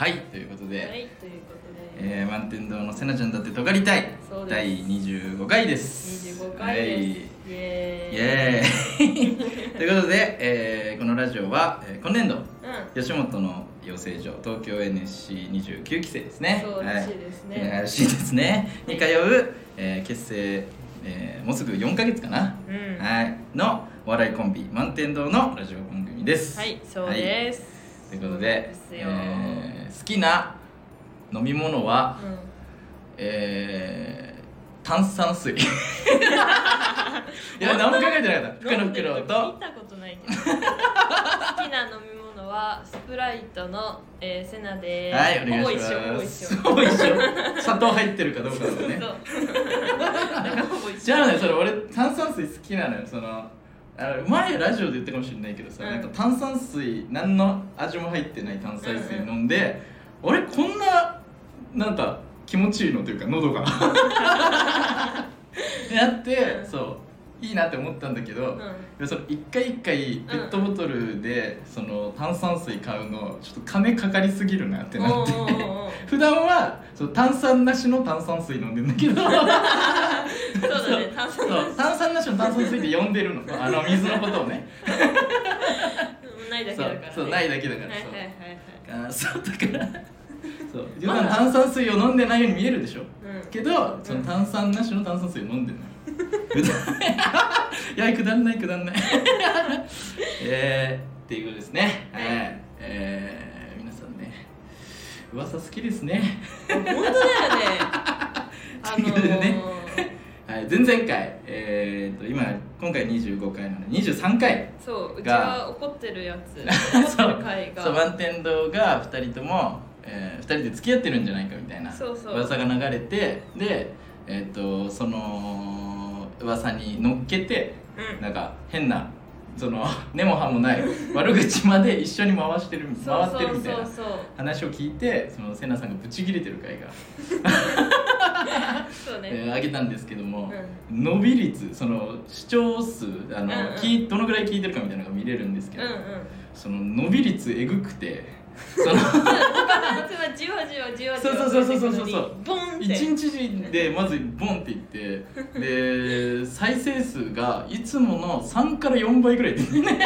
はい、ということで、はい、ということで、満天堂のせなちゃんだってとがりたい第25回です。25回です。イエーイ。イエーイということで、このラジオは、今年度、吉本の養成所東京 NSC29 期生ですね。そうらしいですね。はい、らしいですね。に通う、結成、もうすぐ4ヶ月かな、うん、はいのお笑いコンビ満天堂のラジオ番組です。はい、そうです。はいということで、好きな飲み物は、炭酸水。いや、何も考えてなかった。袋と。見たことないけど。好きな飲み物はスプライトの、セナでーす。はい、お願いします。ほぼ一緒。砂糖入ってるかどうかだね。じゃあね、それ俺炭酸水好きなのよ。その前ラジオで言ったかもしれないけどさ、なんか炭酸水何の味も入ってない炭酸水飲んで、俺こんななんか気持ちいいのというか喉がやってそういいなって思ったんだけど、その一回一回ペットボトルでその炭酸水買うのちょっと金かかりすぎるなってなって普段はその炭酸なしの炭酸水飲んでんだけどそうだね、炭酸なしの炭酸水で呼んでるの水のことをねないだけだから、ね、そうないだけだからそうだからそう普段炭酸水を飲んでないように見えるでしょ、うん、けどその炭酸なしの炭酸水を飲んでない、うん、いやくだんないっていうことですね、はい皆さんね噂好きですね本当だよねはい、前々回、今回25回なので23回そう、うちは怒ってるやつ怒ってる回がそう、満天堂が2人とも、2人で付き合ってるんじゃないかみたいな噂が流れてで、その噂に乗っけて、うん、なんか変なその根も葉もない悪口まで一緒に回ってるみたいな話を聞いてそのセナさんがブチギレてる回がそうね、上げたんですけども、うん、伸び率その視聴数どのくらい聞いてるかみたいなのが見れるんですけど、うんうん、その伸び率えぐくてその他のやつはじわじわそうボンって1日でまずボンっていってで再生数がいつもの3から4倍ぐらいですね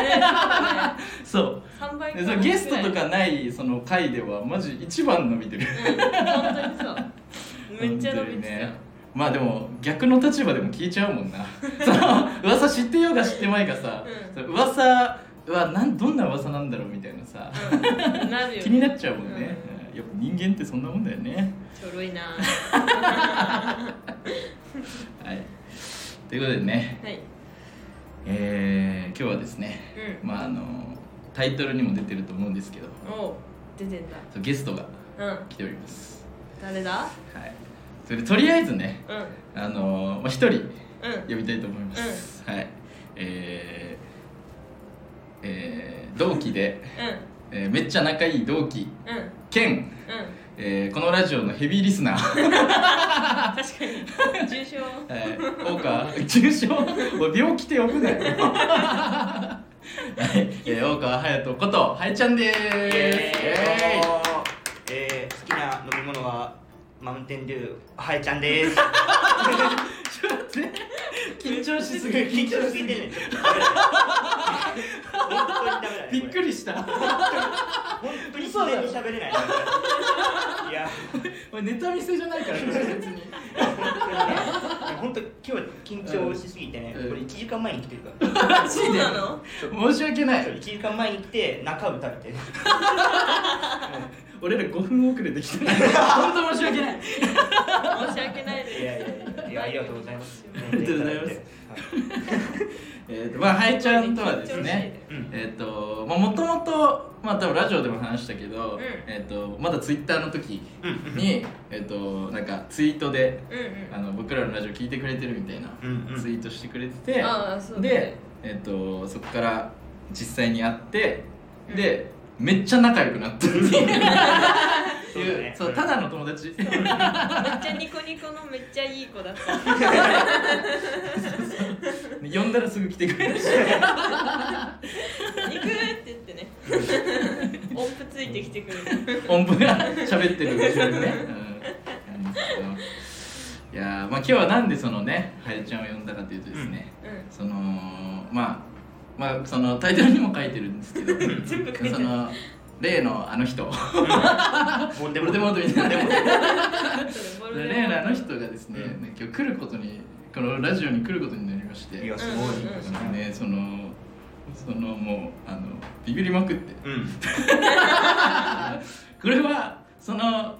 そう3倍でそのゲストとかないその回ではマジ一番伸びてる、うん、本当にそうめっちゃ伸びてた、ね、まあでも逆の立場でも聞いちゃうもんなその噂知ってようが知ってまいがさ、うん、噂はどんな噂なんだろうみたいなさ、うん、なるよ気になっちゃうもんね、うん、やっぱ人間ってそんなもんだよねちょろいなはいということでね、はい今日はですね、うん、まあタイトルにも出てると思うんですけど出てんだそうゲストが来ております、うん誰だ？はい。それとりあえずね、うん、まあ、一人呼びたいと思います。うん、はい。同期で、うんめっちゃ仲いい同期、うん、兼、うんこのラジオのヘビーリスナー。確かに。重症。はい。重症。病気って呼ぶなよ。はい。大川隼人ことハエちゃんです。好きな飲み物はマウンテンデューハエちゃんです。緊張しすぎ緊張しすぎてね。本当にダメだね。びっくりした。本当に自然に喋れない。いや、俺ネタ見せじゃないから別に。本当今日は緊張しすぎてね。これ1時間前に来てるから。そうなの？申し訳ない。1時間前に来て中を食べて。俺ら5分遅れてきてない本当申し訳ない申し訳ないですいやありがとうございますありがとうございますまあハエちゃんとはですねもともとまあ多分ラジオでも話したけど、うんまだツイッターの時に、なんかツイートで、うんうん、僕らのラジオ聞いてくれてるみたいなツイートしてくれてて、うんうん、で、そこから実際に会って、うん、でめっちゃ仲良くなったっていうそうただの友達めっちゃニコニコのめっちゃいい子だったそう呼んだらすぐ来てくれるし行くって言ってね音符ついてってきてくれる音符が喋ってる後ろにね、うん、なんですけど、いやまあ今日はなんでそのねはるちゃんを呼んだかというとですね、うん、そのまあそのタイトルにも書いてるんですけどその例のあの人ボルデモートみたいな例のあの人がですね、うん、今日来ることにこのラジオに来ることになりまして、いやすごいですね、そのもうビビりまくって、うん、これはその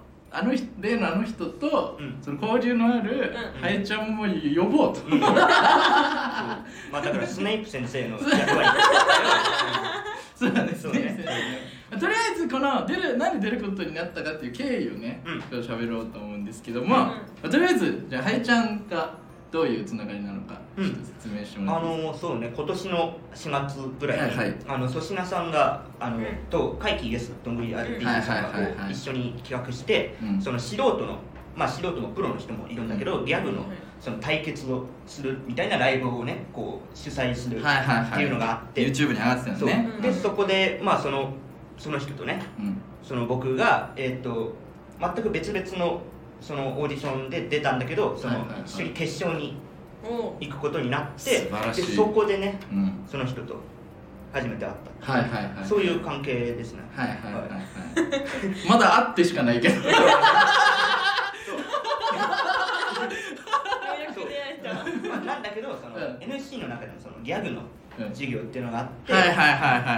例のあの人と、うん、その交流のあるハエちゃんも呼ぼうと、うんうん、まあだからスネイプ先生の役割ですからそうなんですねとりあえずこのなんで出ることになったかっていう経緯をね、うん、今日喋ろうと思うんですけども、うんまあ、とりあえずじゃあハエちゃんがどういうつながりなのかちょっと説明してもらっていいですか。そうね、今年の4月ぐらいに、はいはい、粗品さんが怪奇イエスどんぐり DJ さんが一緒に企画して、うん、その素人もプロの人もいるんだけど、うん、ギャグ その対決をするみたいなライブをねこう主催するっていうのがあって、はいはいはい、YouTube に上がってたんですね。 そこで、まあ、その人とね、うん、その僕が、全く別々のそのオーディションで出たんだけど、その一緒に決勝に行くことになって、はい、でそこでね、うん、その人と初めて会った、はいはいはい、そういう関係ですね、はいはいはいはい、まだ会ってしかないけどなんだけどその、うん、NSC の中でもそのギャグの授業っていうのがあって、はいはいはい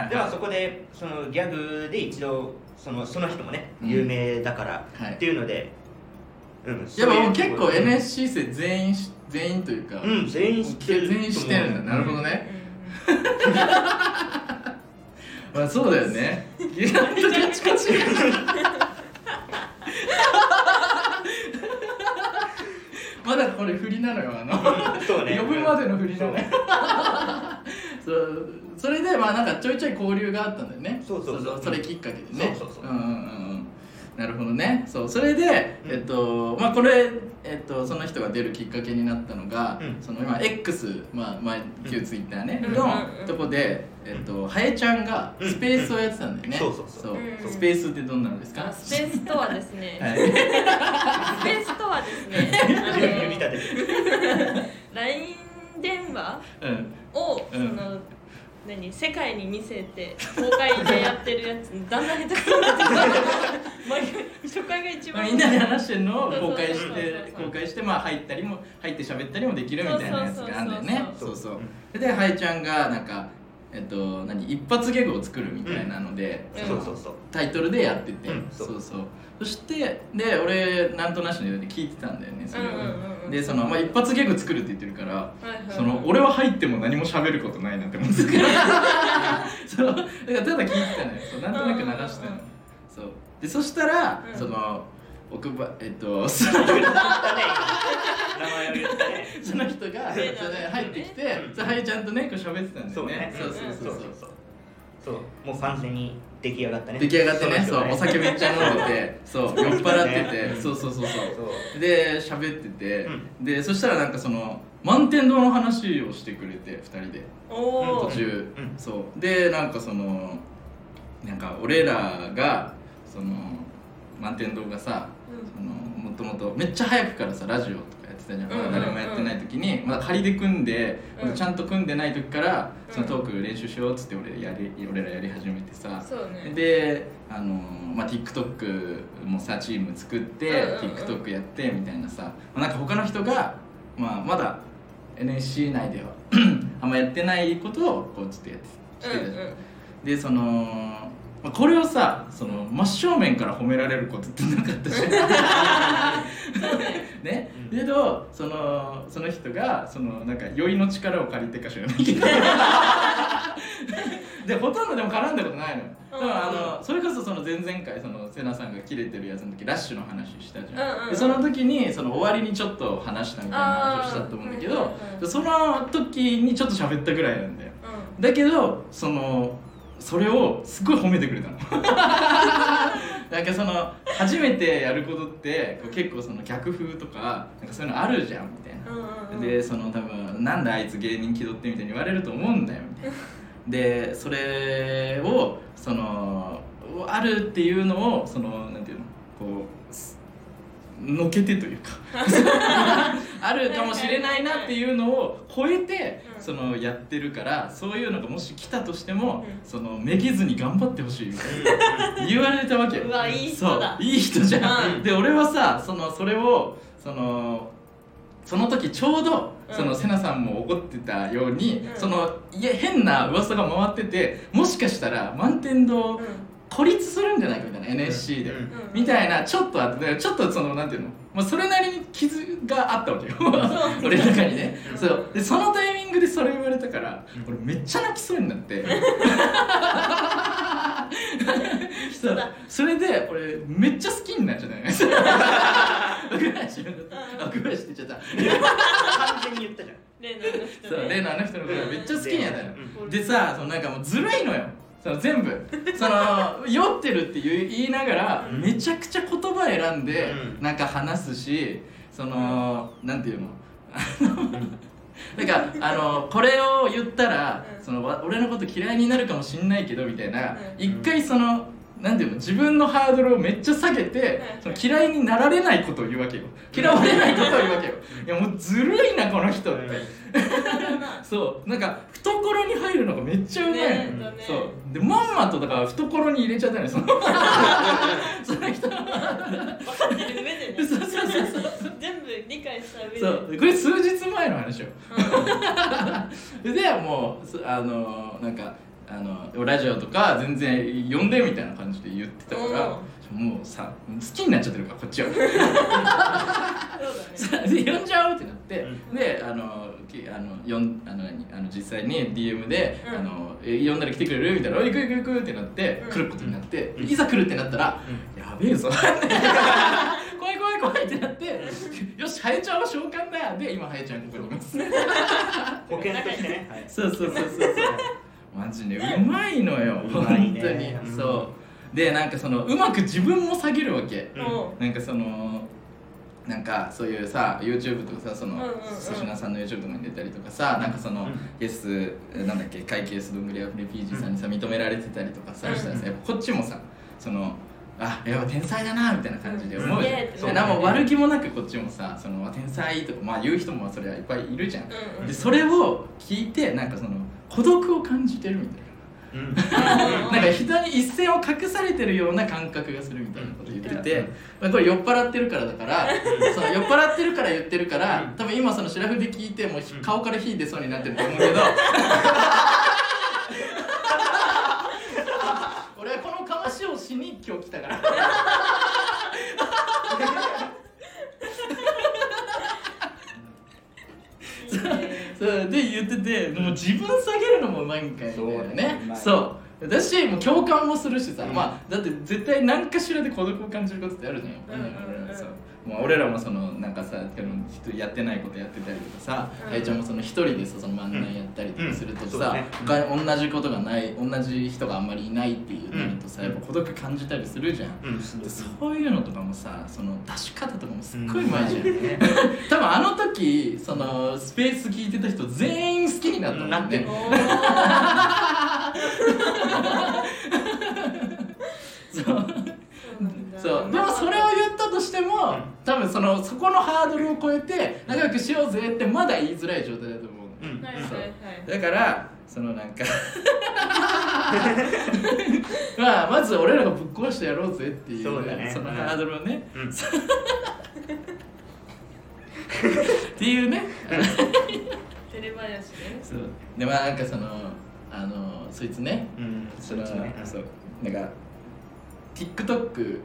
はい、ではそこでそのギャグで一度その人もね、うん、有名だから、はい、っていうので、うん、やっぱもう結構 NSC 生全員というか、うん、全員知ってるんだ、なるほどね、うん、まあそうだよねギラッとカチカチまだこれ振りなのよそうね、呼ぶまでの振りなのよそれでまあなんかちょいちょい交流があったんだよね。そうそれきっかけでね、そう、うんうんうん、なるほどね。それで、うん、まあこれ、その人が出るきっかけになったのが、うん、その今 X、まあ前旧 Twitter ね、うん、のとこで、ハエちゃんがスペースをやってたんだよね。そうスペースってどんなのですか？スペースとはですね、はい、スペースとはですねLINE 電話を、うんうん、世界に見せて公開でやってるやつだんだん下手くそになって初回が一番みんなで話してるのを公開して、まあ、入って喋ったりもできるみたいなやつがあるんだよね。そうでハエちゃんがなんか、一発ギャグを作るみたいなので、うん、タイトルでやってて、うん、そしてで俺なんとなしのようで聞いてたんだよねそれを、うんうん、でまあ、一発ギャグ作るって言ってるから、はいはい、俺は入っても何も喋ることないなって思ってただからただ聞いてたのよ。なんとなく流してたの、うんうんうん、でそしたら、うん、奥ばその人が入ってきて、ハエちゃんとねこう喋ってたんだよね。そうもう完全に出来上がってねそうお酒めっちゃ飲んでて酔っ払っててそうで喋ってて、うん、でそしたらなんか満天堂の話をしてくれて2人で途中、うん、そうでなんか俺らが満天堂がさ、うん、もともとめっちゃ早くからさラジオとかやってたじゃん、うんうんうん、誰もやってない時にまだ仮で組んで、うん、ちゃんと組んでない時から、うん、トーク練習しようっつって俺らやり始めてさ、ね、でTikTok もさチーム作って、うんうんうん、TikTok やってみたいなさ、なんか他の人が、まだ NSC 内ではあんまやってないことをこうちょっとやってたじゃん、うんうん、でこれをさ真正面から褒められることってなかったしね、けどその人がなんか酔いの力を借りてかしらないけどでほとんどでも絡んだことないのよ。だからそれこそ前々回セナさんがキレてるやつの時ラッシュの話したじゃん、うんうん、でその時に終わりにちょっと話したみたいな話をしたと思うんだけど、その時にちょっと喋ったぐらいなんだよ、うん、だけどそれをすごい褒めてくれたのなんか初めてやることって結構逆風とかなんかそういうのあるじゃんみたいな、うんうん、で多分なんであいつ芸人気取ってみたいに言われると思うんだよみたいなでそれをあるっていうのをそのなんていうのこうのけてというかあるかもしれないなっていうのを超えてそのやってるから、そういうのがもし来たとしてもそのめげずに頑張ってほしいみたいな言われたわけよ。うわいい人だ、いい人じゃん。で俺はさそれをその時ちょうどセナさんも怒ってたように、いや変な噂が回ってて、もしかしたら満天堂孤立するんじゃないかみたいな NSC で、みたいなちょっとあって、ちょっとなんていうの、まあ、それなりに傷があったわけよ俺の中にね。そうでそのタイミングでそれ言われたから俺めっちゃ泣きそうになってそれで俺めっちゃ好きになっちゃったよね奥林って言っちゃった完全に言ったじゃん例のあの人のことめっちゃ好きになったよ。でさなんかもうずるいのよ全部酔ってるって言いながらめちゃくちゃ言葉選んでなんか話すし、なんていうのなんかこれを言ったら俺のこと嫌いになるかもしんないけどみたいな、一回なんていうの自分のハードルをめっちゃ下げて嫌いになられないことを言うわけよ。嫌われないことを言うわけよ。いやもうずるいなこの人ってそうなんか懐に入るのがめっちゃうまい、そうでまんまとだから懐に入れちゃったのよその人分かってる上でね全部理解した上で、そうこれ数日前の話よ、でもうなんかラジオとか全然呼んでみたいな感じで言ってたからもうさ好きになっちゃってるからこっちはそうだねで呼んじゃおうってなって、で実際に DM で、呼んだら来てくれるみたいな、行く行く行くってなって、来ることになって、いざ来るってなったら、やべえぞ怖い怖い怖いってなってよしハエちゃんは召喚だよ。で今ハエちゃんここにいます保険としてね、はい、そうマジねうまいのよ本当に、そうでなんかうまく自分も下げるわけ、なんかなんかそういうさ YouTube とかさ粗品さんの YouTube とかに出たりとかさ、なんかイエスなんだっけ会計すどんぐりアフレ PG さんにさ認められてたりとかさしたらさ、やっぱこっちもさあやっぱ天才だなみたいな感じで思うじゃん。でも悪気もなくこっちもさ天才とか言う人もそれはいっぱいいるじゃん。でそれを聞いてなんか孤独を感じてるみたいな。なんか人に一線を隠されてるような感覚がするみたいなこと言ってて、これ酔っ払ってるからだから酔っ払ってるから言ってるから、多分今シラフで聞いてもう顔から火出そうになってると思うけど俺はこのかましをしに今日来たからそうで言ってて、もう自分下げるのもうまいんかいみたいなね。そうだしもう共感もするしさ、だって絶対何かしらで孤独を感じることってあるじゃん。俺らもなんかさやってないことやってたりとかさ、あいちゃんも一人でさ漫談やったりとかするとさ、同じことがない同じ人があんまりいないっていうなるとさ、やっぱ孤独感じたりするじゃん。そういうのとかもさ出し方とかもすっごいうまいじゃん。多分あの時スペース聞いてた人全員好きになったもんね。なんでそうでもそれを言ったとしても多分そこのハードルを超えて仲良くしようぜってまだ言いづらい状態だと思う、だからなんかまあまず俺らがぶっ壊してやろうぜっていうそのハードルをね、っていうねテレバヤシね。そうでなんかそいつねなんか TikTok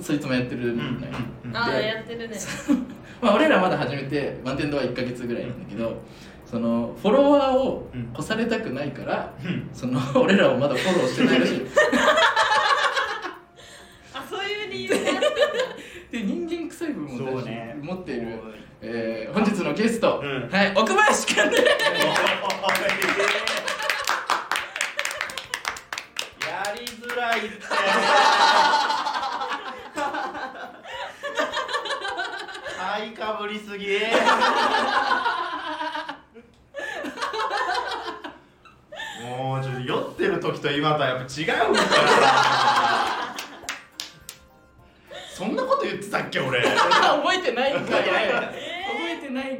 そいつもやってるのよ。やってるね俺らまだ始めて満天堂は1ヶ月ぐらいなんだけど、フォロワーを越されたくないから、俺らをまだフォローしてないらしいあ、そういう理由があったんだで、人間臭い部分を持っている、本日のゲスト、はい、奥林くんですやりづらいって買いかぶりすぎもうちょっと酔ってってる時と今とはやっぱ違うんだからそんなこと言ってたっけ俺覚えてないん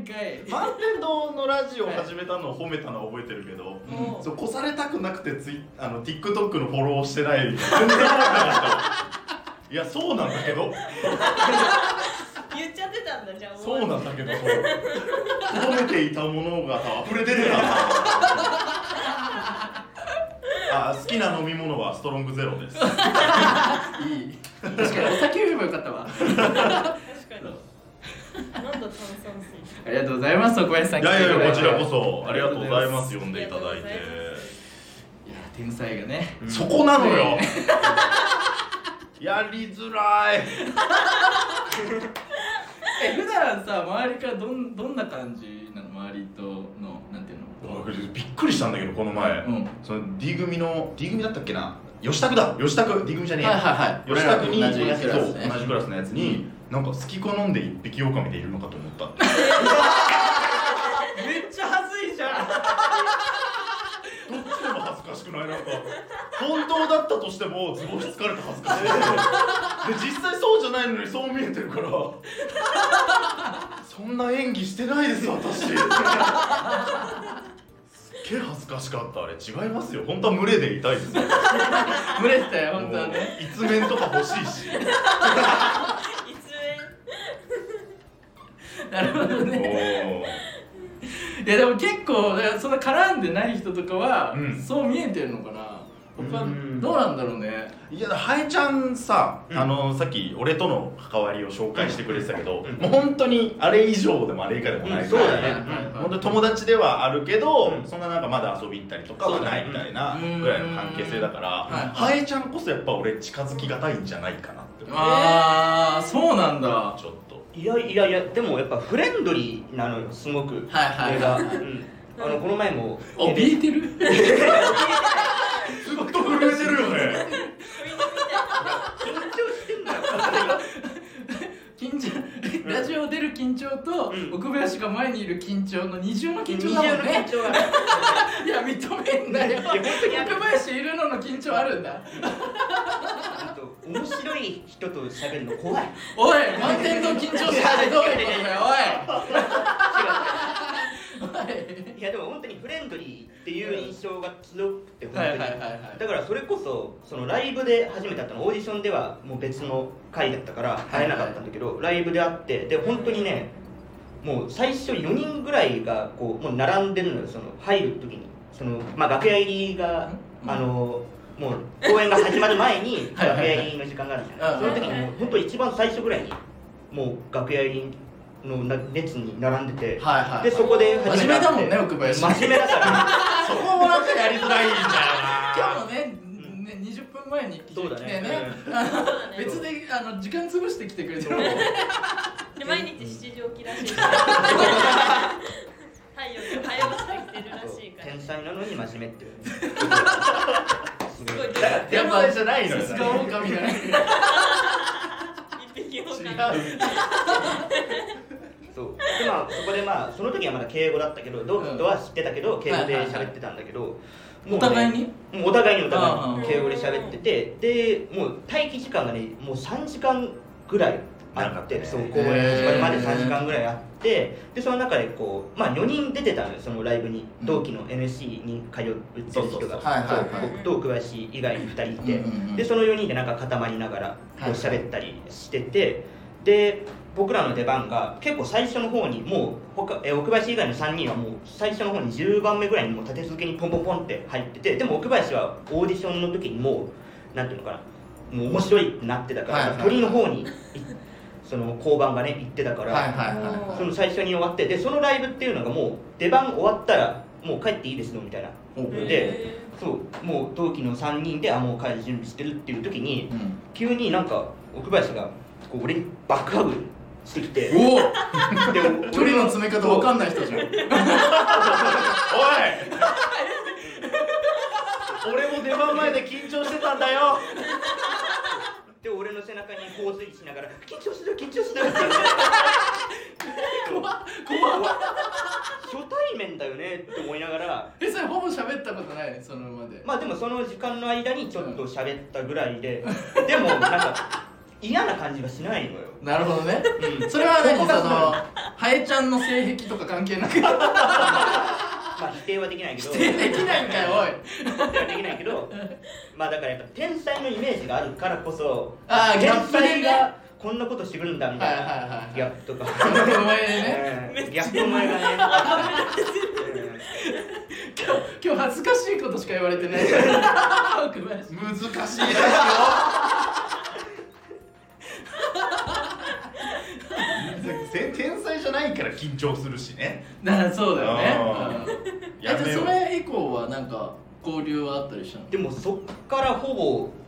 かい満天堂のラジオを始めたのを褒めたのは覚えてるけど、はい、そう越されたくなくてTikTok のフォローしてないみたいないやそうなんだけど言っちゃってたんだじゃん。そうなんだけど褒めていたものが溢れ出るなあ、好きな飲み物はストロングゼロですいい確かにお酒飲めばよかったわなんだ炭酸水。ありがとうございます、小林さん。いやいや、こちらこそありがとうございます、呼んでいただいて。いや、天才がね、うん、そこなのよやりづらい普段さ、周りからどんな感じなの？周りとの、なんていうの？びっくりしたんだけど、この前、うん、その D 組の、D 組だったっけな？吉田くだ、吉田く、D 組じゃねえ、はいはいはい、吉田くに同じクラスのやつに、うんなんか好き好んで一匹狼でいるのかと思っためっちゃ恥ずいじゃんどっちでも恥ずかしくない？なんか本当だったとしても図星疲れて恥ずかしいで実際そうじゃないのにそう見えてるからそんな演技してないです私すっげえ恥ずかしかった。あれ違いますよ、本当は群れでいたいですよ群れて本当はね一面とか欲しいしなるほどねいやでも結構そんな絡んでない人とかは、うん、そう見えてるのかな。僕はどうなんだろうね。いやハエちゃんさ、うん、さっき俺との関わりを紹介してくれてたけど、うん、もう本当にあれ以上でもあれ以下でもないから、うんねうん、本当に友達ではあるけど、うん、そんななんかまだ遊び行ったりとかはないみたいなぐらいの関係性だから、うんうん、ハエちゃんこそやっぱ俺近づきがたいんじゃないかなって思う。あーそうなんだ。ちょっといやでもやっぱフレンドリーなのよすごく。はいはい、うん、この前も怯えてるずっと震えてるよね緊張してんだよ緊張ラジオ出る緊張と、うん、奥林が前にいる緊張の二重の緊張だもんね。いや認めんなよ本当に奥林いるのの緊張あるんだ面白い人と喋るの怖い。おい、満点の緊張したでどういうことだよ、おい。いやでも本当にフレンドリーっていう印象が強くて本当に、はいはいはいはい、だからそれこそ、そのライブで初めて会ったの、オーディションではもう別の回だったから会えなかったんだけど、はいはい、ライブで会って、で本当にね、もう最初4人ぐらいがこうもう並んでるのよ、その入る時に。そのまあ楽屋入りが、うん、もう公演が始まる前に楽屋入りの時間があるじゃない。そういう時にもう本当一番最初ぐらいにもう楽屋入りの列に並んでて、はいはいはい、でそこで真面目だもんね奥林。真面目だからそこもなんかやりづらいんだよな。今日の ね20分前に来て ね別で時間潰してきてくれてるもんで毎日7時起きらしい太陽に早起きしてるらしいから天才なのに真面目ってすごい天才じゃないのよ。さすが狼だね一匹狼。そうでまあそこでまあその時はまだ敬語だったけど同期とは知ってたけど敬語で喋ってたんだけど、はいはいはい、もうね、お互いに敬語で喋ってて、でもう待機時間がねもう3時間ぐらいあって、そう公演始まるまで3時間ぐらいあって、でその中でこうまあ4人出てたのよそのライブに、うん、同期の NSC に通ってる人が僕と奥林以外に2人いて、うんうんうん、でその4人でなんか固まりながらこう喋ったりしてて、はいはい、で僕らの出番が結構最初の方にもう奥林以外の3人はもう最初の方に10番目ぐらいにもう立て続けにポンポンポンって入ってて、でも奥林はオーディションの時にもうなんていうのかなもう面白いってなってたから、はいはいはい、鳥の方に行ってその交番がね行ってたから、はいはいはいはい、その最初に終わって、でそのライブっていうのがもう出番終わったらもう帰っていいですよみたいなで、そうもう同期の3人でもう帰る準備してるっていう時に、うん、急になんか奥林がこう俺にバックハグしてきて、おで距離の詰め方わかんない人じゃんおい俺も出番前で緊張してたんだよで、俺の背中に頬ずりしながら緊張する緊張するって言って怖っ初対面だよねって思いながらえ、それほぼ喋ったことないね、そのまで。まあでもその時間の間にちょっと喋ったぐらいで、うん、でもなんか嫌な感じがしないのよ。なるほどね、うん、それは何、そのハエちゃんの性癖とか関係なくまあ否定はできないけど、否定できないんかよおい否定はできないけど、まあだからやっぱ天才のイメージがあるからこそ、あ、ギャップでね、こんなことしてくるんだみたいな、はいはいはいはい、ギャップとかお前ね、ギャップお前がね今日恥ずかしいことしか言われてない難しいですよ天才じゃないから緊張するしね。そうだよね。やめよう。それ以降はなんか交流はあったりしたの？でもそっからほ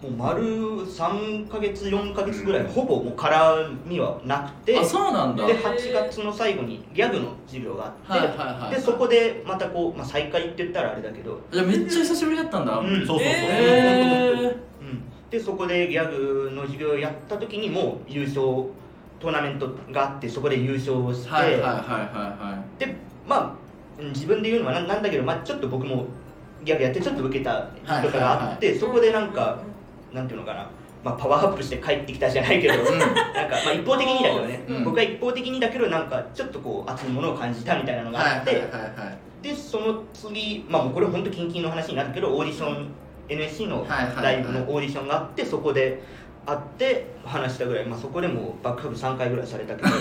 ぼもう丸3ヶ月4ヶ月ぐらい、うん、ほぼもう絡みはなくて。あ、そうなんだ。で8月の最後にギャグの授業があって、はいはいはい、でそこでまたこう、まあ、再会って言ったらあれだけど、いやめっちゃ久しぶりだったんだ。うん、そうそうそう。でそこでギャグの授業をやった時にもう優勝。トーナメントがあって、そこで優勝をして、はいはいはいはい、で、まあ自分で言うのはなんだけど、まあちょっと僕もギャグやってちょっと受けたとかがあって、はいはいはい、そこでなんか、なんていうのかな、まあパワーアップして帰ってきたじゃないけど、なんか、まあ、一方的にだけどね、うん、僕は一方的にだけどなんかちょっとこう熱いものを感じたみたいなのがあって、はいはいはいはい、で、その次、まあもうこれ本当キンキンの話になるけど、オーディション、NSC のライブのオーディションがあって、そこで会って話したぐらい、まあ、そこでもバックハグ3回ぐらいされたけどコ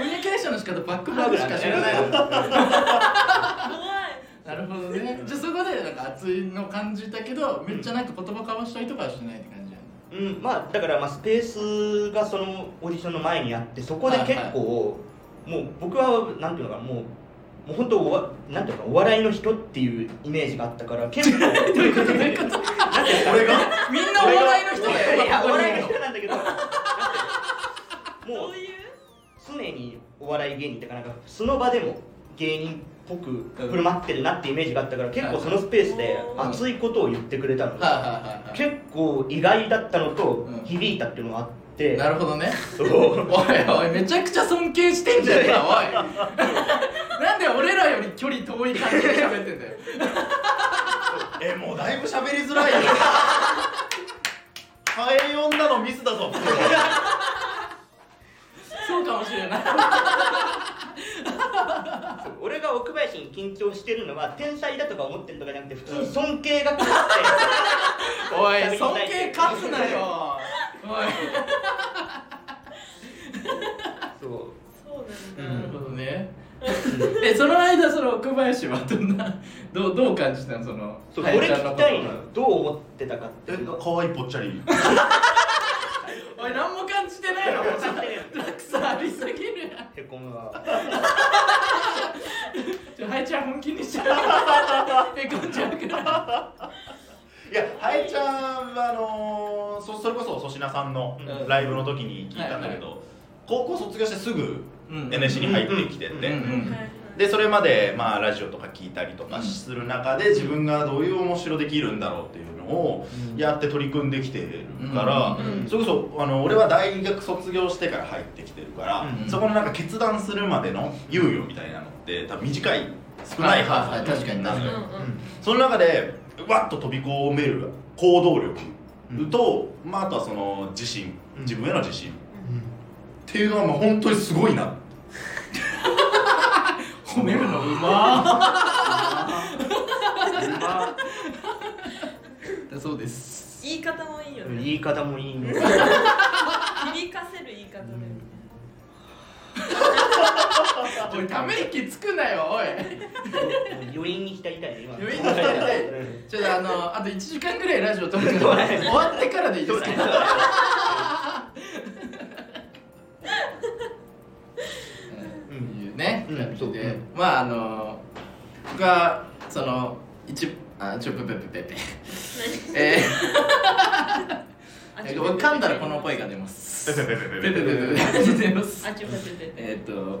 ミュニケーションの仕方バックハグしか知らないのなるほどね。じゃあそこでなんか熱いの感じたけど、めっちゃなんか言葉交わしたりとかはしてないって感じやん。うん、まあだからまあスペースがそのオーディションの前にあって、そこで結構、はいはい、もう僕はなんていうのかな、もう本当なんていうかお笑いの人っていうイメージがあったから結構どういうことどういうこと俺がみんなお笑いの人だよ。いや、お笑いの人なんだけどもう常にお笑い芸人ってか、なんかその場でも芸人っぽく振る舞ってるなってイメージがあったから、結構そのスペースで熱いことを言ってくれたのが結構意外だったのと響いたっていうのがあって。なるほどね。そうおいおい、めちゃくちゃ尊敬してんじゃねえかおいなんで俺らより距離遠い感じで喋ってんだよもうだいぶ喋りづらいよハエ呼んだのミスだぞそうかもしれない俺が奥林に緊張してるのは天才だとか思ってるとかじゃなくて、普通に尊敬が勝っておい、尊敬勝つなよおいそうなんだ、うん、なるほどねえ、その間、その奥林はどう感じたの？そのそれ聞きたいの。どう思ってたかっていうの。可愛いぽっちゃりおい、何も感じてないの落差ありすぎるやん。へこむわハエちゃん本気にしちゃうへこんじゃうからいや、ハエちゃんはそれこそ粗品さんのライブの時に聞いたんだけど、うん、はいはい、高校卒業してすぐNSC に入ってきてて、でそれまでまあラジオとか聞いたりとかする中で、自分がどういう面白できるんだろうっていうのをやって取り組んできてるから、それこそ俺は大学卒業してから入ってきてるから、そこのなんか決断するまでの猶予みたいなのって多分短い、少ないはず。確かになる。その中でわっと飛び込める行動力と、まああとはその自信、自分への自信っていうのはもう本当にすごいな褒めるのうまだそうです。言い方もいいよね。言い方もいいね響かせる言い方もいいねおい、ため息つくなよおい余韻に浸りたいね、今余韻に浸りたいちょっとあと1時間ぐらいラジオ撮るけど終わってからでいいですかね、うん、そうで、うん、まあ僕はその噛んだらこの声が出ます。ま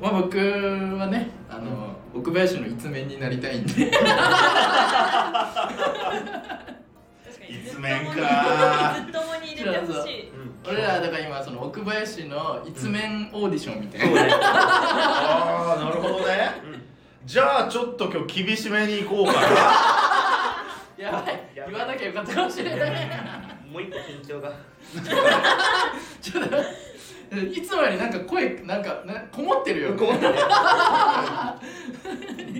あ僕はね、奥林の一面になりたいんで。一面か。ずっともに入れてほしい。俺らがだから今その奥林の一面オーディションみたいな、うん、ああなるほどね、うん、じゃあちょっと今日厳しめにいこうかなやばい言わなきゃよかったかもしれないもう一個緊張がちょっといつもよりなんか声なんかこもってるよこもってる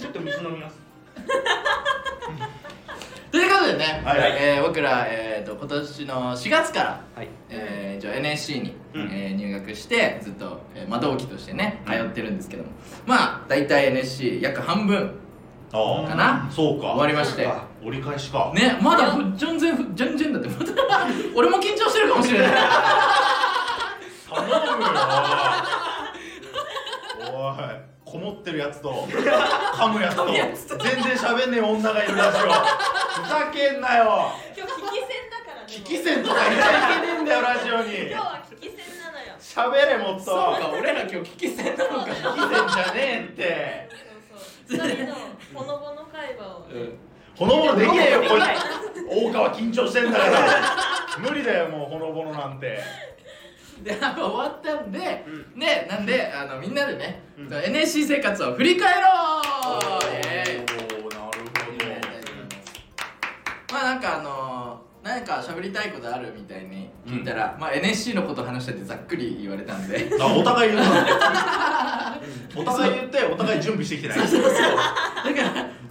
ちょっと水飲みますということでね、はいはい僕ら、今年の4月から、はいNSC に、うん入学してずっと、まあ、同期としてね通ってるんですけども、うん、まあだいたい NSC 約半分かなそうか終わりまして折り返しかねまだ全然だってまだ俺も緊張してるかもしれない頼むよおいこもってるやつと噛むやつと全然喋んねえ女がいるラジオふざけんなよ今日聞き戦だからね聞き戦とかいないけねえんだよラジオに今日は聞き戦なのよ喋れもっとそうか俺ら今日聞き戦なのか聞き戦じゃねえってそうそう2人のほのぼの会話を、うん、ほのぼのできねえよこいつ大川緊張してんだから無理だよもうほのぼのなんてで終わったんで、うん、でなんでみんなでね、うん、NSC 生活を振り返ろうおーなるほど、まあなんか喋りたいことあるみたいに聞いたら、うん、まあ NSC のこと話したってざっくり言われたんであ、お互い言ったお互い言って、お互い準備してきてないそうそうそうだか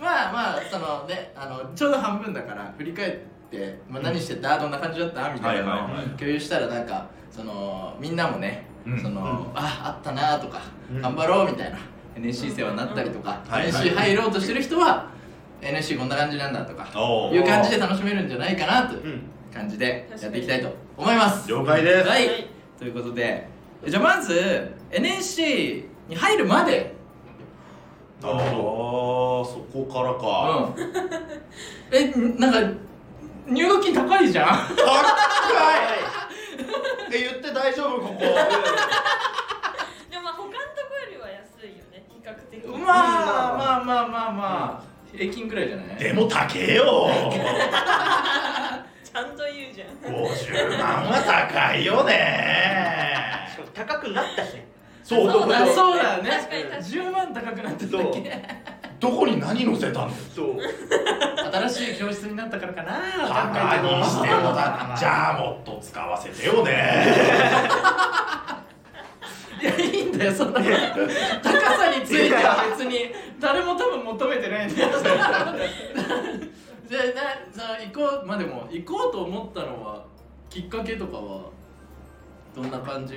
ら、まあそのねちょうど半分だから振り返って、まあ、何してた、うん、どんな感じだったみたいなのを共有したらなんかそのみんなもね、うん、その、うん、あったなとか、うん、頑張ろうみたいな NSC 生はなったりとか、うん、NSC 入ろうとしてる人は、うん、NSC こんな感じなんだとかいう感じで楽しめるんじゃないかなという感じでやっていきたいと思います了解です、はい、ということでじゃあまず NSC に入るまでああそこからか、うん、なんか入学金高いじゃん高い言って大丈夫ここでもまあ他のとこよりは安いよね比較的まあ平均くらいじゃないでも高えよちゃんと言うじゃん50万は高いよねしかも高くなったしそうだね確かに10万高くなってたっけどこに何載せたんだよそう新しい教室になったからかなバカにしてもだじゃあもっと使わせてよねいやいいんだよそんなの高さについては別に誰も多分求めてないんだよじゃあ行こうまあでも行こうと思ったのはきっかけとかはどんな感じ？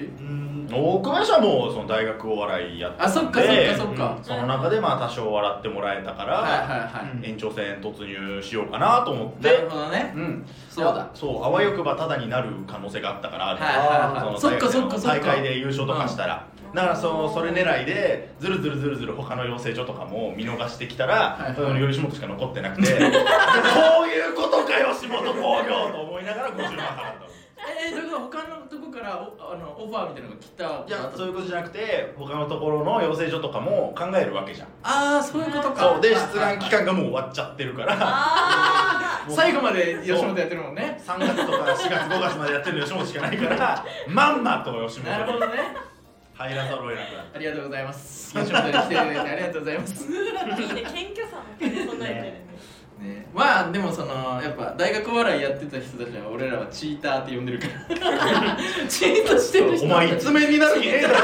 僕はもうその大学お笑いやってたんでその中でまあ多少笑ってもらえたから、はいはいはい、延長戦突入しようかなと思ってなるほどね、うん、そうだそうあわよくばタダになる可能性があったから、はい、その大会で優勝とかしたら、うん、だからそれ狙いでずる他の養成所とかも見逃してきたら、はいはい、より吉本しか残ってなくてこういうことか吉本興業と思いながら50万払ったそれが他のとこからオファーみたいなのが来たいやそういうことじゃなくて他のところの養成所とかも考えるわけじゃんああそういうことかそうで出願期間がもう終わっちゃってるからあ最後まで吉本やってるもんね3月とか4月5月までやってる吉本しかないからまんまと吉本なるほどね入らざるを得なくなったありがとうございます吉本に来ていただいてありがとうございますいいね謙虚さも備えてるねね、まあでもそのやっぱ大学お笑いやってた人たちは俺らはチーターって呼んでるからチートしてる人お前一面になる気ねえだろ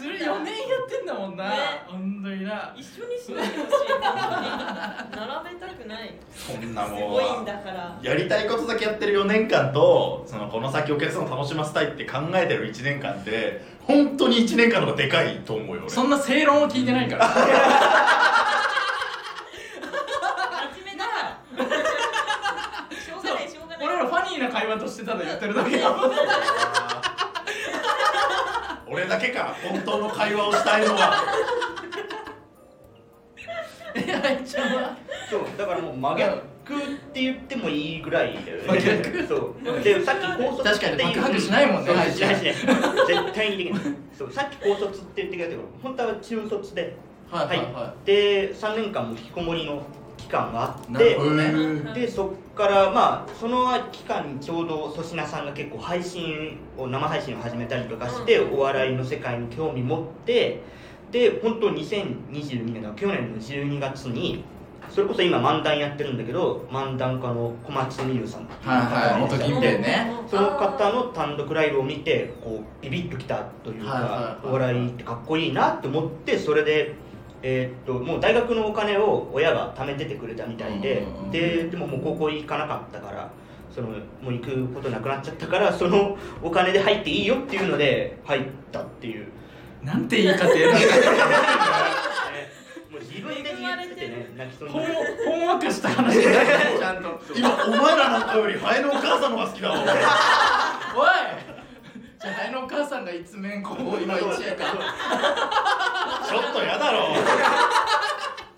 ずるい4年やってんだもんな、ね、ほんとにな一緒にしないでほしい並べたくないそんなもんすごいんだからやりたいことだけやってる4年間とそのこの先お客さんを楽しませたいって考えてる1年間って本当に1年間の方がでかいと思うよ俺そんな正論を聞いてないから真面目だしょうがない俺らファニーな会話としてただやってるだけだもん俺だけか本当の会話をしたいのは愛ちゃんはそうだからもう真逆って言ってもいいぐらいだよねそうでさっき高卒って確かに爆発しないもんね愛ちゃん絶対にできないそうさっき高卒って言ってくれたけど本当は中卒で入って、はいはいはい、3年間も引きこもりの期間があって、でそこから、まあ、その期間にちょうど粗品さんが結構配信を生配信を始めたりとかして、お笑いの世界に興味持ってで本当2022年の去年の12月にそれこそ今漫談やってるんだけど漫談家の小松美優さんっていう方がいらっしゃって、その方の単独ライブを見てこうビビッときたというかお笑いってかっこいいなって思って、それでもう大学のお金を親が貯めててくれたみたいで、でももう高校行かなかったからそのもう行くことなくなっちゃったからそのお金で入っていいよっていうので入ったっていう。なんて言い方やな自分で言っててね、泣きそうになる。困惑した話じゃないから、ちゃんと今、お前らの顔よりハエのお母さんの方が好きだわおいじゃあ、ハエのお母さんが一面こう、今1位かちょっとやだろ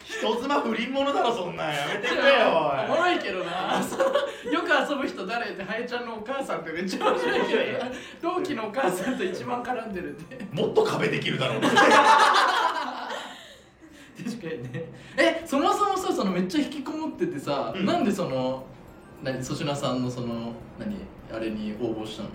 人妻不倫者だろ、そんなんやめてくれよおもろいけどなよく遊ぶ人誰って、ハエちゃんのお母さんってめっちゃ面白いけど同期のお母さんと一番絡んでるってもっと壁できるだろう確かにね。そもそもさ、そのめっちゃ引きこもっててさ、なんでその粗品さんのそのあれに応募したの？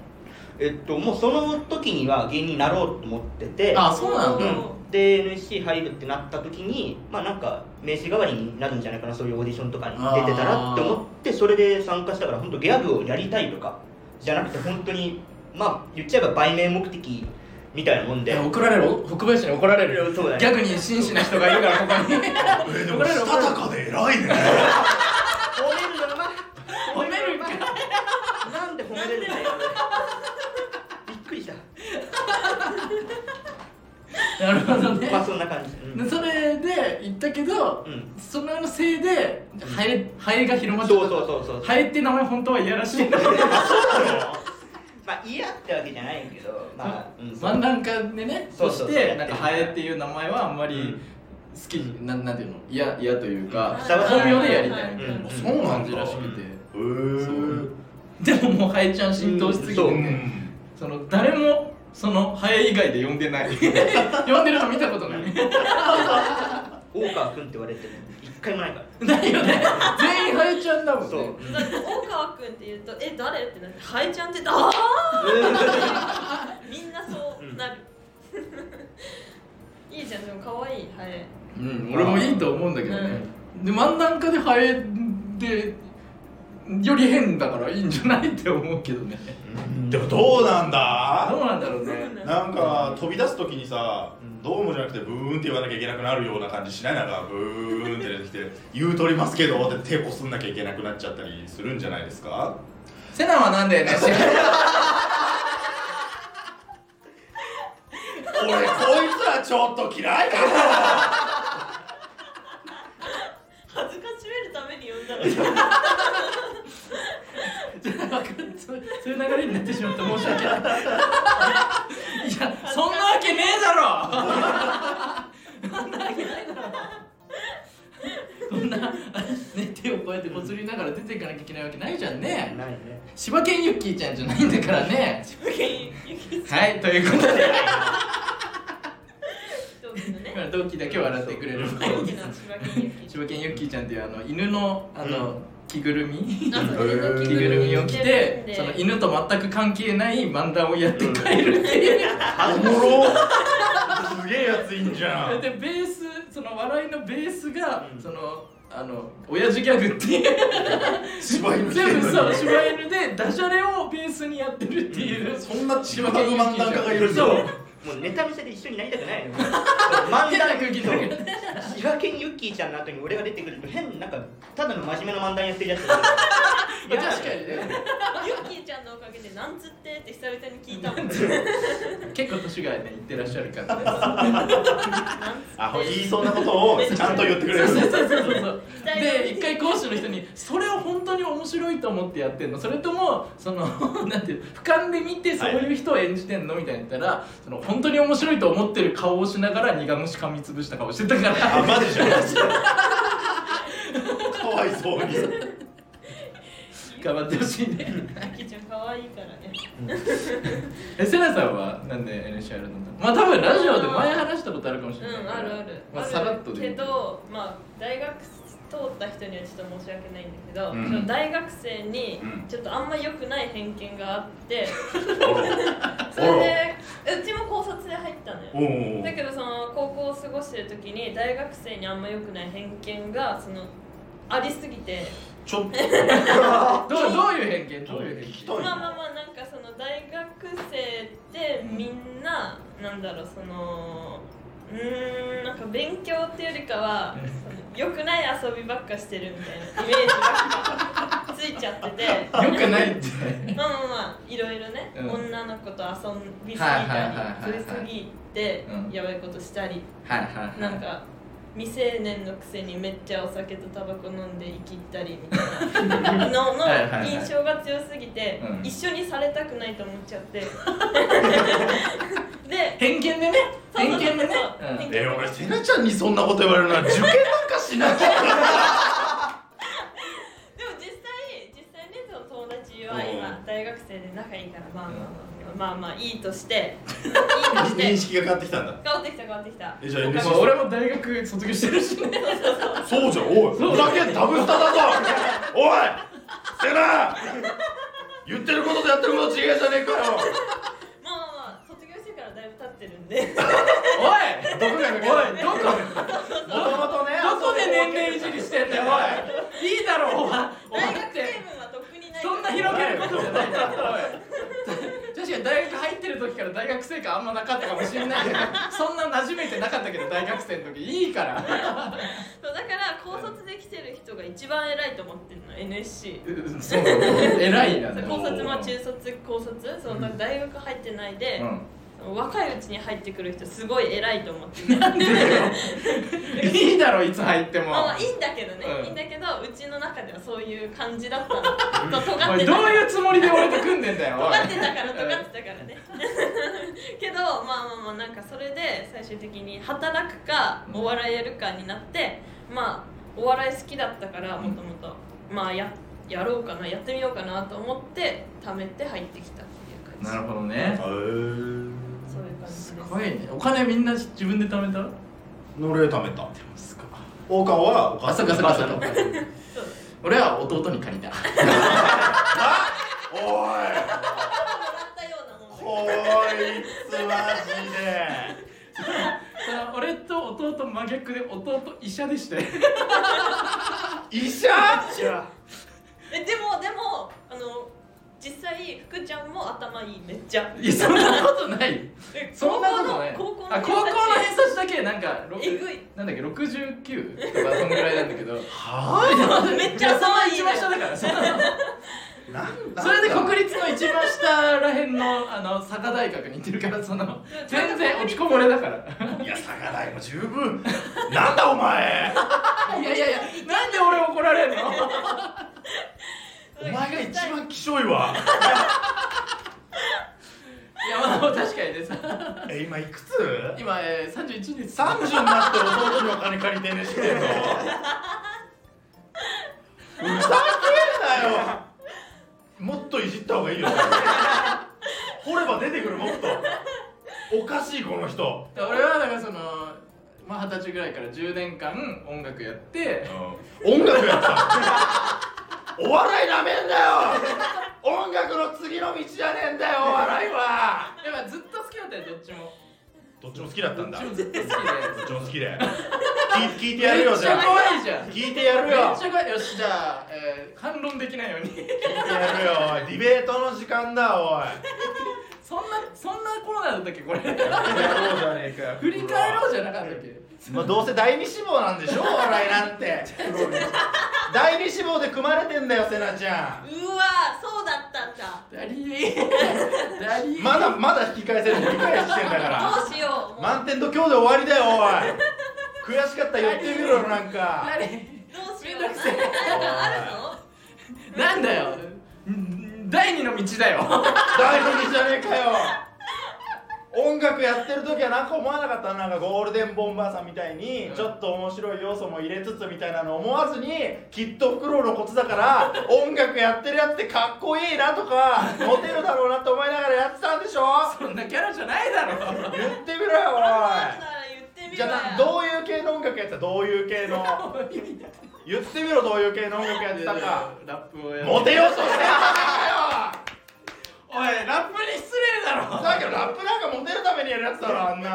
もうその時には芸人になろうと思ってて、あ、そうなんだ。で NSC 入るってなった時に、まあなんか名刺代わりになるんじゃないかな、そういうオーディションとかに出てたらって思って、それで参加したから、本当ギャグをやりたいとかじゃなくて本当にまあ言っちゃえば売名目的。みたいなもんで怒られる、北林に怒られる、ね、逆に真摯な人がいるからここにでもしたたかで偉いね褒めるのうまい、褒めるうまいなんで褒めれるんだよびっくりしたなるほどね、まあそんな感じ、それで言ったけど、そのせいでハエが広まっちゃった。そうハエって名前本当はいやらしいんだそうだろまあ、嫌ってわけじゃないけど、漫談家でね、そしてなんかハエっていう名前はあんまり好き、なんていうの、嫌というか本名でやりたいみたいな感じらしくて、でももうハエちゃん浸透しすぎてね、誰もそのハエ以外で呼んでない、呼んでるの見たことない、大川君って言われてる一回もないからないよね全員ハエちゃんだもんね。だって大川君って言うと誰ってなってハエちゃんってああみんなそうなるいいじゃん、でも可愛いハエ、俺もいいと思うんだけどね、で漫談家でハエでより変だからいいんじゃないって思うけどね、でもどうなんだろうね、なんか飛び出す時にさ、どうもじゃなくてブーンって言わなきゃいけなくなるような感じしない？なんかブーンって出てきて言うとりますけどって手こすんなきゃいけなくなっちゃったりするんじゃないですか？セナはなんだよね俺こいつらちょっと嫌いだ恥ずかしめるために呼んだのそういう流れになってしまって申し訳ないいや、そんなわけねえだろそんなわけないだろそんな、手をこうやってこすりながら出ていかなきゃいけないわけないじゃんね。ないね。柴犬ユッキーちゃんじゃないんだからね柴犬ユッキーちゃん、はい、ということで今同期だけ笑ってくれる柴犬ユッキーちゃんっていう犬の着ぐるみを着て、その犬と全く関係ない漫談をやって帰るっていうおもろすげえやついんじゃん。でベース、その笑いのベースがその親父ギャグっていう柴犬全部そう柴犬でダジャレをベースにやってるっていう、そんな違う漫談家がいるんだ。もうネタ見せで一緒になりたくないの漫談空気と千葉県ユッキーちゃんの後に俺が出てくると変なんかただの真面目な漫談やってるやつだけど確かにねユッキーちゃんのおかげでなんつってって久々に聞いたもん結構年がね言ってらっしゃる感じです言いそうなことをちゃんと言ってくれるそうで、一回講師の人にそれを本当に面白いと思ってやってんのそれともそのなんていう俯瞰で見てそういう人を演じてんのみたいに言ったら、その本当に面白いと思ってる顔をしながら苦虫噛みつぶした顔してたからあ、マジじゃんかわいそうに頑張ってほしいね。あきちゃんかわいいからねセナさんはなんで NSC やるんだろう。まあ多分ラジオで前話したことあるかもしれないけど、さらっとでけど、まあ大学通った人にはちょっと申し訳ないんだけど、うん、大学生にちょっとあんま良くない偏見があって、うん、それでうちも高卒で入ったのよ。だけどその高校を過ごしてる時に大学生にあんま良くない偏見がそのありすぎてちょっとどういう偏見？まあまあまあなんかその大学生ってみんな、うん、なんだろうそのなんか勉強っていうよりかは良くない遊びばっかしてるみたいなイメージばっかついちゃってて良くないってまあまあまあいろいろね、うん、女の子と遊びすぎたりずりすぎてやばいことしたり、うん、なんか未成年のくせにめっちゃお酒とタバコ飲んで生きったりみたいなの印象が強すぎて、うん、一緒にされたくないと思っちゃってで偏見でね偏見でね、うん、俺セナちゃんにそんなこと言われるなら受験なんかしなきゃでも実際ねその友達は今大学生で仲いいからまあまあまあ、うんまあまあいいとして認識が変わってきたんだ。変わってきた。じゃあまあ、俺も大学卒業してるしね。そうじゃん。おい。ふざけんダブスタだぞ。おい。セナ。言ってることとやってること違うじゃねえかよ。まあまあまあ卒業してからだいぶ経ってるんで。おい。どこがおいどこ。もともとね。どこで年齢いじりしてんだよ。おい。いいだろう。大学生分は特にない。そんな広げることじゃない。大学入ってる時から大学生感あんまなかったかもしれないけどそんな馴染めてなかったけど大学生の時いいからそうだから高卒で来てる人が一番偉いと思ってるの NSC そう偉いな高卒も中卒高卒その大学入ってないで、うん若いうちに入ってくる人すごい偉いと思ってなんでいいだろいつ入っても、まあ、いいんだけどね、うん、いいんだけどうちの中ではそういう感じだったの尖ってたどういうつもりで俺と組んでんだよ尖ってたからねけどまあなんかそれで最終的に働くかお笑いやるかになってまあお笑い好きだったからもともとまあやろうかなやってみようかなと思って貯めて入ってきたっていう感じ。なるほどね。すごいね。お金みんな自分で貯めた？俺貯めた。でもすごい。大川はお母さん。俺は弟に借りた。おい。もらったようなもん。こいつマジで。俺と弟真逆で弟医者でした。医者？でも実際、福ちゃんも頭いい、めっちゃ。いや、そんなことない。そんなことない。高校の偏差値だけ、なんか、なんだっけ、69とか、そんぐらいなんだけど。はぁ？めっちゃ頭いいね。一番下だから、それで国立の一番下らへんの、佐賀大学に行ってるから、全然落ちこぼれだから。いや、佐賀大も十分。なんだお前いや、なんで俺怒られんのお前が一番きしょいわ山田も確かにねさ今いくつ？今、31です。30になって弟にお金借りてねしてんのふざけんなよ。もっといじった方がいいよ掘れば出てくる。もっとおかしいこの人。俺はだからまあ、20歳ぐらいから10年間音楽やって、うん、音楽やったお笑いなめんだよ音楽の次の道じゃねえんだよお笑いは。でもずっと好きだったよ。どっちも好きだったんだ。どっちも好きで聞いてやるよ。じゃあめっちゃ怖いじゃん。聞いてやるよ。めっちゃ怖い。よし、じゃあ、反論できないように聞いてやるよ。ディベートの時間だ。おいそんなコーナーだったっけこれ。やろうじゃねえか。振り返ろうじゃなかったっけ。まあどうせ第二志望なんでしょお笑いなんて第二志望で組まれてんだよセナちゃん。うわー、そうだったんだ。ダリーまだ引き返せる。引き返してんだからどうしよう。満点と今日で終わりだよおい。悔しかったら言ってみろ。なんかダリーどうしよう。なんかあるのなんだよ第二の道だよ第二の道じゃねえかよ音楽やってる時はなんか思わなかった。なんかゴールデンボンバーさんみたいにちょっと面白い要素も入れつつみたいなの思わずに、きっとフクロウのコツだから音楽やってるやつってかっこいいなとかモテるだろうなって思いながらやってたんでしょそんなキャラじゃないだろ言ってみろよおい。じゃあどういう系の音楽やってた、どういう系の言ってみろ、どういう系の音楽やってたか。ラップをやモテようとしてるおい、ラップに失礼だろ。だけどラップなんかモテるためにやるやつだろ、あんな。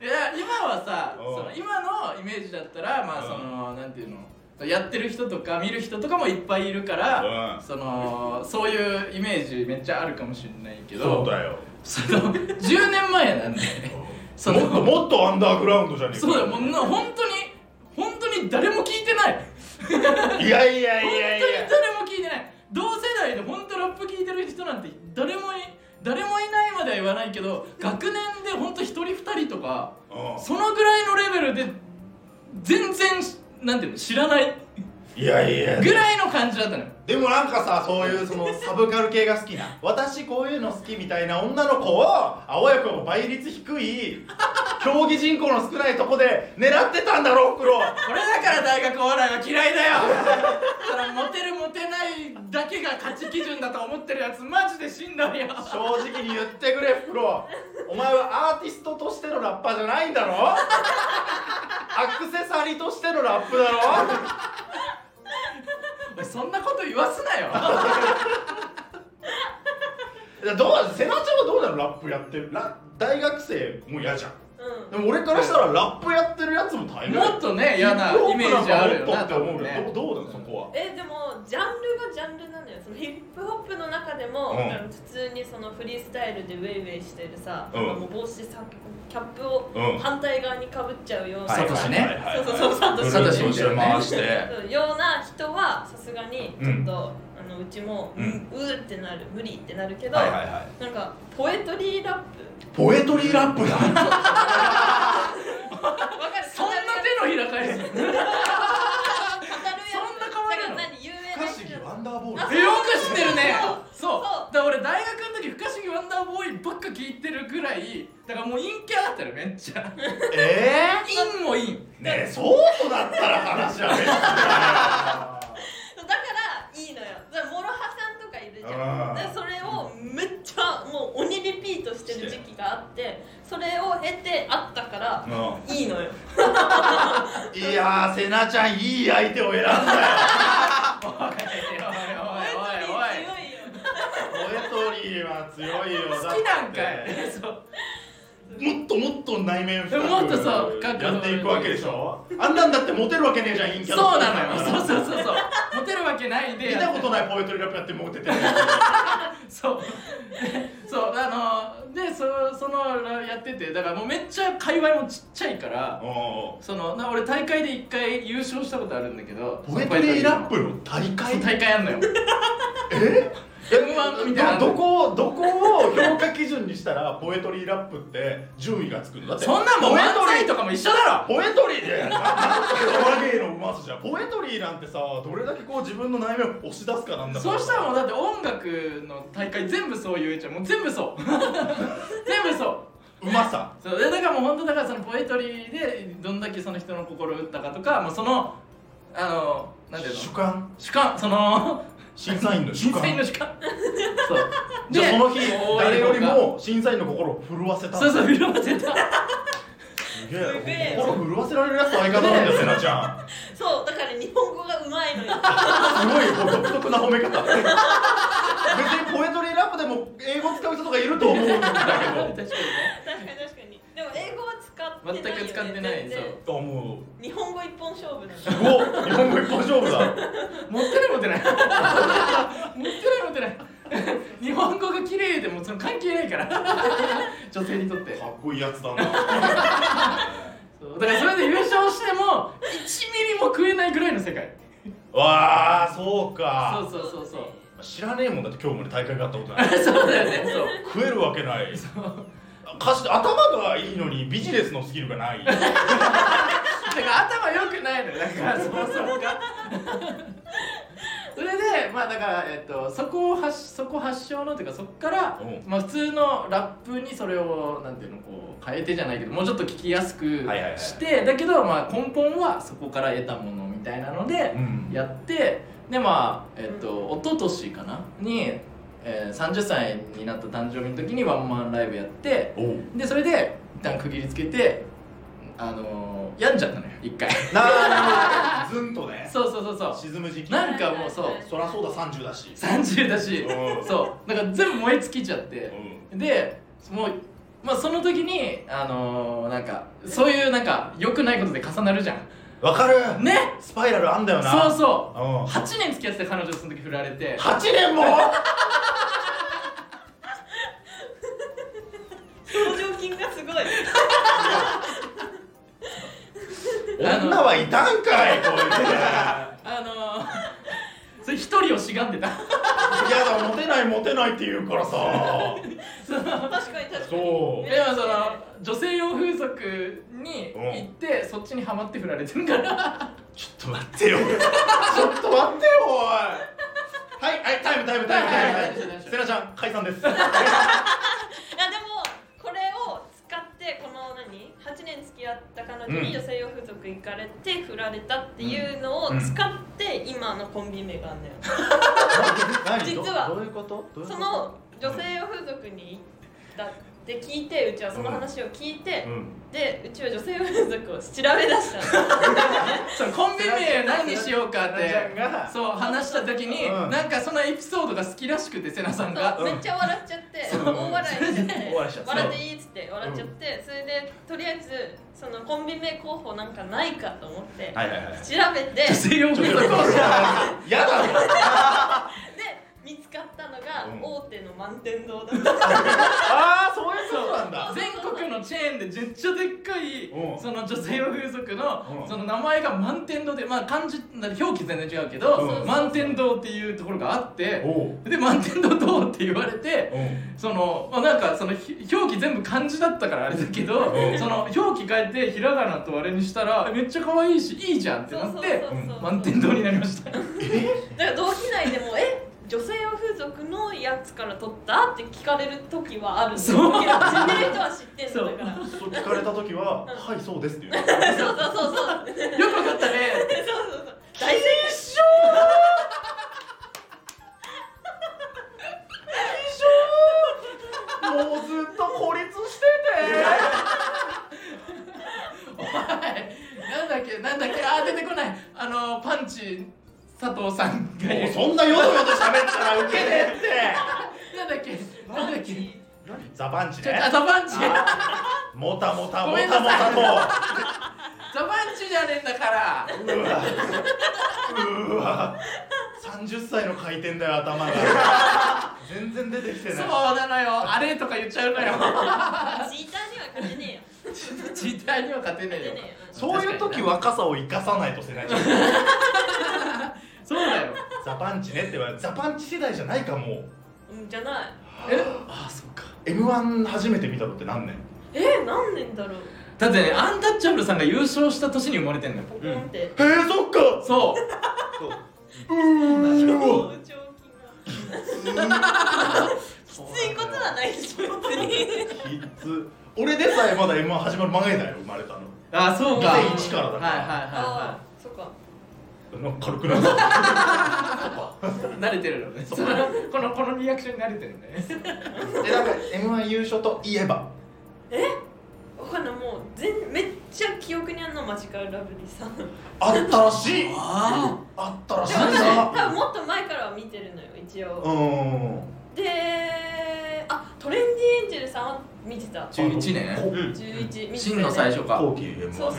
いや今はさ、その今のイメージだったら、まあそのなんていうの、やってる人とか見る人とかもいっぱいいるから、そのそういうイメージめっちゃあるかもしれないけど、そうだよ。その10年前なんで、そのもっとアンダーグラウンドじゃねえか。そうだよ、もう本当に誰も聞いてない。いやいやいやいや。本当に誰も聞いてない。同世代で本当ラップ聞いてる人なんて誰もいないまでは言わないけど、学年で本当一人二人とか、そのぐらいのレベルで全然。なんていうの知らないいやいやぐらいの感じだったのよ。でもなんかさ、そういうそのサブカル系が好きな私こういうの好きみたいな女の子を青谷君も倍率低い競技人口の少ないとこで狙ってたんだろう、黒。俺だから大学お笑いは嫌いだよそのモテるモテないだけが価値基準だと思ってるやつマジで死んだよ正直に言ってくれ、黒。お前はアーティストとしてのラッパーじゃないんだろアクセサリーとしてのラップだろそんなこと言わすなよどう、瀬名ちゃんはどうなの、ラップやってる大学生も嫌じゃん、うん、でも俺からしたらラップやってるやつも大変もっとね、嫌なイメージあるよなって思うけど、ね、どうだそこは。でもジャンルがジャンルなのよ。そのヒップホップの中でも、うん、普通にそのフリースタイルでウェイウェイしてるさ、うん、もう帽子さキャップを反対側にかぶっちゃうような、サトシね、サトシみたいな回してような人はさすがにちょっと、うん、うちも、うん、うーってなる、無理ってなるけど、はいはいはい、なんかポエトリーラップだそんな手のひら返すそんな可愛いの深杉ワンダーボーイよく知ってるねそうだから俺大学の時深杉ワンダーボーイばっか聞いてるぐらいだからもう陰キャだったらめっちゃ陰も陰ねえそうだったら話はめっちゃだからいいのよ。だからモロハさんとかいるじゃん。でそれをめっちゃもう鬼リピートしてる時期があって、それを経てあったからいいのよいやー瀬名ちゃんいい相手を選んだよ強いよ。好きなんかいもっともっと内面深くやっていくわけでしょあんなんだってモテるわけねえじゃん、陰キャのそうなのよ、そうモテるわけないで見たことないポエトリーラップやってモテてるそうでそのやってて、だからもうめっちゃ界隈もちっちゃいから、その俺大会で一回優勝したことあるんだけど、ポエトリーラップの大会あんのよえM1 みたいなどこを評価基準にしたらポエトリーラップって順位がつくのだって。そんなんも漫才とかも一緒だろ。ポエトリーで我芸のうますじゃん。ポエトリーなんてさ、どれだけこう自分の内面を押し出すかなんだから。そうしたらもうだって音楽の大会全部そういうじゃん。もう全部そう全部そううまさそうだからもうほんとだからそのポエトリーでどんだけその人の心を打ったかとか、もうそのなんていうの主観その審査員の主観そうじゃあその日誰よりも審査員の心を震わせた。そう震わせたすげえ、心震わせられるやつ相方なんだよ瀬名ちゃんそうだから日本語がうまいのよすごい独特な褒め方別にポエトリーラップでも英語使う人とかいると思うんだけど確かにでも英語は使ってないよね。全く使ってないそう思う。日本語一本勝負だ。すごっ日本語一本勝負だ持ってない持ってない日本語が綺麗でもその関係ないから女性にとってかっこいいやつだなそうだからそれで優勝しても1ミリも食えないぐらいの世界わーそうかそう知らねえもんだって今日まで大会があったことないそうだよねそう食えるわけないそう頭がいいのにビジネスのスキルがないだから頭良くないのよだからそもそもがそれでまあだから、そこ発祥のっていうかそこから、まあ、普通のラップにそれをなんていうのこう変えてじゃないけどもうちょっと聞きやすくして、だけど、まあ、根本はそこから得たものみたいなので、やってでまあおととしかなに。30歳になった誕生日の時にワンマンライブやって、でそれで一旦区切りつけて病んじゃったのよ一回なずんとねそう沈む時期なんかもうそうそらそうだ30だしそうなんか全部燃え尽きちゃって、うん、でもうまあその時になんかそういうなんか良くないことで重なるじゃんわかるねスパイラルあんだよなそうそう、うん、8年付き合ってた彼女その時振られて8年も表情筋がすごい女はいたんかいこういうそれ一人をしがんでたいやだモテないって言うからさ確かにそうでもその女性用風俗に行って、うん、そっちにハマって振られてるからちょっと待ってよおいはいタイムセナちゃん解散ですいやでもこれを使ってこの8年付き合った彼女に女性用風俗行かれて振られたっていうのを使って今のコンビ名があるんだよ、実はその女性用風俗に行ったって聞いてうちはその話を聞いて、うん、でうちは女性用風俗を調べ出したんですそのコンビ名何にしようかってそう話した時に、うん、なんかそのエピソードが好きらしくてセナさんがめっちゃ笑っちゃって、うん、大笑いしてて笑っていいっつって笑っちゃって、うん、それでとりあえずそのコンビ名候補なんかないかと思って、調べて女性用風俗を調べてやだね見つかったのが大手の満天堂だった、うん、あーそういうことなんだ全国のチェーンでめっちゃでっかいその女性用風俗のその名前が満天堂でまあ漢字表記全然違うけど、うん、満天堂っていうところがあって、うん、で満天堂どうって言われて、うん、そのまあなんかその表記全部漢字だったからあれだけど、うん、その表記変えてひらがなとあれにしたらめっちゃ可愛いしいいじゃんってなって満天堂になりましただから同期内でも女性用風俗のやつから取ったって聞かれるときはあるんですけど、知ってる人は知ってんのだからそう聞かれたときは、はい、そうですって言うそうよくわかったねそう大正解もうずっと孤立しててお前、なんだっけ、あー出てこないパンチ佐藤さんがもうそんなヨドヨド喋ったらウケねえってなんだっけザパンチねザパンチもたとザパンチじゃねえんだからうわ30歳の回転だよ頭が全然出てきてないそうなのよあれとか言っちゃうのよチーターには勝てねえよチーターには勝てねえよそういう時若さを生かさないとせないそうだよザパンチねって言われるザパンチ世代じゃないかもうんじゃないあそっか M1 初めて見たのって何年何年だろうだってねアンタッチャブルさんが優勝した年に生まれてんのよポコンってそっかそう表情筋がきついことはないでしょ別にきつ俺でさえまだ M1 始まる前だよ生まれたのあそうか2001からだからはいそっか軽くなった慣れてるのねこのリアクションに慣れてるねM1 優勝といえばわかんないもうめっちゃ記憶にあんのマジカルラブリーさんあったらしい多分もっと前からは見てるのよ一応でトレンディエンジェルさんは見てた11年11見て真の最初か後期 M1 そう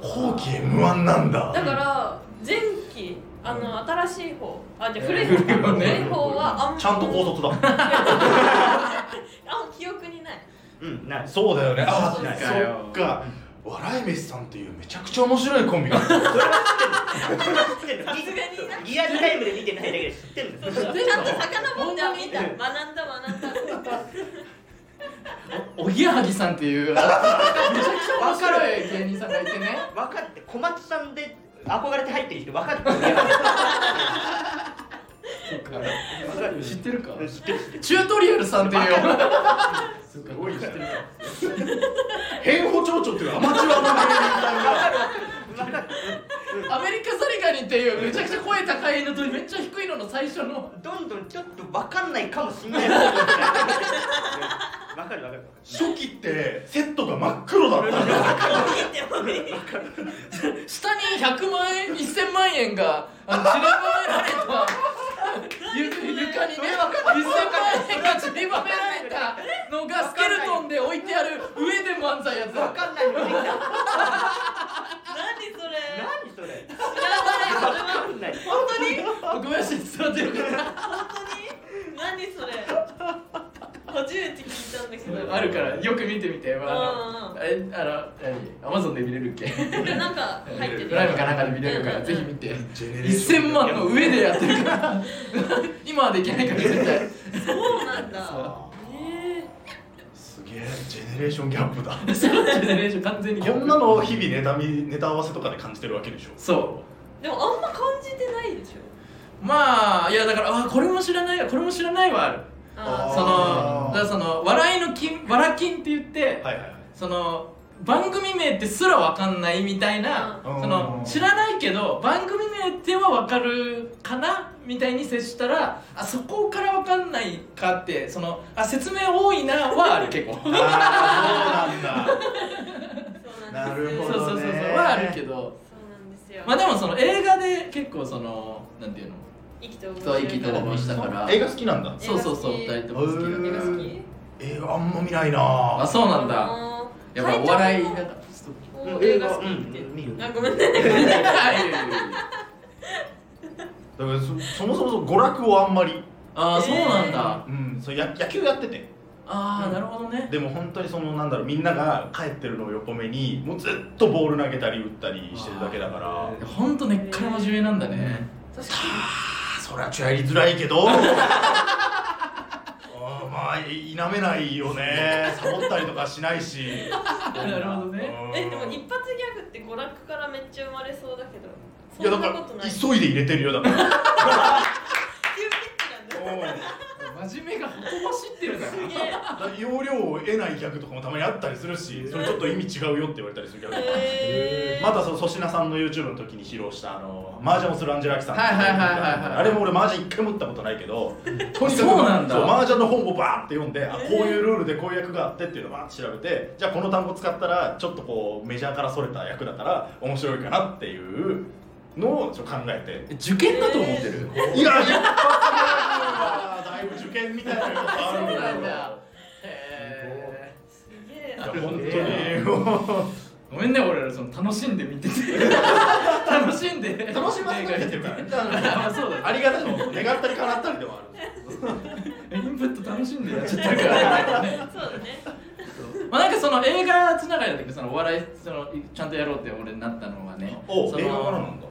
後期 M1 なんだだから前期新しい方じゃあ古い方はあんまりちゃんと高卒だあん記憶にないないそうだよねそっか笑い飯さんっていうめちゃくちゃ面白いコンビがそれは知ってるさすがにリアルタイムで見てないだけで知ってるんですちゃんと遡っては見た学んだおぎやはぎさんっていうめちゃくちゃ分かる芸人さんがいてね分かって小松さんで憧れて入ってる人分かる知ってるかチュートリアルさんっていうすごい知ってるか変歩町長っていうアマチュアの芸人さんがアメリカザリガニっていうめちゃくちゃ声高いのとめっちゃ低いのの最初のどんどんちょっと分かんないかもしんないわかるわかる。初期ってセットが真っ黒だったんだよ。下に100万円、1000万円が散りばめられた床にね、1000万円が散りばめられたのがスケルトンで置いてある上で漫才やつ。わかんないよ。何それ。何それ。知らない。本当に？ごめんなさい、座ってるから。本当に？何それ。初めて聞いたんだけどあるからよく見てみて、まあ、Amazon で見れるっけなんか入ってるプライムかなんかで見れるからぜひ見て1000万の上でやってるから今はできないから絶対そうなんだすげえジェネレーションギャップだジェネレーション完全にギャップこんなの日々ネタ合わせとかで感じてるわけでしょそうでもあんま感じてないでしょまあいやだからあこれも知らないわこれも知らないわあるその笑いの金、わら金って言って、はいはい、その番組名ってすらわかんないみたいな、その知らないけど番組名ってはわかるかなみたいに接したらあそこからわかんないかってそのあ説明多いなはある結構あそうなんだなるほどねそうはあるけどそうなんですよまあでもその映画で結構そのなんていうの意気投合したから映画好きなんだそう2人とも好きだけど映画あんま見ないなぁあ、そうなんだやっぱお笑いなんか映画好きって見るあ、ごめんねだからそもそも娯楽をあんまりあ、そうなんだうん、それ野球やっててああ、なるほどねでも本当にそのなんだろうみんなが帰ってるのを横目にもうずっとボール投げたり打ったりしてるだけだからほんと根っから真面目なんだね確かにそりゃやりづらいけどあまあ否めないよねサボったりとかしないしなるほどねえでも一発ギャグって娯楽からめっちゃ生まれそうだけどそんなことないいやだから急いで入れてるよだから急ピッチなんだ真面目がほとばしってるんだから容量を得ないギャグとかもたまにあったりするしそれちょっと意味違うよって言われたりするギャグまた粗品さんの YouTube の時に披露した麻雀をするアンジェラ・アキさんあれも俺麻雀一回持ったことないけどとにかく麻雀の本をバーって読んであこういうルールでこういう役があってっていうのをバーって調べてじゃあこの単語使ったらちょっとこうメジャーからそれた役だから面白いかなっていうのをちょっと考えて受験だと思ってるいや一発目の役はだいぶ受験みたいなことあるんだけどすげえな本当にごめんね、俺らその楽しんで見てて楽しませて見てるからねそうだありがたいもん、願ったり叶ったりでもあるインプット楽しんでやっちゃってるからねそうだねまあなんかその映画つながりだけど、そのお笑いそのちゃんとやろうって俺になったのはねその映画からなんだ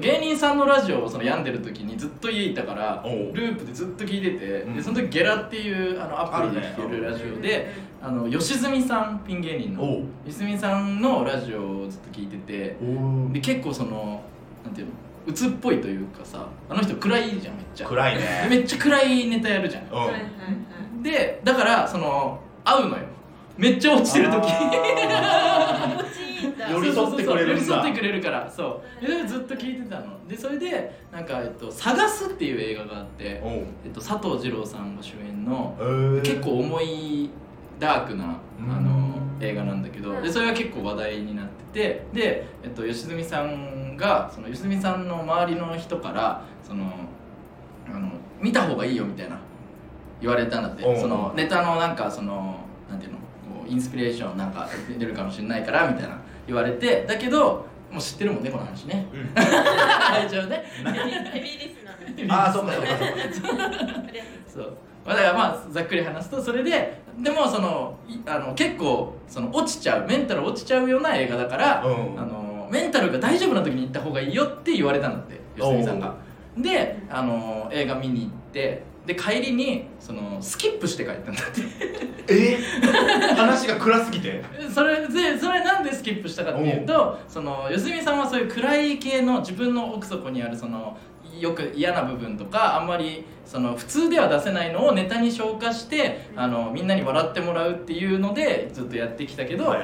芸人さんのラジオをその病んでる時にずっと家いたからループでずっと聞いてて、でその時ゲラっていうアプリで聴けるラジオで吉住さん、ピン芸人の吉住さんのラジオをずっと聞いててで結構そのなんていうの鬱っぽいというかさあの人暗いじゃんめっちゃ暗いねめっちゃ暗いネタやるじゃんで、だからその会うのよめっちゃ落ちてる時寄り添ってくれるんだそうそうそう寄り添ってくれるからそうでずっと聞いてたのでそれでなんか探すっていう映画があって佐藤二朗さんが主演の結構重いダークな映画なんだけどでそれが結構話題になっててで良純さんがその良純さんの周りの人からその見た方がいいよみたいな言われたんだってそのネタのなんかそのなんていうのインスピレーションなんか出るかもしれないからみたいな言われてだけどもう知ってるもんねこの話ね大丈夫ねヘビーリスナーですああそうかそうかそうだからまあざっくり話すとそれででもその結構その落ちちゃうメンタル落ちちゃうような映画だからメンタルが大丈夫な時に行った方がいいよって言われたんだって良純さんがで映画見に行ってで帰りにそのスキップして帰ったんだって話が暗すぎてそれなんでスキップしたかっていうとその良純さんはそういう暗い系の自分の奥底にあるそのよく嫌な部分とかあんまりその普通では出せないのをネタに昇華してみんなに笑ってもらうっていうのでずっとやってきたけど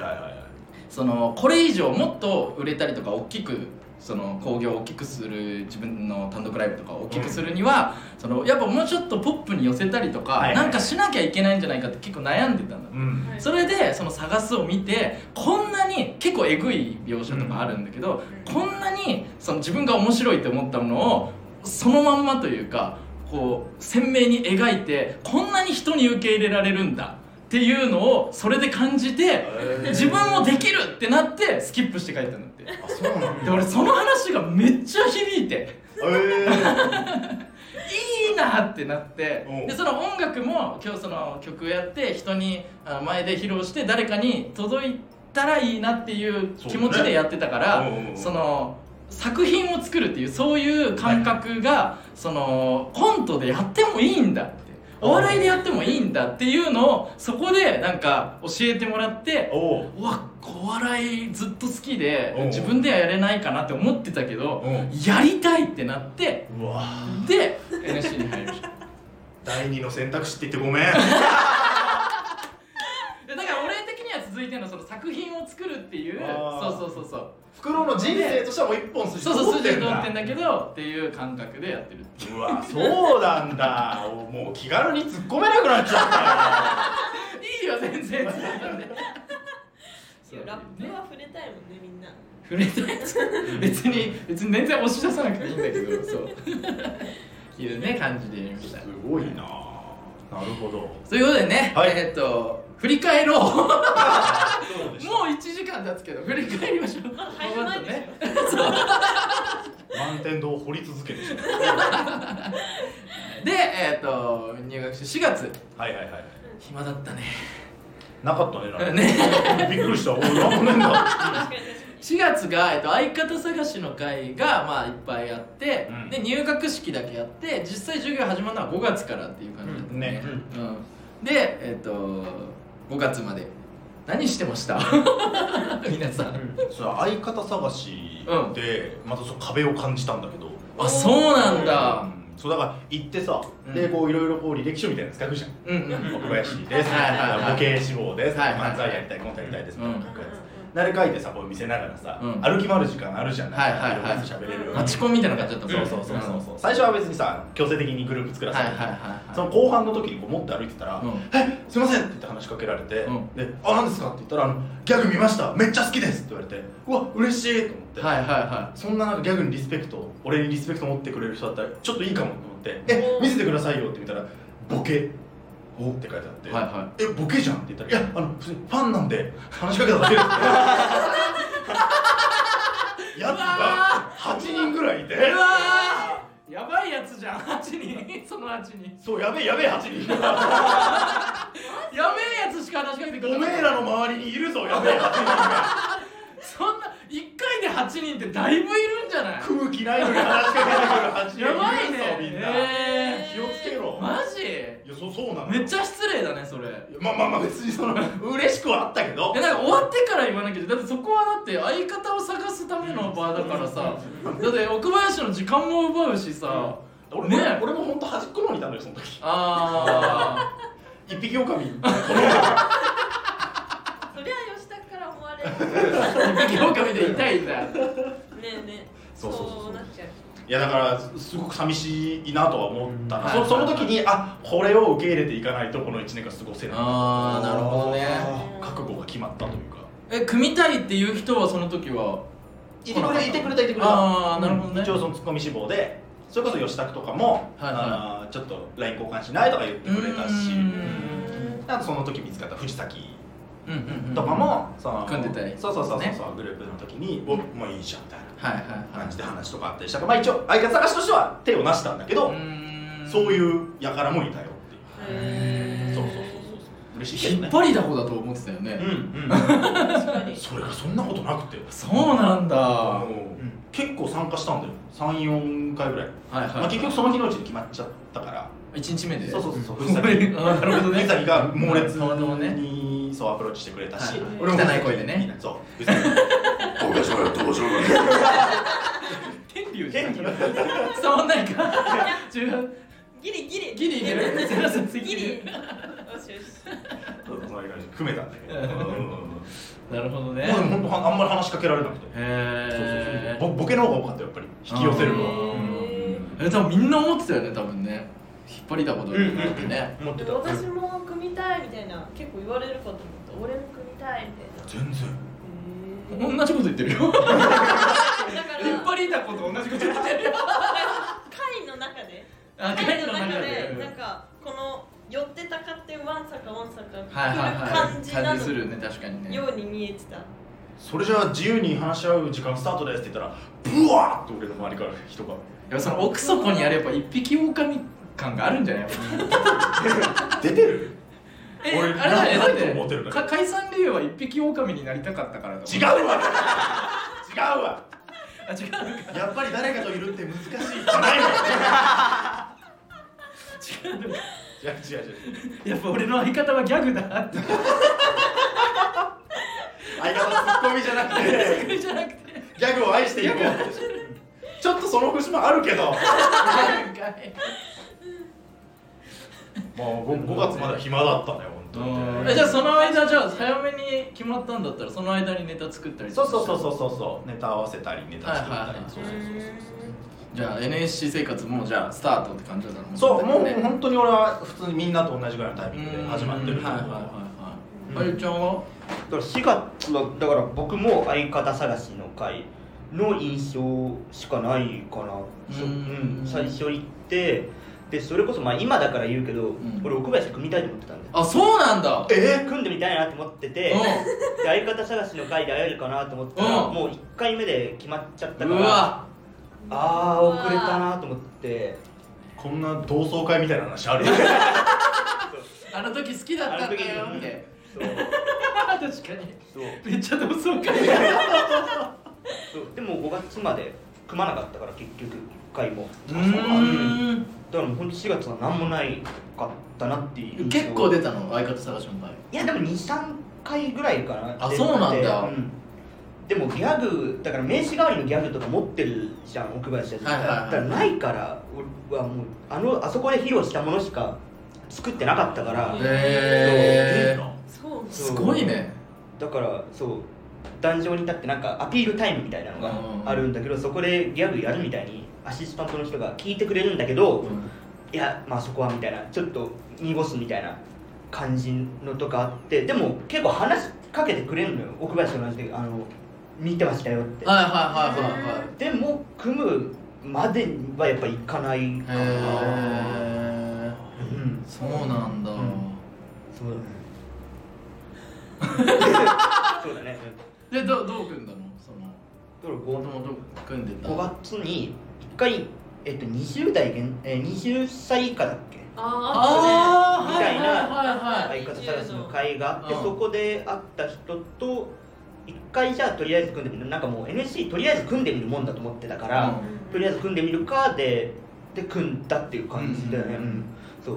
そのこれ以上もっと売れたりとか大きくその興行を大きくする自分の単独ライブとかを大きくするには、うん、そのやっぱもうちょっとポップに寄せたりとか、はい、なんかしなきゃいけないんじゃないかって結構悩んでたんだ、うん、それでその探すを見てこんなに結構えぐい描写とかあるんだけど、うん、こんなにその自分が面白いって思ったものをそのまんまというかこう鮮明に描いてこんなに人に受け入れられるんだっていうのをそれで感じて自分もできるってなってスキップして帰ったんだって。あ、そうなんだ。で俺その話がめっちゃ響いていいなってなって、でその音楽も今日その曲やって人に前で披露して誰かに届いたらいいなっていう気持ちでやってたから、ね、その作品を作るっていうそういう感覚がそのコントでやってもいいんだってお笑いでやってもいいんだっていうのをそこでなんか教えてもらって、うわお笑いずっと好きで自分ではやれないかなって思ってたけどやりたいってなって、うわで NSC に入りました。第二の選択肢って言ってごめんだから俺的には続いてのその作品を作るっていう、そう袋の人生としてはもう一本筋通ってんだ、そうそう筋通ってんだけどっていう感覚でやってるっていう。うわそうなんだもう気軽に突っ込めなくなっちゃったいいよ全然ラップは触れたいもんね、みんな触れたい別に全然押し出さなくていいんだけどそういうね感じでやりました。すごいな。なるほど。そういうことでね、はい、振り返ろうもう1時間経つけど振り返りましょう入らないでしょ満天堂を掘り続けてしまうで、入学して4月、はいはいはい、暇だったね。なかったね、なんかびっくりした何もねえんだ4月が、相方探しの会が、まあ、いっぱいあって、うん、で入学式だけやって実際授業始まるのは5月からっていう感じだったね、うんうんで、5月まで何してました皆さん、うん、それ相方探しで、うん、またその壁を感じたんだけど。あ、そうなんだ、うん、そうだから行ってさ、うん、でこういろいろこう履歴書みたいなの使うじゃん、小林です、ボケ志望です、漫才やりたい、コントやりたいですみたいな書くやつ誰かいてさ、こう見せながらさ、うん、歩き回る時間あるじゃん、喋れるように待ち込みみたいな感じだったもんね。そう最初は別にさ、強制的にグループ作らされて、その後半の時にこう持って歩いてたら、うん、え、すいませんって言って話しかけられて、うん、で、あ、なんですかって言ったら、ギャグ見ましためっちゃ好きですって言われて、うわ、嬉しいと思って、そんなギャグにリスペクト、俺にリスペクト持ってくれる人だったらちょっといいかもと思って、え、見せてくださいよって見たら、ボケって書いてあって、はいはい、え、ボケじゃんって言ったら、いや、普通にファンなんで話しかけただけですってやつが8人ぐらいいて、うわーやばいやつじゃん、8人、その8人、そう、やべえ8人やべえやつしか話しかけてくれない、おめえらの周りにいるぞ、やべえ8人がそんな、1回で8人ってだいぶいるんじゃない、空気ないのに話しかけてくる8人いるぞ、やばいね、みんな、気をつけろマジ。いや、そうなの、めっちゃ失礼だねそれ。まあ別にその嬉しくはあったけどなんか終わってから言わなきゃ、だってそこはだって相方を探すための場だからさ、だって奥林の時間も奪うしさ、俺もほんと端っこのにいたんだよその時。あー一匹狼それは吉田から思われる一匹狼で痛いんだよねえねえ、そうなっちゃう。いやだからすごく寂しいなとは思ったな、その時に、あ、これを受け入れていかないとこの1年間過ごせない。あー、なるほどね、覚悟が決まったというか。え、組みたいっていう人はその時はいてくれた。あー、なるほどね。一応そのツッコミ志望で、それこそ吉田とかも、ちょっと LINE 交換しないとか言ってくれたし、あとその時見つかった藤崎とかも組んでたり、そうグループの時に、お、もういいじゃんみたいな感じで話とかあったりしたから、まあ一応相方探しとしては手をなしたんだけど、そういう輩もいたよっていう。そう嬉しい。引っ張りだこだと思ってたよね。それがそんなことなくて。そうなんだ。結構参加したんだよ。3、4回ぐらい。まあ結局その日のうちに決まっちゃったから。1日目で。そう。藤崎が猛烈に。そうアプローチしてくれたし、俺も汚い声でね、そう別にどうかしろよ、どうかしろよ天竜伝わんないかギリすいません、ギリよしそういう感じで組めたんだけどなるほどね。もう本当あんまり話しかけられなくて、へそうそうそう、ボケの方が多かったやっぱり引き寄せるのは、うん、多分みんな思ってたよね多分ね、引っ張りだことになってね、うんうん、持ってた。私も組みたいみたいな結構言われるかと思った。俺も組みたいみたいな。全然。同じこと言ってるよ。だから引っ張りだこと同じこと言ってるよ。会の中で、なんかこの寄ってたかってワンサカワンサカ来る感じなのように見えてた。それじゃあ自由に話し合う時間スタートですって言ったらブワーッと俺の周りから人が。いやその奥底にあれやっぱ一匹狼感があるんじゃない？出てる？俺あれだね、だって解散理由は一匹狼になりたかったからだ。違うわ。違うわ。あ違う。やっぱり誰かといるって難しいじゃないの。違う。違う。やっぱ俺の相方はギャグだって。相方はツッコミじゃなくて。ツッコミじゃなくて。ギャグを愛していこう。ちょっとその節もあるけど。まあ、5月まで暇だったね、ほんとに。じゃあその間、じゃあ早めに決まったんだったらその間にネタ作ったりとか。そう、ネタ合わせたり、ネタ作ったり、そう。じゃあ NSC 生活もじゃあスタートって感じだったの？そう、もうほんとに俺は普通にみんなと同じぐらいのタイミングで始まってる。あゆちゃんは？だから4月は、だから僕も相方探しの会の印象しかないかな。うん、最初行ってで、それこそまあ今だから言うけど、俺奥林組みたいと思ってたんで。あ、そうなんだ。組んでみたいなと思ってて、で相方探しの会で会えるかなと思ったら、もう1回目で決まっちゃったから、うわあー遅れたなと思って。こんな同窓会みたいな話ある？あの時好きだったんだよみたいな。そう確かにそうめっちゃ同窓会そうでも5月まで組まなかったから結局1回も。だからもうほんと4月は何もないかったなっていう。結構出たの相方探しの場合。いやでも 2,3 回ぐらいかな。あ、そうなんだ、うん、でもギャグだから名刺代わりのギャグとか持ってるじゃん奥林は。だからないから俺はもうあそこで披露したものしか作ってなかったから。へーそうすごいね。だからそう壇上に立ってなんかアピールタイムみたいなのがあるんだけど、そこでギャグやるみたいにアシスタントの人が聞いてくれるんだけど、いやまあそこはみたいなちょっと濁すみたいな感じのとかあって、でも結構話しかけてくれるのよ奥林と同じで、あの見てましたよって。でも組むまではやっぱいかないかな。へえ、うん、そうなんだ、うん、そうだねで、どう組んだの？その組んでた5月に1回、20歳以下だっけみたいな相方探しの会があって、そこで会った人と1回じゃあとりあえず組んでみる。なんかもう NSC とりあえず組んでみるもんだと思ってたから、とりあえず組んでみるかで組んだっていう感じだよね。そう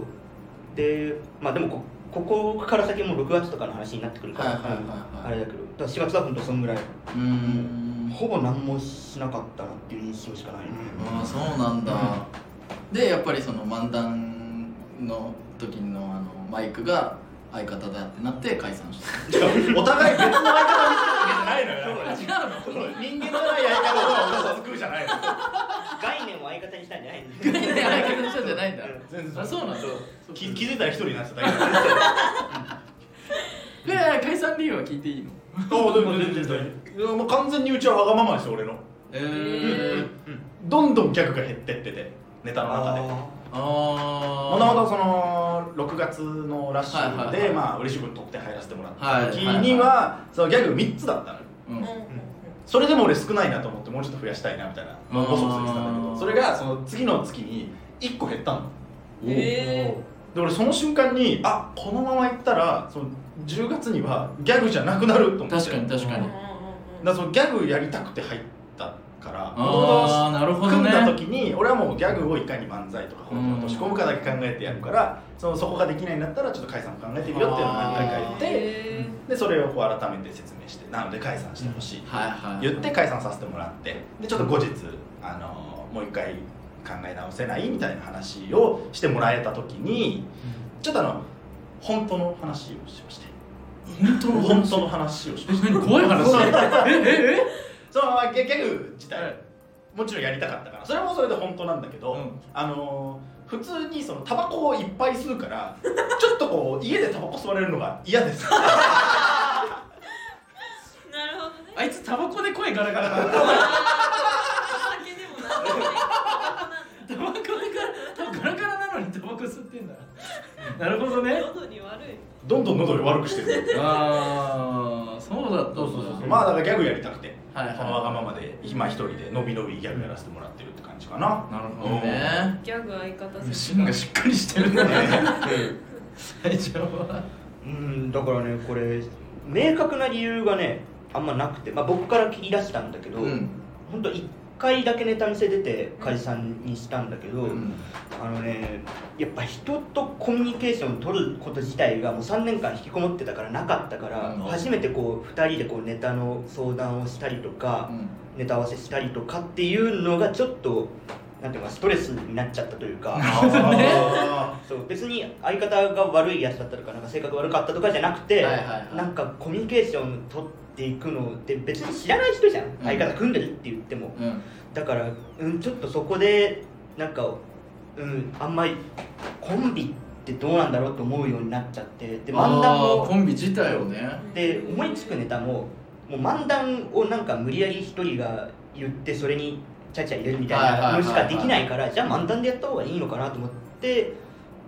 で、まあでもこから先も6月とかの話になってくるからあれだけど、だから4月はほんとそんぐらい。ほぼ何もしなかったなっていう印象しかないね。あ、そうなんだ、うん、でやっぱりその漫談の時 の, あのマイクが相方だってなって解散したお互い別の相方見つけたわけじゃないのよ。違うの人間のない相方を作るじゃないの概念を相方にしたんじゃないの。概念を相方にしたんじゃないんだ全然。あ、そうなんだ。気づいたら一人になっちゃっただけだいやいや、解散理由は聞いていいの？あ、でも全然もう完全にうちはわがままですよ、俺の。どんどんギャグが減ってってて、ネタの中で。もともとその6月のラッシュで嬉しく特典入らせてもらった時にはそのギャグ3つだったのよ。それでも俺少ないなと思ってもうちょっと増やしたいなみたいなごそごそ言ってたんだけど、それがその次の月に1個減ったの。で俺その瞬間に、あ、このままいったらその10月にはギャグじゃなくなると思って。確かにだからギャグやりたくて入ったから、組んだ時に俺はもうギャグをいかに漫才とか本当に落とし込むかだけ考えてやるから、そこができないんだったらちょっと解散も考えてみようっていうのを何回か言って、でそれをこう改めて説明して、なので解散してほしいって言って解散させてもらって、でちょっと後日もう一回考え直せないみたいな話をしてもらえた時に、ちょっと本当の話をしまして、本当の話をしました。何怖い話そのギャグ自体、はい、もちろんやりたかったからそれもそれで本当なんだけど、うん、普通にそのタバコをいっぱい吸うからちょっとこう家でタバコ吸われるのが嫌ですなるほどね。あいつタバコで声ガラガラだタバコでガラガラなのにタバコ吸ってんだなるほどね。喉に悪い。どんどん喉に悪くしてるああ、そうだった。そうまあだからギャグやりたくて、はいはい、このわがままで今一人でのびのびギャグやらせてもらってるって感じかな。なるほどね。ギャグ相方さ。芯がしっかりしてるね最初はだからね、これ明確な理由がね、あんまなくて、まあ、僕から切り出したんだけど、うん、ほんと1回だけネタ見せ出て解散にしたんだけど、うん、やっぱ人とコミュニケーションを取ること自体がもう3年間引きこもってたからなかったから、うん、初めてこう2人でこうネタの相談をしたりとか、うん、ネタ合わせしたりとかっていうのがちょっとなんていうかストレスになっちゃったというかそう別に相方が悪いやつだったとか、なんか性格悪かったとかじゃなくて、はいはいはい、なんかコミュニケーション取っていくのって別に知らない人じゃん、うん、相方組んでるって言っても、うん、だから、うん、ちょっとそこでなんか、うん、あんまりコンビってどうなんだろうと思うようになっちゃって、で漫談もコンビ自体をねで思いつくネタも、もう漫談をなんか無理やり一人が言ってそれにちゃちゃ入れるみたいなのしかできないから、じゃあ漫談でやった方がいいのかなと思って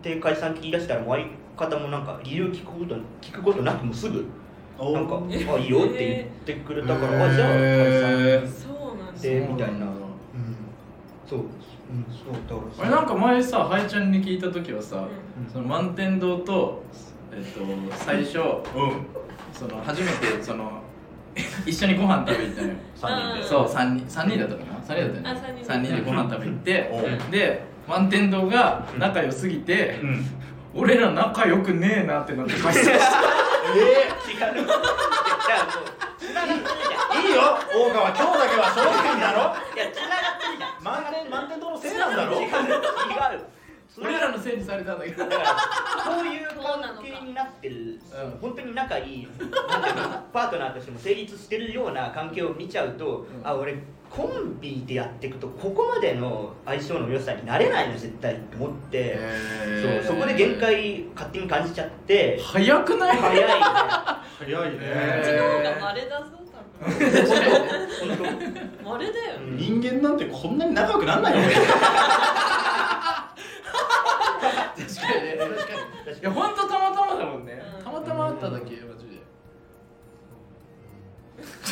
で解散切り出したら、もう相方もなんか理由聞くことなくもすぐなんかあいいよって言ってくれたから、あじゃあ解散でみたいな、うん、そう、うん、そうだからなんか前さハイちゃんに聞いた時はさ、うん、その満天堂と、最初、うん、その初めてその一緒にご飯食べ行ったのよ3人で。そう3人だったかな、3人だったよね。3人でご飯食べ行ってで、満天堂が仲良すぎて、うん、俺ら仲良くねえなってなって解散した違ういいよ、大川今日だけは正直だろ。いや、繋がってるじゃん。満天堂のせいなんだろ。違う俺らのせいにされたんだけどそういう関係になってる、うん、本当に仲いいパートナーとしても成立してるような関係を見ちゃうと、うん、あ、俺コンビでやっていくとここまでの相性の良さになれないの絶対って思って、そうそこで限界勝手に感じちゃって。早くない？早いね早いね。うちの方が稀だぞ本当稀だよ、ね、人間なんてこんなに仲良くなんないよね確かにね、確かにいや、ほんとたまたまだもんね、うん、たまたまあっただけ、マジ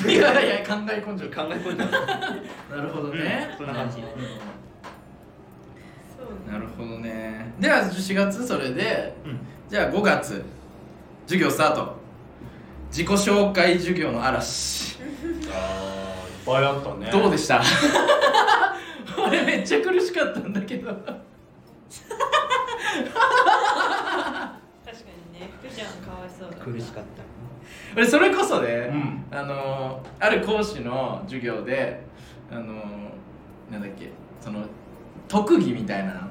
でいやいや、考え込んじゃうなるほどね、うん、そんな感じ、うん、そうなるほどね。では、4月それで、うん、じゃあ5月授業スタート、自己紹介授業の嵐あー、いっぱいあったね。どうでした俺めっちゃ苦しかったんだけど確かにね、福ちゃんかわいそうだな。苦しかった俺それこそね、うん、ある講師の授業でなんだっけ、その特技みたいなの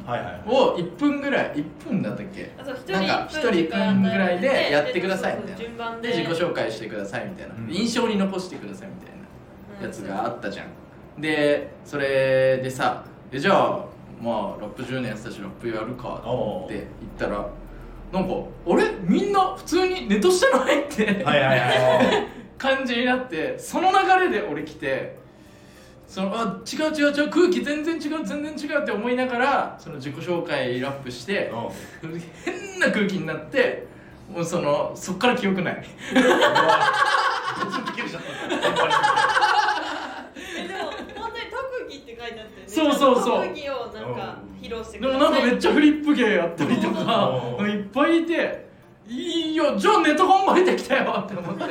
を1分ぐらい、1分だったっけ、なんか1人1分ぐらいでやってくださいみたいな、順番で自己紹介してくださいみたいな、うん、印象に残してくださいみたいなやつがあったじゃん、うん、で、それでさ、じゃあまあ、ラップ10年やってたしラップやるかって言ったら、なんかあれみんな普通にネタしてないって感じになって、その流れで俺来て、そのあ違う空気全然違うって思いながらその自己紹介ラップして変な空気になって、もうそっから記憶ないそう特技をなんか披露してください。でもなんかめっちゃフリップ芸やったりとかいっぱいいて、いいよじゃあネタ本番できたよって思ってめ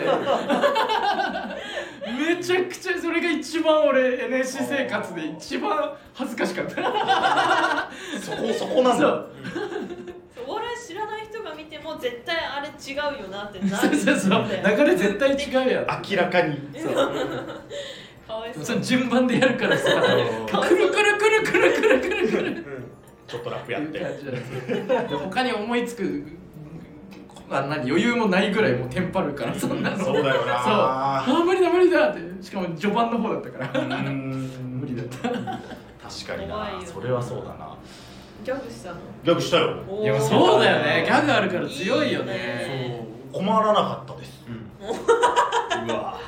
ちゃくちゃそれが一番俺 NSC 生活で一番恥ずかしかったそこなんだよお笑い知らない人が見ても絶対あれ違うよなってなるそう流れ絶対違うやん明らかにそうその順番でやるからさくるくる、ちょっとラップやって他に思いつくまあ、何余裕もないぐらいもうテンパるからそんなのそうだよなそうあ無理だ無理だってしかも序盤の方だったから無理だった確かにな、ね、それはそうだな。ギャグしたの？ギャグしたよ。いやそうだよね、ギャグあるから強いよね。いいねそう困らなかったです、うん、うわか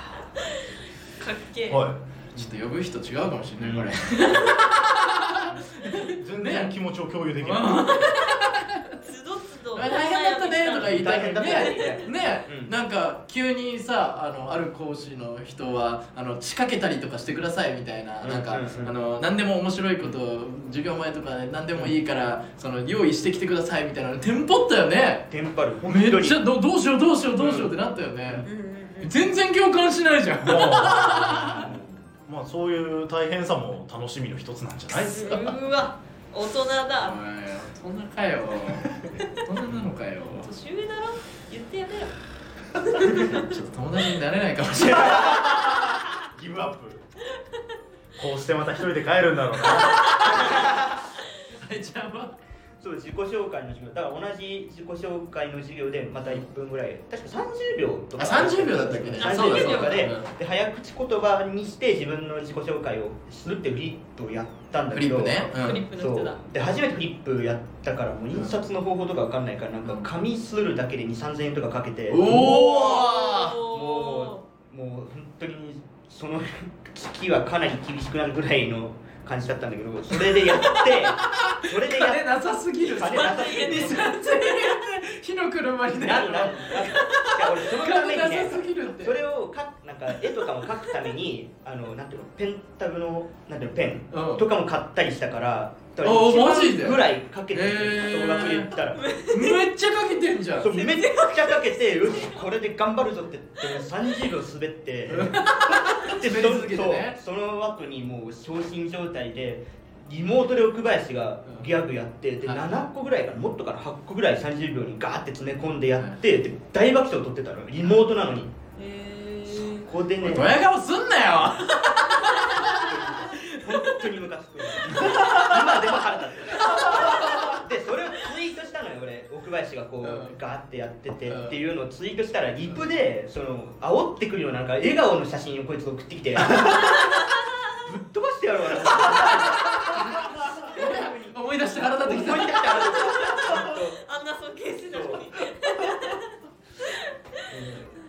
っけー、はい、ちょっと呼ぶ人違うかもしれないこれ全然気持ちを共有できない大変だったねとか言いたいけどね、うん、なんか急にさ ある講師の人は仕掛けたりとかしてくださいみたいな、うん、なんか、うん、何でも面白いこと授業前とか、ね、何でもいいからその用意してきてくださいみたいなのテンパったよね。テンパる本当にめっちゃ どうしようどうしようどうしようってなったよね、うん、全然共感しないじゃんまあそういう大変さも楽しみの一つなんじゃないですか。うわ大人だ。大人かよ大人なのかよ。年上だろ言ってやめろちょっと友達になれないかもしれないギブアップこうしてまた一人で帰るんだろうなあれちゃんはそう自己紹介の授業だから同じ自己紹介の授業でまた1分ぐらい確か30秒とか30秒だったっけね。30秒とか で早口言葉にして自分の自己紹介をするってフリップをやったんだけどフリップね、うん、フリップの人だで初めてフリップやったからもう印刷の方法とかわかんないからなんか紙するだけで 2,3 千円とかかけておーもう本当にその月はかなり厳しくなるぐらいの感じだったんだけどそれでやってそれでや金なさすぎる金なさすぎる火の車になるな俺そのためにねそれをなんか絵とかも描くためになんていうのペンタブのなんていうのペンとかも買ったりしたから1万ぐらいかけて小学で行ったらめっちゃかけてんじゃんそうめっちゃかけてよしこれで頑張るぞって言って30秒滑ってでその後にもう昇進状態でリモートで奥林がギャグやってで7個ぐらいからもっとから8個ぐらい30秒にガーって詰め込んでやってで大爆笑を取ってたのリモートなのにそこでねドヤ顔すんなよ本当にムカつく今でも腹立ってでそれをツイートしたのよ俺奥林がこう、うん、ガーってやってて、うん、っていうのをツイートしたらリプでその煽ってくるようななんか笑顔の写真をこいつ送ってきてぶっ飛ばしてやろうな思い出して腹立ってきたあんな尊敬してたのに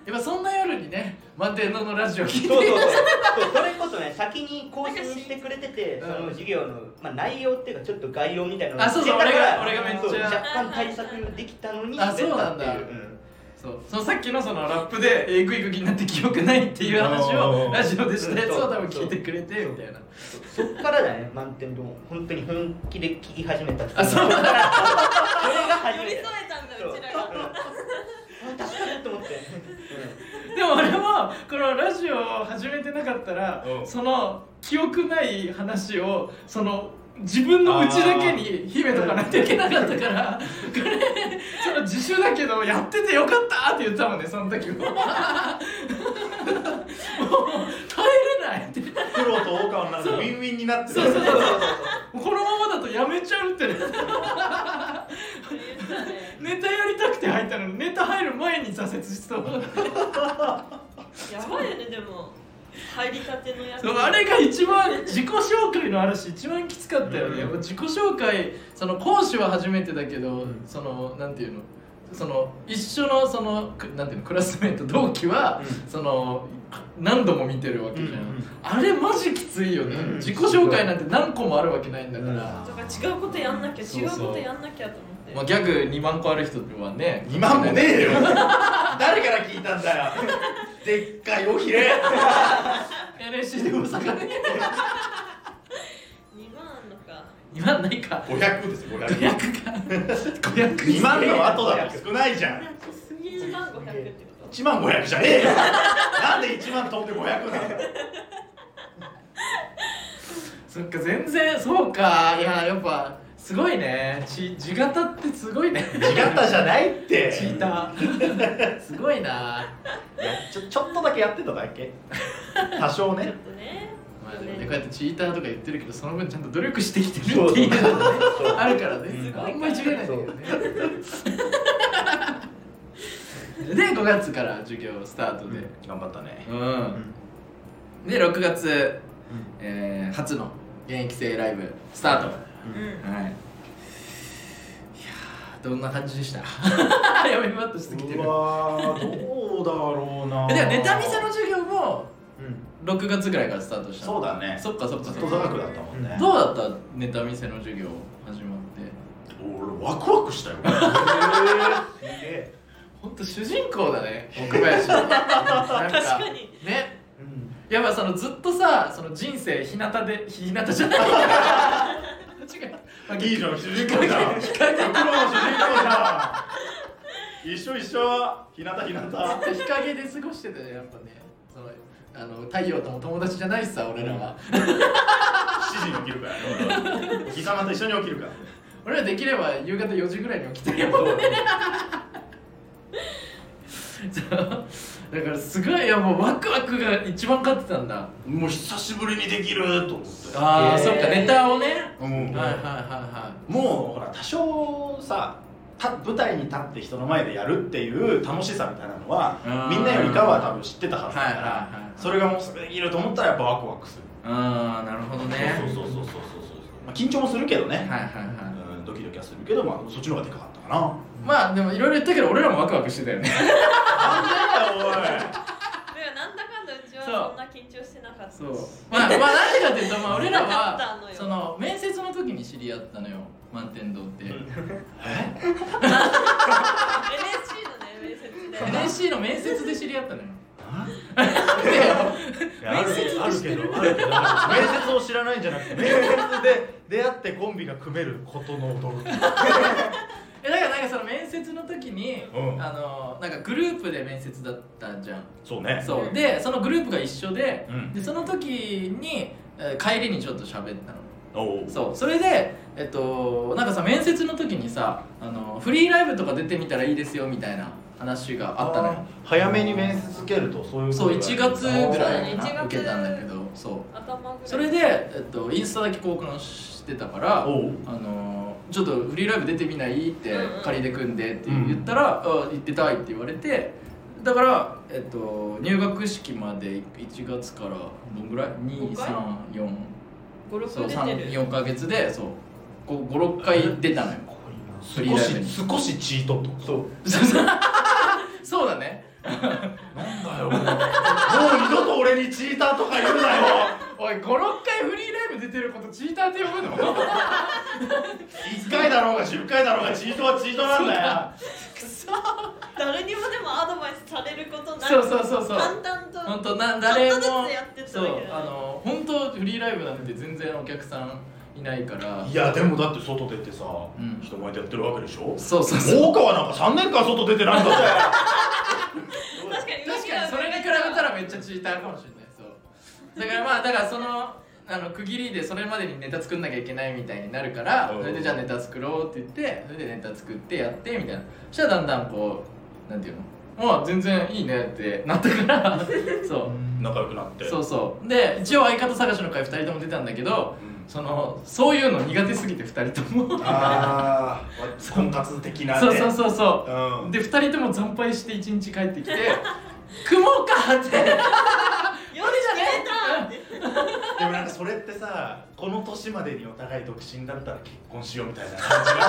やっぱそんな夜にね満天堂のラジオ聞いてそれこそね先に更新してくれててその授業の、まあ、内容っていうかちょっと概要みたいなのをしてたから俺がめっちゃ若干対策できたのに滑ったっていうそうなんだ、うん、そうさっきのそのラップでグイグイになって記憶ないっていう話をラジオでしたやつを多分聞いてくれてみたいなそっからだね満天堂本当に本気で聞き始めたってそうだからそれが初めて寄り添えたんだうちらが確かにと思ってでも俺もこのラジオを始めてなかったらその記憶ない話をその自分のうちだけに秘めとかなきゃいけなかったからこれその自主だけどやっててよかったって言ったもんねその時ももう帰れないって苦労と大川なんでウィンウィンになってるそうこのままだとやめちゃうってねネタやりたくて入ったのにネタ入る前に挫折しそうやばいよねでも入りたてのやつあれが一番自己紹介の嵐一番きつかったよね、うん、自己紹介その講師は初めてだけど、うん、そのなんていうのその一緒のそのなんていうのクラスメート同期は、うん、その何度も見てるわけじゃん、うんうん、あれマジきついよね、うん、自己紹介なんて何個もあるわけないんだから、うん、だから違うことやんなきゃ違うことやんなきゃと思ってまあ、ギャグ2万個ある人はね2万もねえよ誰から聞いたんだよでっかいおひれNSC で大阪ね2万あんのか2万ないか500ですよ500か500 2万の後だと少ないじゃん1万500ってこと1万500じゃねえよなんで1万飛んで500なんだよそっか全然そうかいややっぱすごいね。地形ってすごいね。地形じゃないって。チーター。すごいな。ちょっとだけやってただけ。多少ね。ちょっとね。まあでもね、こうやってチーターとか言ってるけど、その分ちゃんと努力してきてるっていうのね。あるからね。あんまり違えないんだけどね。で5月から授業スタートで、うん、頑張ったね、うん、で6月、うん初の現役生ライブスタート、うんはい、いやどんな感じでしたやめまっとしてきてるうわどうだろうなでもネタ見せの授業も6月ぐらいからスタートしたそうだねそっかそっかずっと座学だったもんねどうだったネタ見せの授業始まって俺ワクワクしたよほんと主人公だね奥林なんか確かにね、うん、やっぱそのずっとさその人生日向で日向じゃない違ういいじゃん主人公じゃん日陰プロの主人公じゃん一緒一緒日向日向日陰で過ごしてたねやっぱねその太陽とも友達じゃないしさ、俺らは7時に起きるからね、日様と一緒に起きるから俺らできれば夕方4時ぐらいに起きてるよねだからすごい、いやもうワクワクが一番勝ってたんだもう久しぶりにできると思ってああ、そっか、ネタをね、うん、はいはいはいはいもう、ほら、多少さ舞台に立って人の前でやるっていう楽しさみたいなのはみんなよりかは多分知ってたはずだから、はいはいはいはい、それがもうそれできると思ったらやっぱワクワクするああなるほどねそうそうそうそうそう、まあ、緊張もするけどね、はいはいはいうん、ドキドキはするけど、まあ、そっちの方がでかかったかなまあでもいろいろ言ったけど俺らもワクワクしてたよねなんだよおいなんだかんだうちはそんな緊張してなかったしそうまあなんでかっていうと、まあ、俺らはその面接の時に知り合ったのよ満天堂って、うん、えNSC の面接で知り合ったのよ面接あるけど面接を知らないんじゃなくて面接で出会ってコンビが組めることの驚きだからなんかその面接の時に、うん、なんかグループで面接だったじゃんそうねそうでそのグループが一緒 でその時に帰りにちょっと喋ったのそうそれで、なんかさ面接の時にさフリーライブとか出てみたらいいですよみたいな話があったのよ早めに面接受けるとそういうことそう1月ぐらいな受けたんだけどそう頭ぐらいそれで、インスタだけ交換してたからちょっとフリーライブ出てみないって仮で組んでって言ったら、うん、あ行ってたいって言われてだから、入学式まで1月からどんぐらい 2,3,4そう3、4ヶ月でそう5、6回出たのよフリーライブに少しチートってことそうだねなんだよもう二度と俺にチーターとか言うなよおい、5、6回フリーライブ出てることチーターって呼ぶの1回だろうが10回だろうがチートはチートなんだよくそ誰にもでもアドバイスされることなくそう淡々とほんと誰もちょっとずつやってたわけだね本当フリーライブなんて全然お客さんいないからいやでもだって外出てさ、うん、人前でやってるわけでしょそう大川なんか3年間外出てないんだって確かにそれに比べたらめっちゃチーターかもしれないそうだからまあだからその区切りでそれまでにネタ作んなきゃいけないみたいになるからそれでじゃあネタ作ろうって言ってそれでネタ作ってやってみたいなそしたらだんだんこうなんていうのまあ全然いいねってなったからそう仲良くなってそうで一応相方探しの会2人とも出たんだけど、うん、そういうの苦手すぎて2人ともああ婚活的なねそう、うん、で2人とも惨敗して1日帰ってきて組もうかって夜じゃねえなでもなんかそれってさこの年までにお互い独身だったら結婚しようみたいな感じが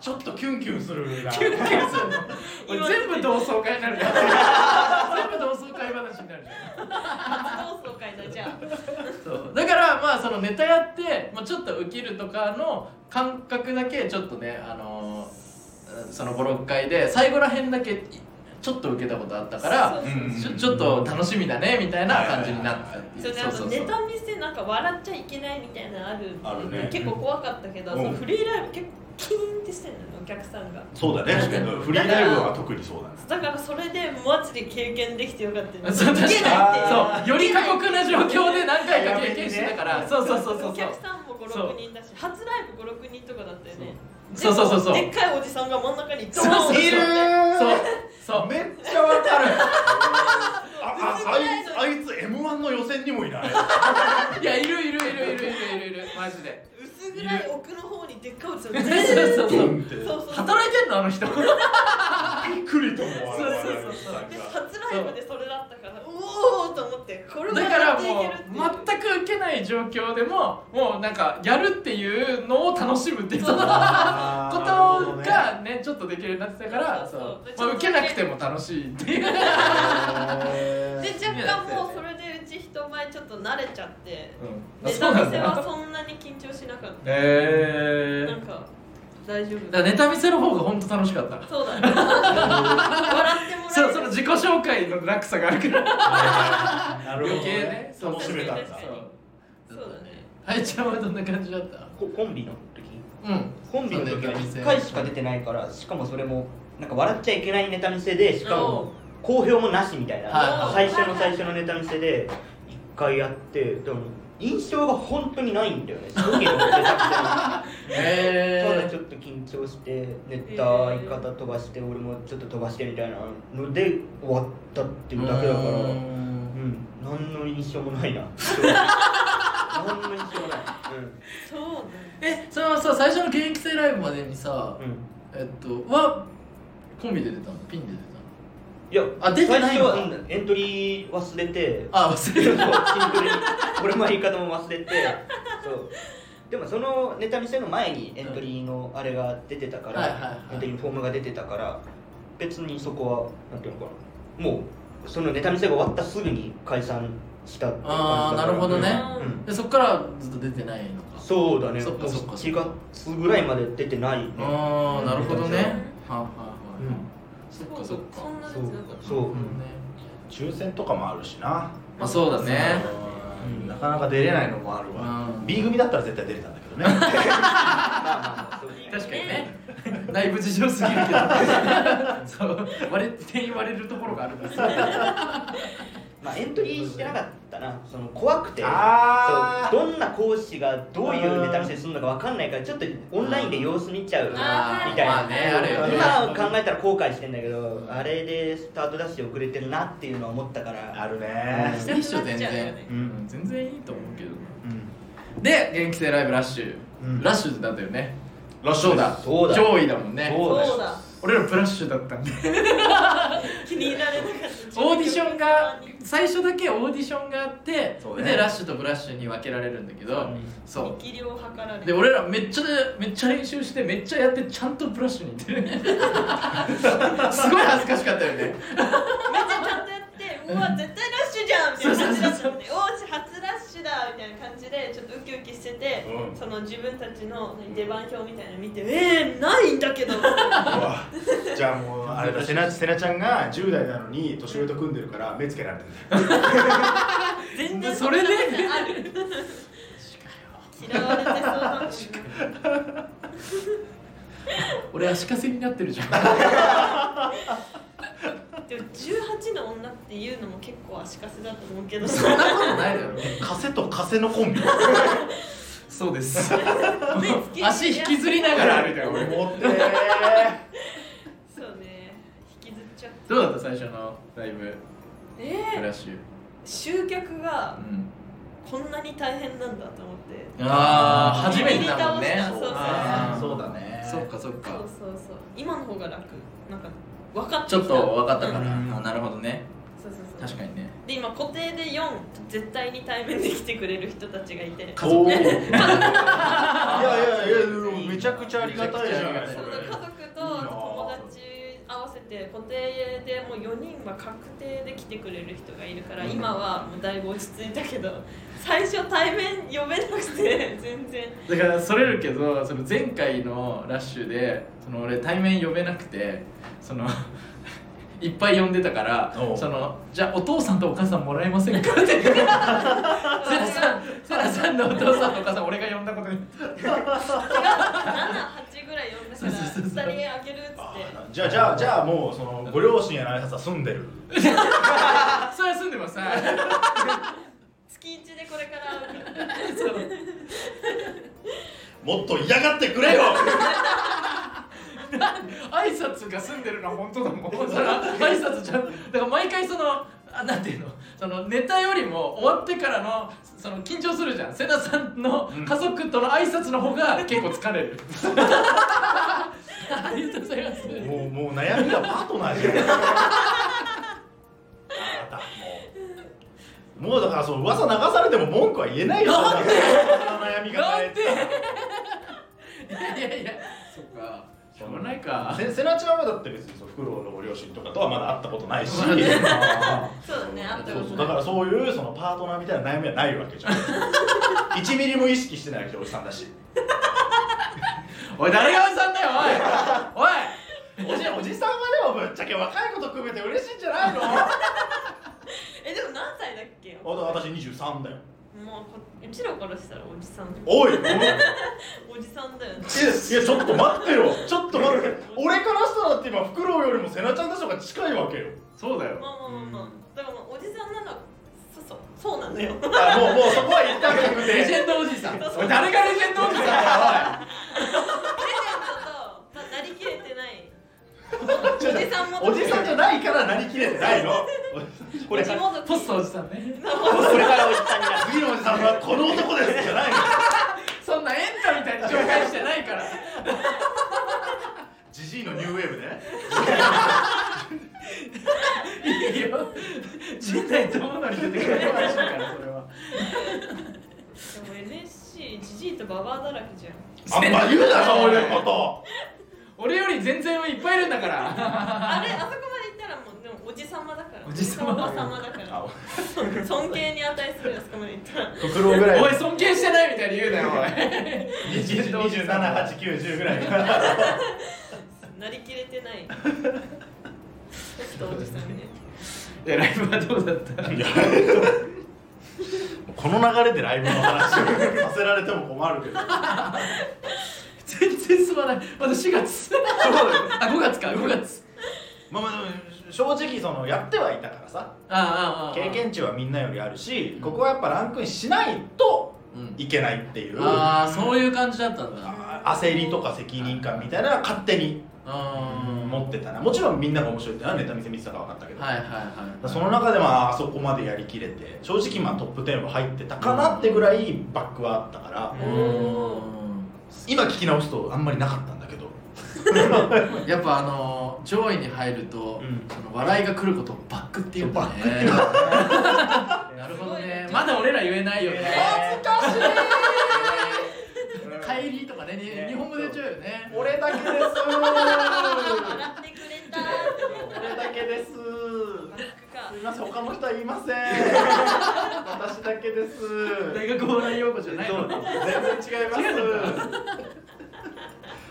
してちょっとキュンキュンするなキュンキュンするの全部同窓会になるじゃん全部同窓会話になるじゃん同窓会だじゃんそうだからまあそのネタやって、まあ、ちょっとウケるとかの感覚だけちょっとねその5、6回で最後ら辺だけちょっと受けたことあったからそうちょっと楽しみだねみたいな感じになったっていうそうネタ見せなんか笑っちゃいけないみたいなのあるね結構怖かったけど、うん、そのフリーライブ結構キーンってしてるのお客さんがそうだねフリーライブは特にそうだねだからそれでマジで経験できてよかったよねそう確かにそうより過酷な状況で何回か経験してたから、ね、そうお客さんも 5,6 人だし初ライブ 5,6 人とかだったよねそうでっかいおじさんが真ん中にドーンっているそうめっちゃわかるあいつ M1 の予選にもいないいやいるマジで薄暗い奥の方にでっかいおじさんが働いてんのあの人びっくりと思われる。初ライブでそれだったから、おおと思って。だからもう全く受けない状況でも、もうなんかやるっていうのを楽しむっていうことがね、ちょっとできるようになってたから、まあ受けなくても楽しいっていう。で若干もうそれでうち人前ちょっと慣れちゃって、ネタ見せはそんなに緊張しなかった。なんか。大丈夫だネタ見せの方が本当楽しかった。そうだね。笑ってもらえる。そう、その自己紹介の楽さがあるから。なるほど、ね。余計ね、楽しめたんだ。そうだね。あいちゃんはどんな感じだった？コンビの時？うん。コンビの時は1回しか出てないから、しかもそれもなんか笑っちゃいけないネタ見せで、しかも好評もなしみたいな。はい、最初のネタ見せで1回やって、でも。印象が本当にないんだよね。すごい出たくてただちょっと緊張してネタ相方飛ばして俺もちょっと飛ばしてみたいなので終わったっていうだけだから、うん、何の印象もないな。何の印象もない。そうね。それはさ最初の現役生ライブまでにさ、はコンビで出たの？ピンで出たの？いや、最初はエントリー忘れて、忘れた。シンプルに俺も言い方も忘れて、そう。でもそのネタ見せの前にエントリーのあれが出てたから、エントリーのフォームが出てたから、別にそこはなんていうのかな、もうそのネタ見せが終わったすぐに解散したっていう感じだから。なるほどね。でそこからずっと出てないのか。そうだね。4月ぐらいまで出てないね。なるほどね。そんなに強かった。そう。抽選とかもあるしな。まあそうだね。なかなか出れないのもあるわ。B 組だったら絶対出れたんだけどね。確かにね。内部事情すぎるけど。そう。全員割れるところがあるんですよ。まあエントリーしてなかったな。その怖くて、どんな講師がどういうネタ見せするのかわかんないからちょっとオンラインで様子見ちゃうみたいな。今考えたら後悔してんだけど、あれでスタートダッシュ遅れてるなっていうのは思ったから。あるね。一緒全然。全然いいと思うけど。で現役生ライブラッシュ、ラッシュだったよね。ラッシュだ。上位だもんね。そうだ。俺らプラッシュだったんで気に入られなかった。オーディションが最初だけオーディションがあって、ね、でラッシュとブラッシュに分けられるんだけど、そう力量を測られる。で俺らめっちゃ練習してめっちゃやってちゃんとブラッシュに行ってるね。すごい恥ずかしかったよね。めっちゃちゃんとやって、うわ絶対ラッシュじゃんみたいな感じだったので、おし初ラッシュだみたいな感じでちょっとウキウキしてて、その自分たちの出番表みたいなの見て、ないんだけど。じゃあもうあれだ、セナちゃんが10代なのに年上と組んでるから目つけられてる。全然それである。嫌われてそうな。俺足かせになってるじゃん。でも18の女っていうのも結構足かせだと思うけど。そんなことないだろ。カセとカセのコンビ。そうです。足引きずりながらみたいな。俺持って。どうだった最初のライブ、フラッシュ集客がこんなに大変なんだと思って、初めてだもんね。そうだね。そっかそっか。そう今の方が楽、なんか分かってきた、ちょっと分かったから。なるほどね。確かにね。で今固定で4絶対に対面で来てくれる人たちがいて、家族。いやいやいやめちゃくちゃありがたいじゃないですか。家族と友達合わせて固定でもう4人は確定で来てくれる人がいるから、今はもうだいぶ落ち着いたけど、最初対面呼べなくて全然。だからそれるけど、その前回のラッシュでその俺対面呼べなくて、そのいっぱい呼んでたから、そのじゃあお父さんとお母さんもらえませんかって。セナさんのお父さんとお母さん俺が呼んだことに。7、8ぐらい呼んだから2人あげるっつって。じゃあもうそのご両親やられたさ住んでる。それ住んでます。月1でこれから。もっと嫌がってくれよ。挨拶が済んでるのは本当だもん。挨拶ちゃんだから毎回そのなんていうの、そのネタよりも終わってからのその緊張するじゃん。セナさんの家族との挨拶の方が結構疲れる。ありがとうございます。もう悩みがパートナーじゃん。もうだからその噂流されても文句は言えないよ。なんで悩みがないいやいや、そっか、しょうがないか。セナちゃんはだって別にフクロウのご両親とかとはまだ会ったことないし、そうね、会ったことない。そうだからそういうそのパートナーみたいな悩みはないわけじゃん。1ミリも意識してないわけ、おじさんだし。おい、誰がおじさんだよ、おい。おじさんはでもぶっちゃけ若い子と組めて嬉しいんじゃないの？え、でも何歳だっけ？私23だよ。もう、うちらからしたらおじさん。おい、おじさんだよね。いや、ちょっと待ってよ、ちょっと待って。俺からしたらだって今、フクロウよりもセナちゃんたちが近いわけよ。そうだよ。まあまあまあまあ、だからおじさんなの。そうなんだよ。もうそこは言ったくて。レジェンドおじさん。そうそう、誰がレジェンドおじさんだよ、おい。レジェンドと、なりきれてないおじさんも。おじさんじゃないからなりきれてないの。これからポストおじさんね。これからおじさんになる。次のおじさんはこの男ですじゃないの。そんなエンタみたいに紹介してないから。ジジイのニューウェーブね。いいよ。人体伴に出てくる話だからそれは。でも NSC ジジイとババアだらけじゃん。あんま言うなそういうこと。俺より全然いっぱいいるんだから。あそこまで行ったらもうでもおじさまだから。おじさまだから。尊敬に値する、あそこまで行ったら。フクロウぐらい。おい、尊敬してないみたいに言うなよおい。27、8、9、10ぐらい。なりきれてない。ちょっとおじさんね。でライブはどうだった？この流れでライブの話をさせられても困るけど。全然すまない。まだ4月。あ、5月か、5月。まあまあ正直そのやってはいたからさ。経験値はみんなよりあるし、ここはやっぱランクインしないといけないっていう。ああ、そういう感じだったんだ。焦りとか責任感みたいなのは勝手に。持ってたな。もちろんみんなが面白いってのはネタ見せ見てたか分かったけど、その中でまあそこまでやりきれて、正直まあトップ10は入ってたかなってぐらいバックはあったから、今聞き直すとあんまりなかったんだけど。やっぱ上位に入ると、笑いが来ることをバックっていうんだね。なるほどね。まだ俺ら言えないよね。恥ずかしい。帰りとかね、日本語で言っちゃうよね。俺だけです。笑ってくれた。俺だけです。すみません、他の人は言いません。私だけです。大学お笑い用語じゃないの。全然違います。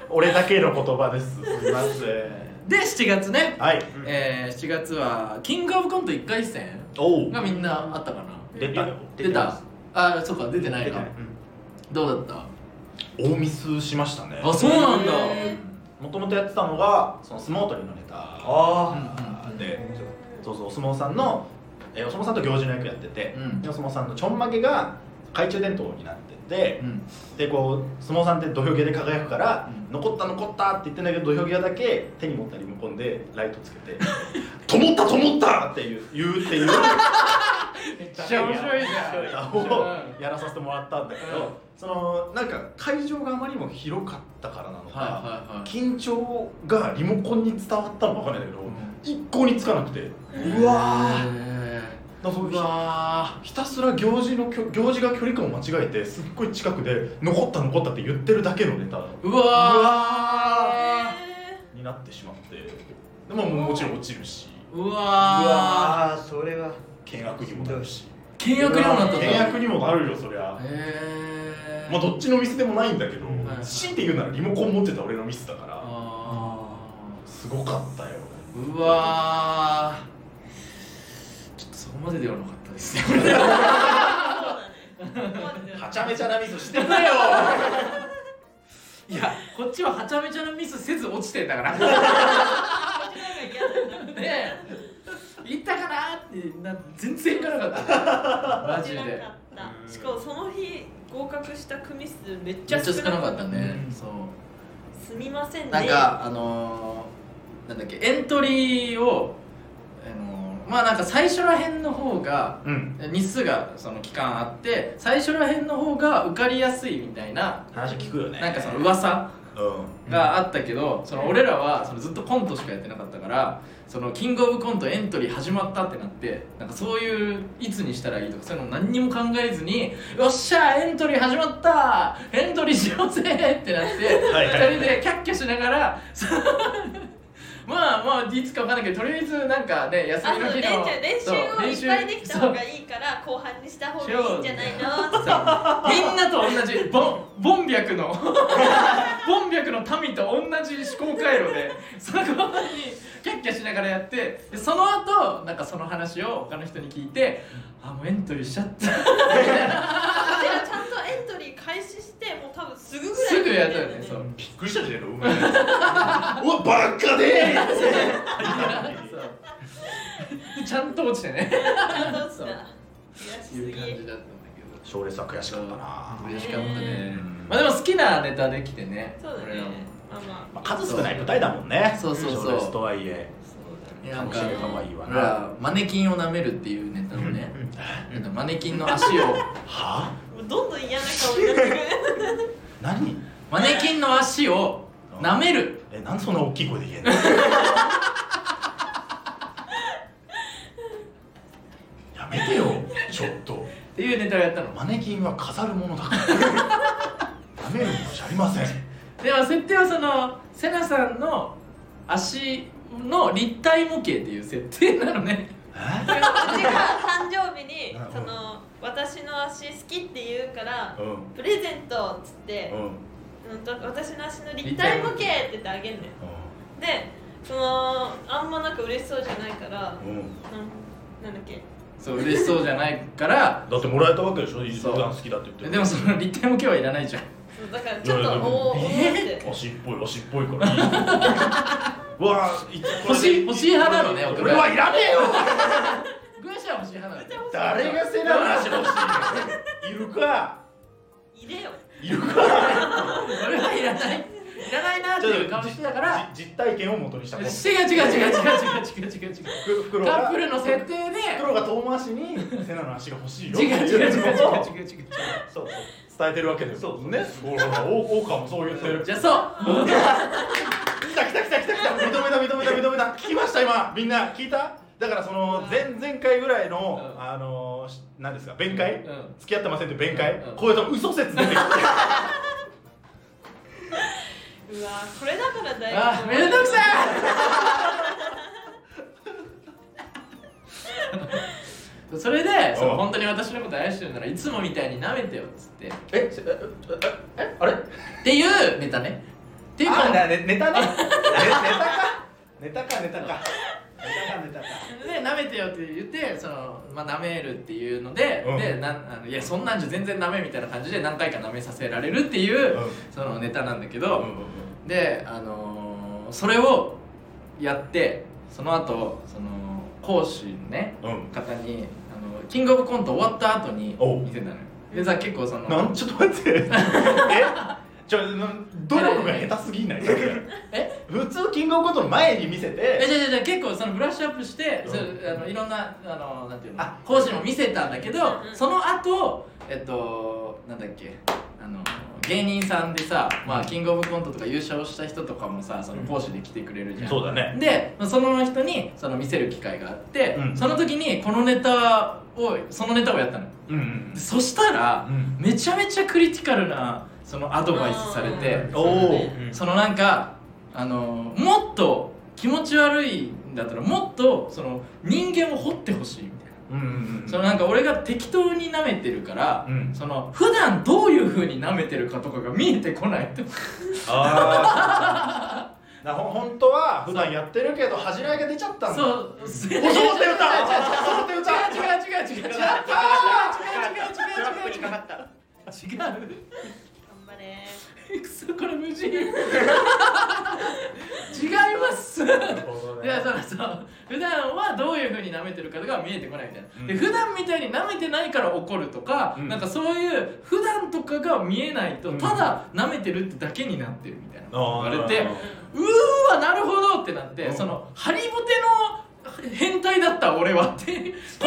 俺だけの言葉です。すみません。で、7月ね。はい。7月はキングオブコント1回戦がみんなあったかな。出た。あ、そうか、出てないか。どうだった？大ミスしましたね。あ、そうなんだ。もともとやってたのがその相撲取りのネタで、そうそう、お相撲さんのお相撲さんと行司の役やってて、お相撲さんのちょんまげが懐中電灯になってて、でこう相撲さんって土俵際で輝くから残ったって言ってんだけど、土俵際だけ手に持ったリモコンでライトつけて灯ったって言う。めっちゃ面白いじゃん。をやらさせてもらったんだけど、そのなんか会場があまりにも広かったからなのか、緊張がリモコンに伝わったのかわかんないんだけど、一向につかなくて、うわー、ひたすら行司が距離感を間違えて、すっごい近くで残ったって言ってるだけのネタ、うわーになってしまって、でももちろん落ちるし、うわー、それは倹約にもなるし、倹約にもなったんだ。倹約にもなるよ、そりゃ。まあどっちのミスでもないんだけど、強いて言うならリモコン持ってた俺のミスだから、すごかったよ。うわー、ちょっとそこまでではなかったですね。はちゃめちゃなミスしてたよ。いや、こっちははちゃめちゃなミスせず落ちてんだから。ねえ、行ったかなって全然行かなかった。マジで。しかもその日合格した組数めっちゃ少なかったね。そう。すみませんね。なんかなんだっけ、エントリーをまあなんか最初ら辺の方が日数がその期間あって、最初ら辺の方が受かりやすいみたいな話聞くよね。なんかその噂。があったけど、その俺らはそのずっとコントしかやってなかったから、そのキングオブコントエントリー始まったってなって、なんかそういういつにしたらいいとかそういうの何にも考えずに、よっしゃエントリー始まったエントリーしようぜってなって2人でキャッキャしながらまあまあいつか分かんないけど、とりあえずなんかね休みの日の練習をいっぱいできた方がいいから後半にした方がいいんじゃないのってみんなと同じボン白のボン白の民と同じ思考回路でその後にキャッキャしながらやって、でその後なんかその話を他の人に聞いて、あもうエントリーしちゃったみたいなちゃんとエントリー開始してもう多分すぐぐらいすぐやったよね。そうびっくりしたじゃん、うまいお前バカでーってちゃんと落ちてねちゃんと落ちた悔しすぎいう感じだったんだけど、賞レースは悔しかったな。悔しかったね。まあでも好きなネタできてね。そうだね、まあ、数少ない舞台だもんね。そうそうそう、賞レースとはいえなんかマネキンを舐めるっていうネタをねマネキンの足をはぁどんどん嫌な顔になってくる何マネキンの足を舐める。え、なんでそんな大きい声で言えんのやめてよ、ちょっとっていうネタをやったの。マネキンは飾るものだから舐めるものじゃありません。でも設定はそのセナさんの足の立体模型っていう設定なのね。うちが誕生日にその私の足好きって言うから、うん、プレゼントっつって、うん、私の足の立体模型って言ってあげんねん、うん、でそのあんまなんか嬉しそうじゃないから、うん、なんだっけそう嬉しそうじゃないからだってもらえたわけでしょ、一番好きだって言ってる。でもその立体模型はいらないじゃん。だからちょっとおー足っぽい足っぽいからいいわぁ、欲しい派なのね、俺はいらねえよグーシャ欲しい派なの。誰がセナの足欲しいのいるかいれよいるか俺はいらないいらないなっていう顔してたから、実体験を元にしたもん。違うカップルの設定で袋が遠回しにセナの足が欲しいよって違うそう伝えてるわけだよ。そうですね、オオカもそう言ってる。じゃあそう来た認めた聞きました。今みんな聞いた。だからその前々回ぐらいの、うん、何ですか弁解、うん、付き合ってませんって弁解、うんうん、こういうと嘘説出てきてうわこれだからだよ。あめんどくさいそれでその本当に私のこと愛してるならいつもみたいに舐めてよっつって、えあれっていうネタね。ネタかで舐めてよって言ってそのまあ舐めるっていうので、うん、でいやそんなんじゃ全然舐めみたいな感じで何回か舐めさせられるっていう、うん、そのネタなんだけど、うん、でそれをやってその後その講師のね、うん、方にキングオブコント終わった後に見せたのよ。でさ結構そのなんちょっと待ってえ努力が下手すぎないえ普通キングオブコントの前に見せてじゃ結構そのブラッシュアップして、うん、いろんななんていうの講師も見せたんだけど、その後なんだっけ芸人さんでさ、まあ、キングオブコントとか優勝した人とかもさその講師で来てくれるじゃん、うん、そうだね。でその人にその見せる機会があって、うん、その時にそのネタをやったの、うんうん、そしたら、うん、めちゃめちゃクリティカルなそのアドバイスされて、そのなんかもっと気持ち悪いんだったらもっとその人間を掘ってほしいみたいな、そのなんか俺が適当に舐めてるから、うん、その普段どういう風に舐めてるかとかが見えてこないとあ本当は普段やってるけど恥じらいが出ちゃったんだ。そう。おそって歌。違う。違う。これ無事違いますだからそう普段はどういう風に舐めてるかとかは見えてこないみたいな、うん、で普段みたいに舐めてないから怒るとか、うん、なんかそういう普段とかが見えないとただ舐めてるってだけになってるみたいな言われて、うーわなるほどってなって、うん、そのハリボテの変態だった俺はってこ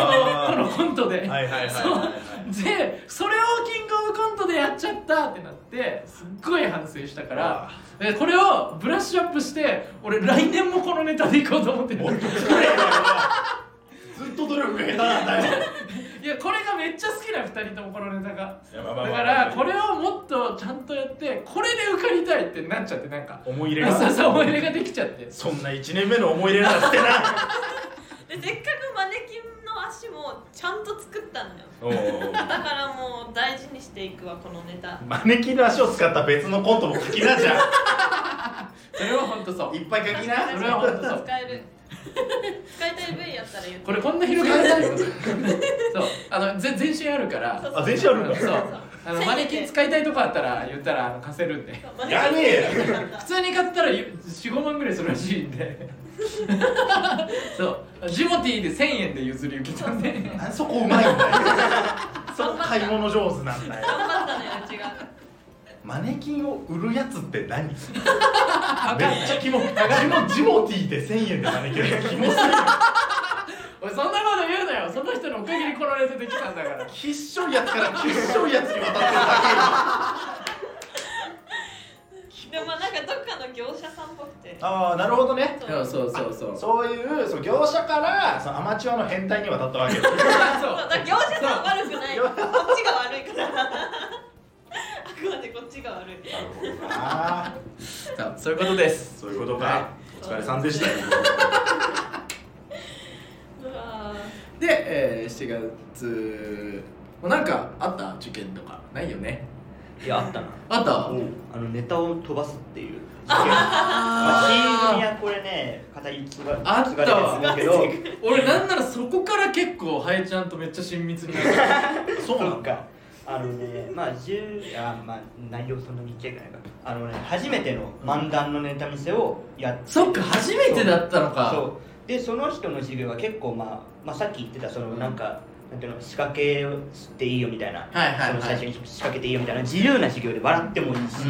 のコントで、はいはいはいはい、でそれをキングオブコンントでやっちゃったってなってすっごい反省したから、これをブラッシュアップして俺来年もこのネタでいこうと思ってるずっと努力が下手なんだよいやこれがめっちゃ好きな2人ともこのネタが、だからこれをもっとちゃんとやってこれで受かりたいってなっちゃって、なんか思い入れができちゃって、そんな1年目の思い入れなんてなでせっかくマネキンの足もちゃんと作ったんだよだからもう大事にしていくわこのネタ。マネキンの足を使った別のコントも書きなじゃんそれはほんとそう、いっぱい書きな、それはほんとそう使える使いたい部位やったら言って、これこんな広がらないそう、全身あるから、あ、全身あるんだ、そうマネキン使いたいとこあったら言ったら貸せるんで、やねえよ普通に買ったら 4,5 万ぐらいするらしいんでそう、ジモティーで 1,000 円で譲り受けたんで、なんそこうまいんだよそこ買い物上手なんだよ、頑張ったね、うちがマネキンを売るやつって何めっちゃキモジモティーで 1,000 円でマネキンがキモすぎるおい、そんなこと言うなよ、その人のおかげにこのネタできたんだからきっしょいやつからきっしょいやつに渡ってるだけでもなんかどっかの業者さんっぽくて、ああなるほどね、そうそういうその業者からそのアマチュアの変態に渡ったわけそうだ、業者さん悪くない、こっちが悪いからこっちが悪い。なるほどなあ。そういうことです。そういうことか。はい、お疲れさんでした。で、7月もなんかあった受験とかないよね。いやあったな。あった。ネタを飛ばすっていう。新宮これね語り継がれてるんだけど、俺なんならそこから結構ハエちゃんとめっちゃ親密になる。そうなんか。内容そんなにいけないか、初めての漫談のネタ見せをやって、そっか初めてだったのか、そうでその人の授業は結構、まあさっき言ってたそのなんか、なんていうの仕掛けていいよみたいな、その最初に仕掛けていいよみたいな自由な授業で笑ってもいいし、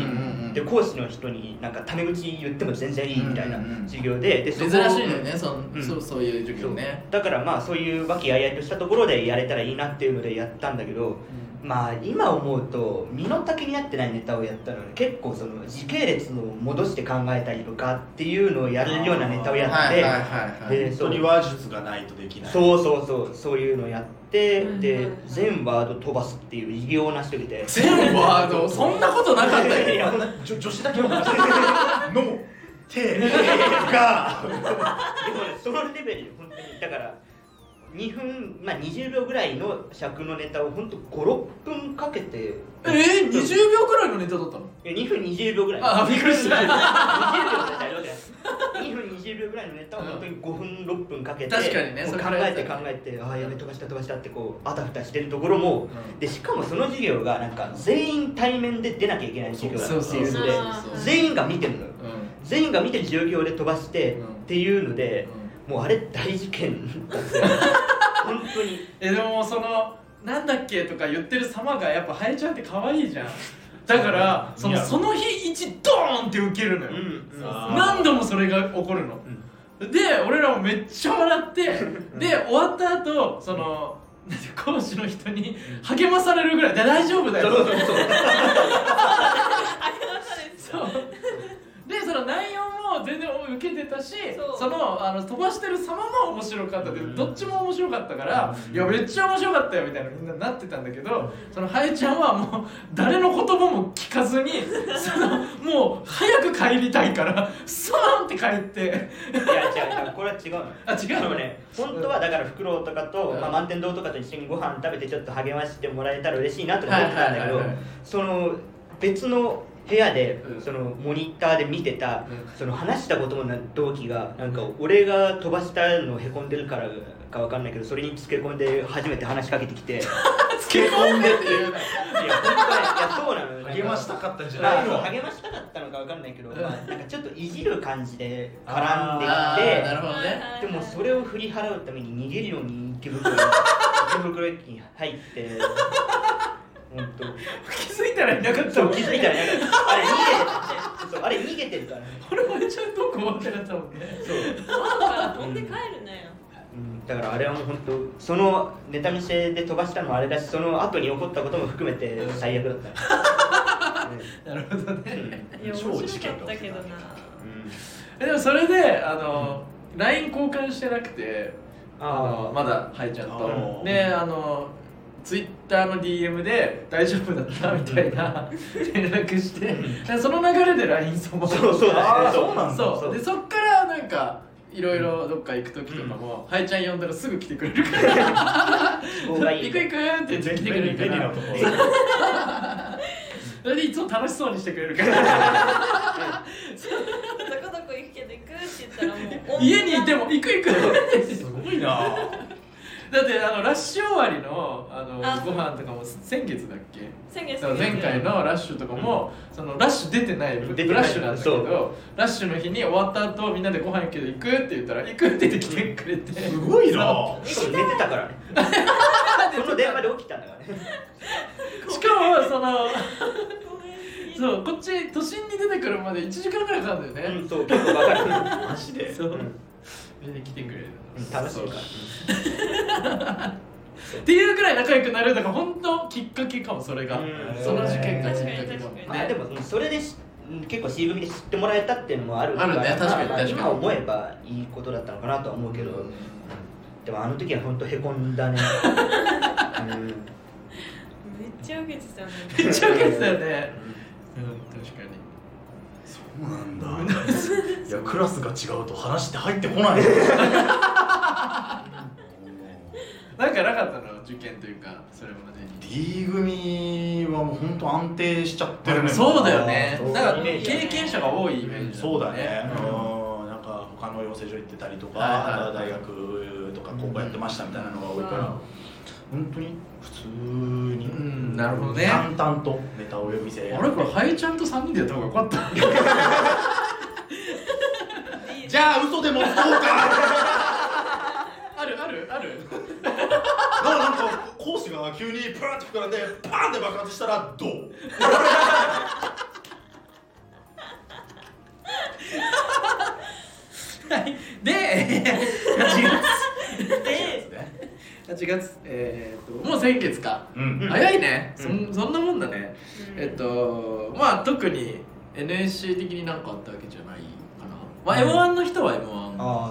で講師の人になんかタメ口言っても全然いいみたいな授業で、で珍しいよね、そういう授業ね、だからまあそういう和気あいあいとしたところでやれたらいいなっていうのでやったんだけど。まあ今思うと身の丈になってないネタをやったので、結構その時系列を戻して考えたりとかっていうのをやるようなネタをやって、本当に話術がないとできない、そういうのをやって、で全ワード飛ばすっていう異業を成し遂げて、全ワードそんなことなかったよ女子だけはの手がでもそのレベル本当にだから。2分、まあ、20秒ぐらいの尺のネタをほんと 5,6 分かけて、20秒ぐらいのネタだったの？いや、2分20秒ぐらい、びっくりした2分20秒ぐらいのネタをほんとに5分6分かけて、確かにね、考えてああやべ飛ばしたってこうあたふたしてるところも、でしかもその授業がなんか全員対面で出なきゃいけない授業だっていうので、全員が見てるのよ、全員が見てる状況で飛ばしてっていうので、もうあれ大事件だったよ本当にでもそのなんだっけとか言ってる様がやっぱハエちゃんって可愛いじゃん、だからその日一ドーンって受けるのよ、何度もそれが起こるの、で俺らもめっちゃ笑ってで終わった後その講師の人に励まされるぐらいで大丈夫だよでその内容も全然受けてたし、その飛ばしてる様も面白かったで、どっちも面白かったから、いやめっちゃ面白かったよみたいなみんななってたんだけど、そのハエちゃんはもう誰の言葉も聞かずにもう早く帰りたいからスーンって帰っていや違う、これは違うの、違うのね、本当はだからフクロウとかと、満天堂とかと一緒にご飯食べてちょっと励ましてもらえたら嬉しいなと思ってたんだけど、その別の部屋でそのモニターで見てたその話したこともない同期がなんか俺が飛ばしたのをへこんでるからかわかんないけど、それにつけ込んで初めて話しかけてきてつけ込んでっていういやそうなのよ、励ましたかったんじゃないの、励ましたかったのかわかんないけど、なんかちょっといじる感じで絡んできて、でもそれを振り払うために逃げるように池袋駅に入って。本当気づいたらいなかったもん、気づいたらいなかったあれ逃げてるから、俺ちゃんとこうってなったもんね、そう窓から飛んで帰るね、だからあれはもう本当そのネタ見せで飛ばしたのもあれだし、その後に起こったことも含めて最悪だった、なるほどね、面白かったけどな、でもそれでLINE 交換してなくてまだ入っちゃったで、Twitter の DM で大丈夫だったみたいな連絡してその流れで LINE そもそもそうなんだ。でそっからなんかいろいろどっか行くときとかも、ハイちゃん呼んだらすぐ来てくれるから行く行くって言って来てくれるからそれでいつも楽しそうにしてくれるからどこどこ行くけど行くって言ったらもう家にいても行く行くってすごいなだってラッシュ終わりのご飯とかも先月だっけ？前回のラッシュとかも、そのラッシュ出てないブラッシュなんだけど、ラッシュの日に終わった後みんなでご飯行くけど行くって言ったら行くって言って来てくれて、すごいな。寝てたからね。その電話で起きたんだからね。しかもそうこっち都心に出てくるまで1時間くらいかかるんだよね。うん、そう結構かかる。マジで。そう。来てくれるの楽しいからっていうくらい仲良くなるのが本当きっかけかも、それがその事件がきっかけかも、でもそれで結構 C 組で知ってもらえたっていうのもあるから、今思えばいいことだったのかなとは思うけど、でもあの時は本当へこんだねめっちゃウケてたよね確かにそうなんだいやクラスが違うと話って入ってこないなんかなかったの受験というかそれまでに D 組はもうほんと安定しちゃってるね。そうだよね、なんか経験者が多いイメージ、そうだね、なんか他の養成所行ってたりとか大学とか高校やってましたみたいなのが多いから本当に普通に、なるほどね、淡々とネタを読みせやって、あれこれハイちゃんと3人でやった方がよかったじゃあ嘘でもそうかあるなんか講師が急にプランって膨らんでパーンって爆発したらどうで8月、もう先月か、早いね、そんなもんだね、まあ特に NSC 的に何かあったわけじゃないかな、M1 の人は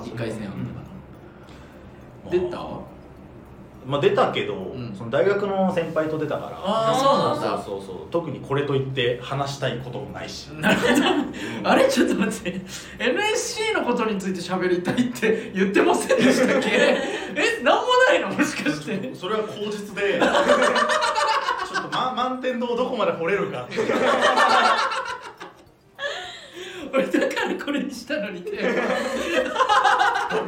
M11 回戦あったかな、出た？まあ出たけど、その大学の先輩と出たから、そうそう特にこれといって話したいこともないし、なるほど、あれちょっと待って、 NSC のことについて喋りたいって言ってませんでしたっけなんもないの、もしかして。それは口実でちょっと、満天堂をどこまで掘れるか俺だからこれにしたのにってど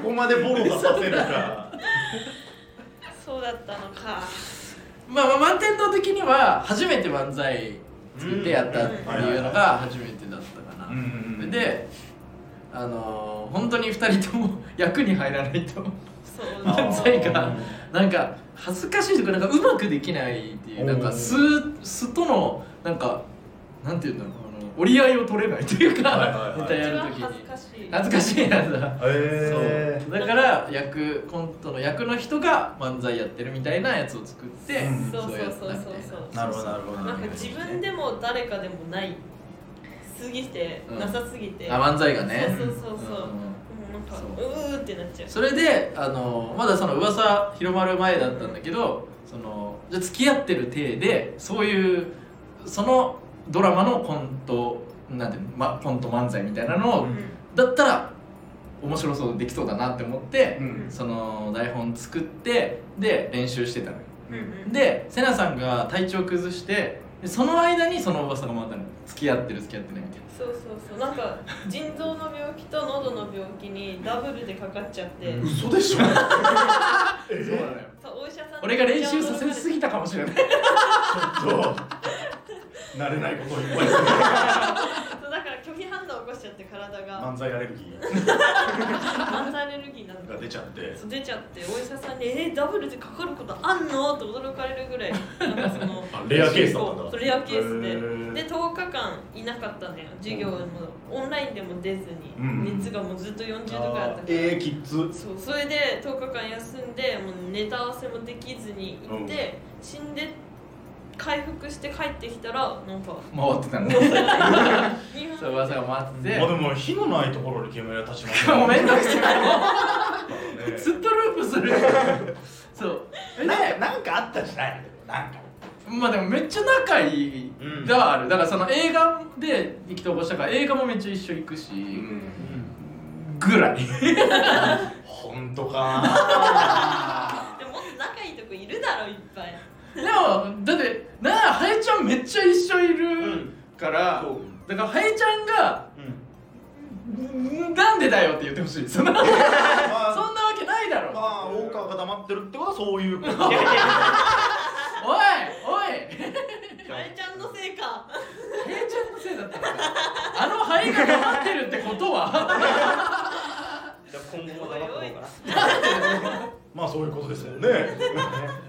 こまでボロがさせるかそうだったのか。まあ満天堂的には初めて漫才作ってやったっていうのが初めてだったかな。で、本当に2人とも役に入らないと漫才がなんか恥ずかしいとかなんかうまくできないっていう、なんか素とのなんかなんていうんだろう、折り合いを取れないというか、ネタやるときに恥ずかしいやつだ、そうだからコントの役の人が漫才やってるみたいなやつを作って、そうやったみたいな。なるほどなるほど。なんか自分でも誰かでもないすぎて、なさすぎて、漫才がね、そうなんかうーってなっちゃう。それでまだその噂広まる前だったんだけど、そのじゃ付き合ってる体でそういうそのドラマのコント漫才みたいなのを、だったら面白そうできそうだなって思って、その台本作ってで練習してたのよ、でセナさんが体調崩して、その間にその噂が回ったの、付き合ってないみたいな。そうなんか腎臓の病気と喉の病気にダブルでかかっちゃって。嘘でしょそうなのよ、俺が練習させすぎたかもしれないちょっと慣れないことにだから拒否反応起こしちゃって体が漫才アレルギー漫才アレルギーなんか出ちゃってお医者さんにダブルでかかることあんのと驚かれるぐらいなんかそのレアケースだったんだ。レアケースで10日間いなかったのよ。授業もオンラインでも出ずに、熱がもうずっと40度くらいだったからきっつ。そう、それで10日間休んでもうネタ合わせもできずに行って、死んで回復して帰ってきたらなんか回ってたんだそう、噂が回ってて、でも火のないところで煙は立ちますねもうめんどくさいずっとループするそうなんかあったじゃないの。なんかまあでもめっちゃ仲いいがある、だからその映画で意気投合したから映画もめっちゃ一緒行くし、ぐらいほんとかでももっと仲いいとこいるだろいっぱい。でもだってハエちゃんめっちゃ一緒いるから、だからハエちゃんが、なんでだよって言ってほしい。そんなわけないだろ。まあ大川が黙ってるってことはそういうことおいハエちゃんのせいか。ハエちゃんのせいだったのか。あのハエが黙ってるってことはじゃあ今後も黙ってこうかなまあそういうことですよね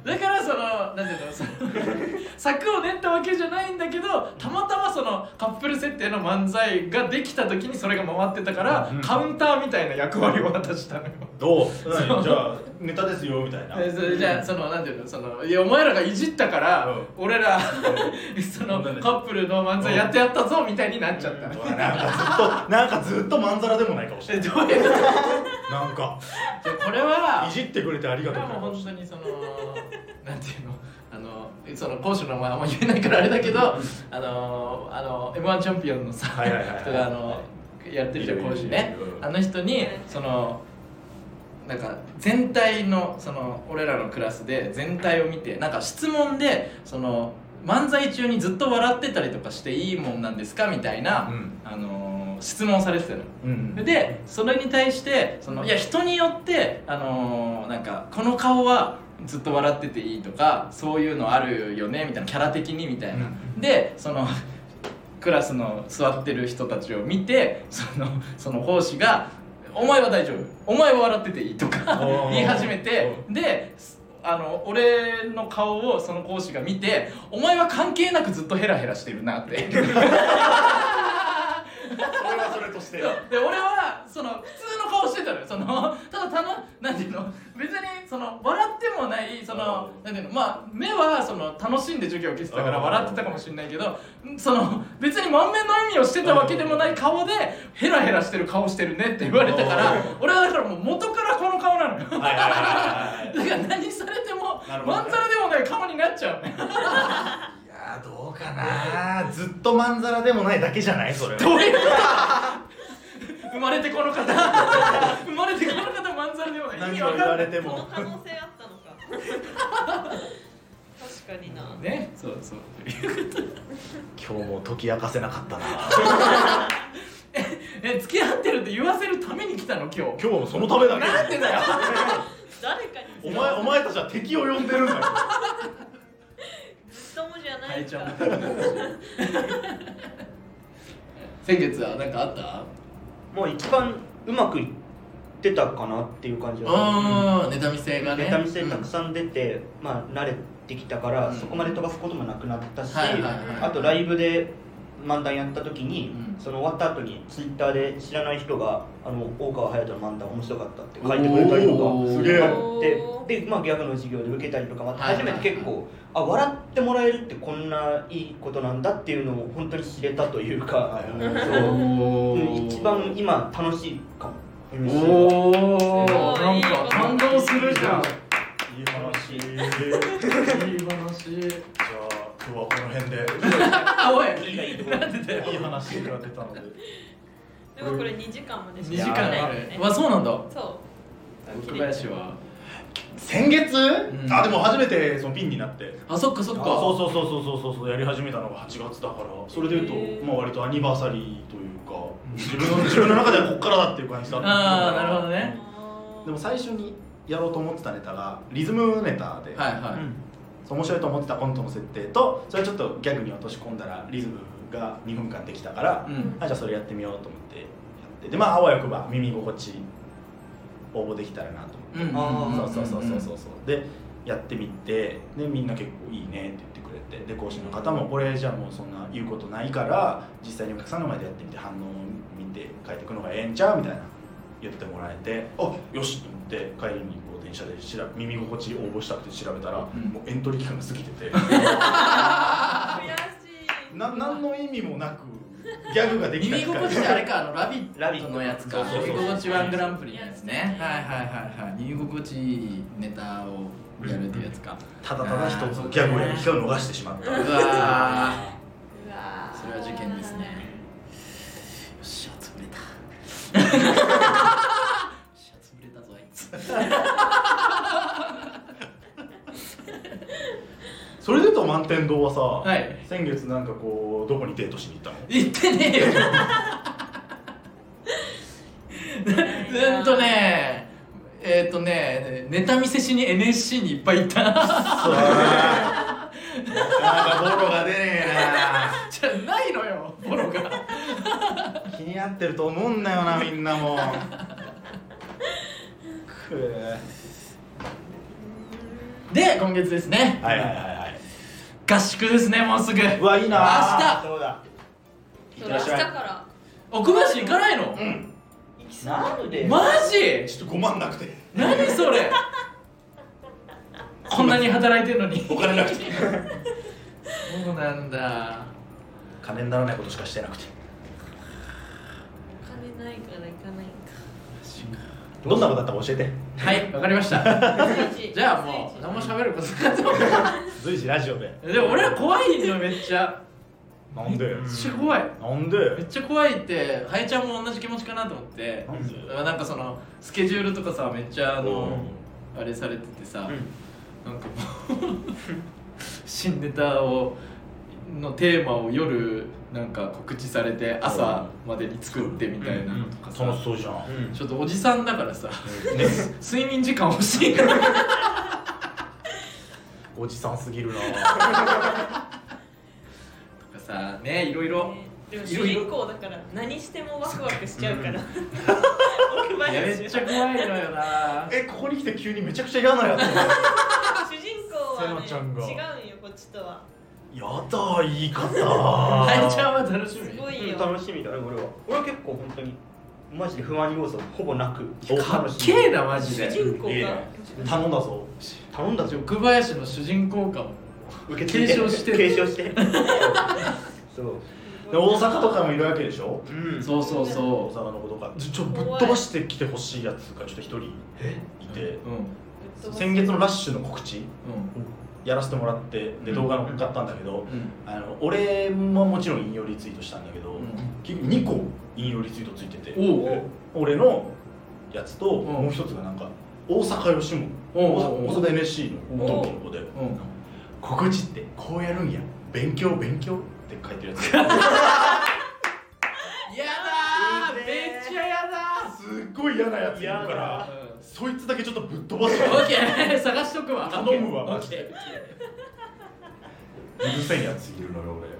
だからそのなんていうの柵を練ったわけじゃないんだけど、たまたまそのカップル設定の漫才ができた時にそれが回ってたから、カウンターみたいな役割を渡したのよ。じゃあネタですよみたいなじゃあそのなんていうの、そのいやお前らがいじったから、俺らそのカップルの漫才やってやったぞみたいになっちゃった、なんかずっとまんざらでもないかもしれないどういうことなんかじゃあこれはいじってくれてありがとうございます。本当にそのなんていうの、その講師の名前あんま言えないからあれだけどM1 チャンピオンのさ、人がやってるじゃん講師ね。あの人にそのなんか全体のその俺らのクラスで全体を見てなんか質問でその漫才中にずっと笑ってたりとかしていいもんなんですかみたいな、質問されてたの、でそれに対してそのいや人によってなんかこの顔はずっと笑ってていいとかそういうのあるよねみたいな、キャラ的にみたいな、でそのクラスの座ってる人たちを見てその講師がお前は大丈夫、お前は笑ってていいとか言い始めて、で俺の顔をその講師が見てお前は関係なくずっとヘラヘラしてるなって俺はそれとしてで俺はその普通の顔してたのよ。そのなんていうの、別にその笑ってもないそのなんていうの、まあ目はその楽しんで授業を受けてたから笑ってたかもしれないけど、その別に満面の笑みをしてたわけでもない顔でヘラヘラしてる顔してるねって言われたから、俺はだからもう元からこの顔なのよだから何されてもまんざらでもない顔になっちゃうどうかな。ずっとまんざらでもないだけじゃないそれは。どういうこと生まれてこの方生まれてこの方まんざらでもない。何を言われてもこの可能性あったのか確かにな。ね、そう今日も解き明かせなかったな付き合ってるって言わせるために来たの今日もそのためだね。なんでだよ誰かにお前たちは敵を呼んでるんだよハエちゃん先月は何かあった？もう一番うまくいってたかなっていう感じは。ネタ見せがね、ネタ見せたくさん出て、まあ慣れてきたからそこまで飛ばすこともなくなったし、あとライブで漫談やった時に、その終わった後にツイッターで知らない人が大川隼人の漫談面白かったって書いてくれたりとかで、ギャグの授業で受けたりとか、初めて結構笑ってもらえるってこんないいことなんだっていうのを本当に知れたというか、一番今楽しいかも。なんか感動するじゃん。いい話いい話。じゃあ今日はこの辺でいい話が出たのででもこれ2時間までしかないよね。そうなんだ。そう奥林は先月、でも初めてそのピンになって、そっかそっか、そうやり始めたのが8月だから、それでいうとまあ割とアニバーサリーというか自分の中ではこっからだっていう感じだったああなるほどね。でも最初にやろうと思ってたネタがリズムネタで、面白いと思ってたコントの設定とそれちょっとギャグに落とし込んだらリズムが2分間できたから、うん、あじゃあそれやってみようと思ってやってでまああわよくば耳心地応募できたらなと思って、うん、そうでやってみてでみんな結構いいねって言ってくれてで講師の方もこれじゃあもうそんな言うことないから実際にお客さんの前でやってみて反応を見て書いていくのがええんちゃうみたいな言ってもらえてあよしと思って帰りに電車で耳心地応募したくて調べたら、うん、もうエントリー期間が過ぎてて何の意味もなくギャグができた耳心地ってあれかラビットのやつか耳心地1グランプリですねはいはいはいはい耳心地ネタをやるってやつかただただ一つギャグをやる機会を逃してしまったうわーそれは事件ですねよし潰れたシャツ売れたぞあいつそれでと満天堂はさ、はい、先月なんかこうどこにデートしに行ったの？行ってねえよねネタ見せしに NSC にいっぱい行ったなそうだねなんかボロが出ねえなじゃないのよボロが気になってると思うんだよなみんなもで今月ですねはいはいはいはい合宿ですねもうすぐうわいいな明日そうだそうだ明日から奥橋行かないのうんなんでマジちょっと5万なくて何それこんなに働いてるのにお金なくてそうなんだ金にならないことしかしてなくて金ないから行かないかどんなことだったか教えてはい、わかりましたじゃあもう何も喋ることなかった随時ラジオででも俺は怖いよ、めっちゃなんでめっちゃ怖いなんでめっちゃ怖いって、ハイちゃんも同じ気持ちかなと思ってなんでなんかその、スケジュールとかさ、めっちゃあれされててさ、うん、なんかもう新ネタのテーマを夜なんか告知されて朝までに作ってみたいなのとかさ、うんうん、楽しそうじゃんちょっとおじさんだからさ、ね、睡眠時間欲しいからおじさんすぎるなとかさねいろいろ、でも主人公だから何してもワクワクしちゃうから、うん、いやめっちゃ怖いのよなえ、ここに来て急にめちゃくちゃ嫌なやつ主人公はね、違うよこっちとはやだ言い方はいちゃんは楽しみすごいよ、うん、楽しみだね俺は結構本当にマジで不安要素ほぼなくかっけえなマジで主人公が頼んだぞ頼んだぞ奥林の主人公感を継承してる継承してそうで大阪とかもいるわけでしょ、うん、そうそうそう大阪の子とかちょっとぶっ飛ばしてきてほしいやつがちょっと一人いて、うん、先月のラッシュの告知、うんやらせてもらってで動画の買ったんだけど、うん、俺ももちろん引用リツイートしたんだけど、うん、結局2個引用リツイートついてて俺のやつともう一つがなんか大阪吉本大阪 NSC の同期の子で告知ってこうやるんや勉強って書いてるやつやだーめっちゃやだーすっごい嫌なやついるからそいつだけちょっとぶっ飛ばすわ。オッケー、探しとくわ。頼むわ。オッケー。うるせえやついるのよ俺。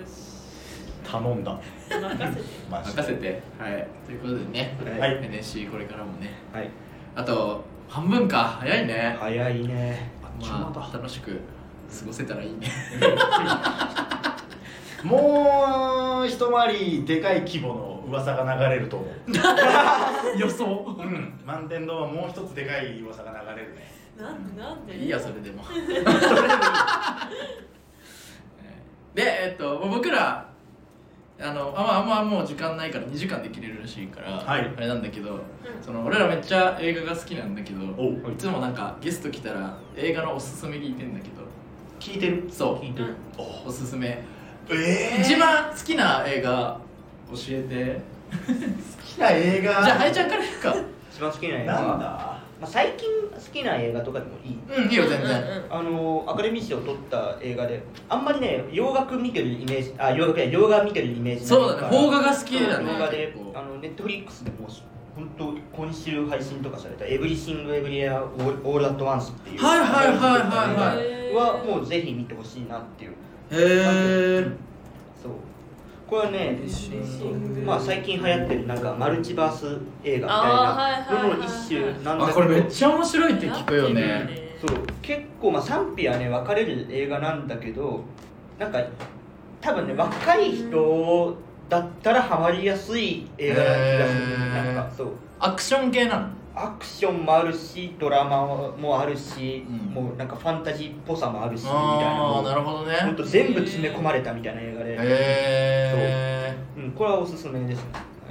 よし。頼んだ。任せて。はい。ということでね。はい。NSC これからもね。はい。あと半分か早いね。早いね。まあ楽しく過ごせたらいいね。もう一回りでかい規模の噂が流れると思う予想うん、満天堂はもう一つでかい噂が流れるねなんでいいや、それでもで、僕らもう時間ないから2時間で切れるらしいから、はい、あれなんだけどその俺らめっちゃ映画が好きなんだけどいつもなんかゲスト来たら映画のおすすめ聞いてんだけど聞いてるそう、聞いてるおすすめ一番好きな映画教えて好きな映画じゃあハイちゃんから行くか一番好きな映画なんだ、まあ、最近好きな映画とかでもいいうんいいよ全然、アカデミー賞を取った映画であんまりね洋楽見てるイメージあ洋楽や洋画見てるイメージそうだね邦画が好きだね邦画でネットフリックスでも本当今週配信とかされたエブリシングエブリエアオールアットワンスっていうはいはいはいはいはいはもうぜひ見てほしいなっていうへえ、そうこれはね、まあ、最近流行ってるなんかマルチバース映画みたいなのの一種なんだけど、これめっちゃ面白いって聞くよね。そう結構、まあ、賛否はね分かれる映画なんだけど、なんか多分ね若い人だったらハマりやすい映画な気がする。なんかそうアクション系なの？アクションもあるし、ドラマもあるし、うん、もうなんかファンタジーっぽさもあるしみたいな。あ、なるほどね。ほんと全部詰め込まれたみたいな映画で、そう、うん、これはおすすめですね。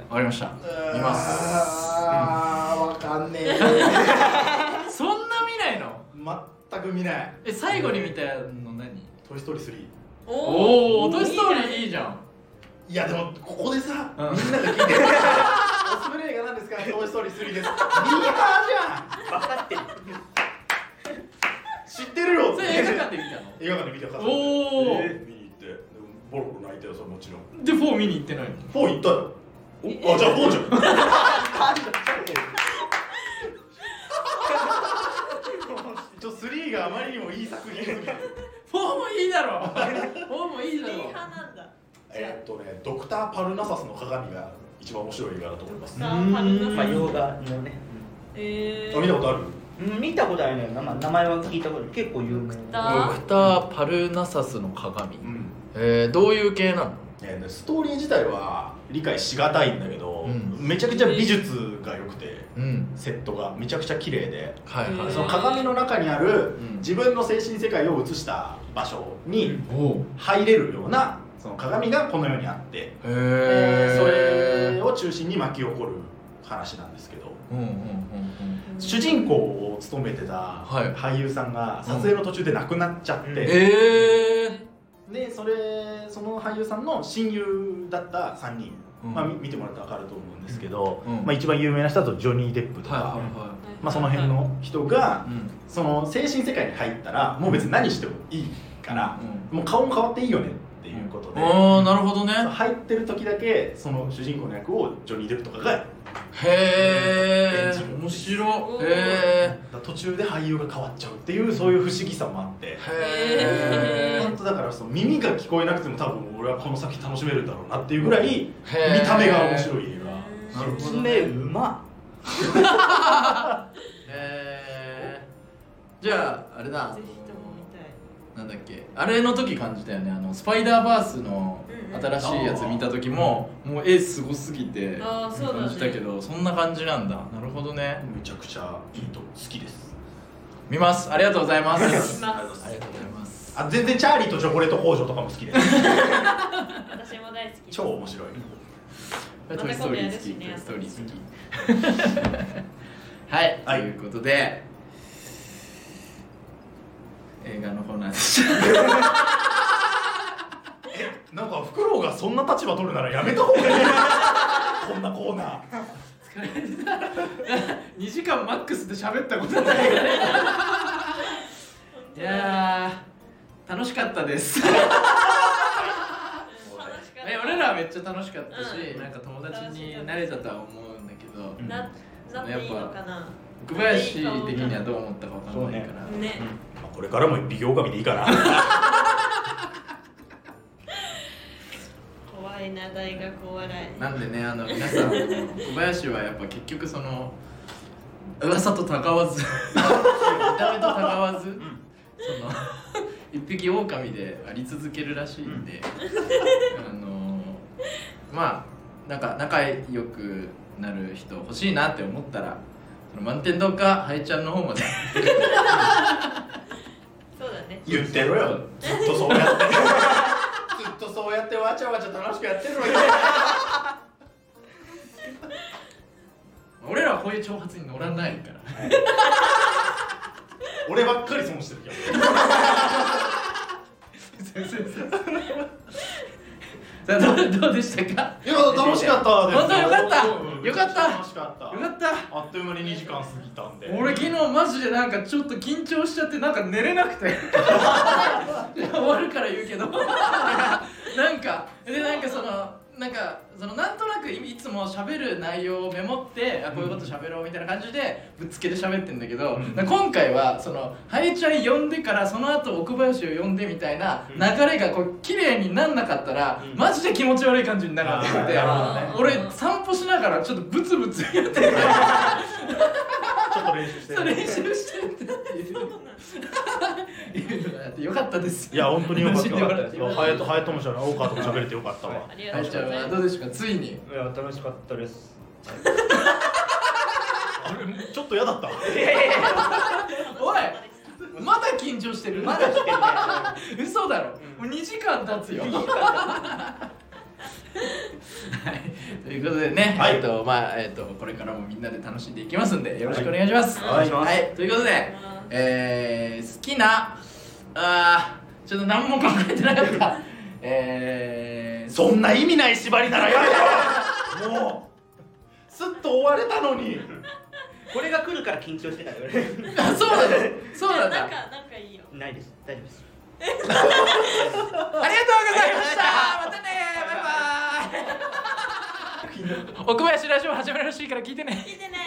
わかりました。見ます。わかんねえ。そんな見ないの？全く見ない。え、最後に見たの何？トイストーリー3。おお、トイストーリーいいじゃん。いやでもここでさ、うん、みんなが聞いてる。おすすめの映画なんですか？トイストーリー3です。ミーハーじゃん。分かってる。知ってるよ。それ映画館で見たの？映画館で見たから。おお。見に行って、ボロボロ泣いたよ、それもちろん。で4見に行ってないの？4行ったよ。あ、じゃあ4じゃん。ちょっと3があまりにもいい作品すぎて。4もいいだろ。4もいいだろ。ミーハーなんだ。ね、ドクター・パルナサスの鏡が一番面白い映画だと思います。ドクター・パルナサス、まあ、洋画のね、見たことある？見たことあるね。まあ、名前は聞いたことある。結構有名。ドクター・パルナサスの鏡、うん、どういう系なの？ストーリー自体は理解しがたいんだけど、うん、めちゃくちゃ美術が良くて、セットがめちゃくちゃ綺麗で、はいはい、その鏡の中にある自分の精神世界を映した場所に入れるようなその鏡がこのようにあって、それを中心に巻き起こる話なんですけど、主人公を務めてた俳優さんが撮影の途中で亡くなっちゃって、でその俳優さんの親友だった3人、まあ、見てもらったら分かると思うんですけど、まあ、一番有名な人だとジョニー・デップとか、まあ、その辺の人がその精神世界に入ったらもう別に何してもいいから、もう顔も変わっていいよねっていうことで、なるほどね。入ってる時だけその主人公の役をジョニー・デップとかが演じる。面白い。途中で俳優が変わっちゃうっていうそういう不思議さもあって、本当だからその耳が聞こえなくても多分俺はこの先楽しめるだろうなっていうぐらい見た目が面白い映画。説明うまっ。じゃああれだ。なんだっけ、あれの時感じたよね。あのスパイダーバースの新しいやつ見た時も、もう絵すごすぎて感じたけど、そんな感じなんだ。なるほどね。めちゃくちゃいいと好きです。見ます。ありがとうございます。ありがとうございます。あ、全然チャーリーとチョコレート工場とかも好きです。私も大好き。超面白い。また今度やるしね。トイストーリー好き。はい、ということで映画のコーナーでした。なんかフクロウがそんな立場取るならやめた方がいい。こんなコーナー疲れた。2時間マックスで喋ったことないから。いや楽しかったです。俺らはめっちゃ楽しかったし、なんか友達になれたとは思うんだけど、なっていいのかな。奥林的にはどう思ったか分からないからね。これからも一匹狼でいいかな。怖いな、大学お笑い。なんでね、皆さん、小林はやっぱ結局その噂とたかわず、見た目とたかわず、その一匹狼であり続けるらしいんで、まあなんか仲良くなる人欲しいなって思ったら、その満天堂かハイちゃんの方まで。言ってろよ。ずっとそうやってずっとそうやってわちゃわちゃ楽しくやってるわけ。俺らはこういう挑発に乗らないから、俺ばっかり損してるけど。さあ、どうでしたか？いや、楽しかったです。本当よかった。あっという間に2時間過ぎたんで。俺昨日マジでなんかちょっと緊張しちゃってなんか寝れなくて。終わるから言うけど。なんかそのなんかそのなんとなくいつも喋る内容をメモって、あこういうこと喋ろうみたいな感じでぶっつけて喋ってんだけど、うん、今回はそのハイチャイ呼んでからその後奥林を呼んでみたいな流れがこう綺麗になんなかったら、うん、マジで気持ち悪い感じになるなって、俺散歩しながらちょっとブツブツやってるちょっと練習してるってよかったです。いや本当によかった。ハヤトもしゃべ大川とも喋れてよかったわ。ありがとうございます。どうでしたかついに。いや楽しかったです。あれちょっと嫌だった。おいまだ緊張してる。まだしてる。嘘だろ。もう2時間経つよ。はい、ということでね、はい、これからもみんなで楽しんでいきますんでよろしくお願いします。はい、はい、ということで、好きなちょっと何も考えてなかった。そんな意味ない縛りならやめろ。もうすっと終われたのに。これが来るから緊張してたよね。あ、そうなんです。そうなんだ。なんかいいよ。ないです。大丈夫です。ありがとうございました。またねー。バイバーイ。奥林ラジオ始まるらしいから聞いてね。聞いてね。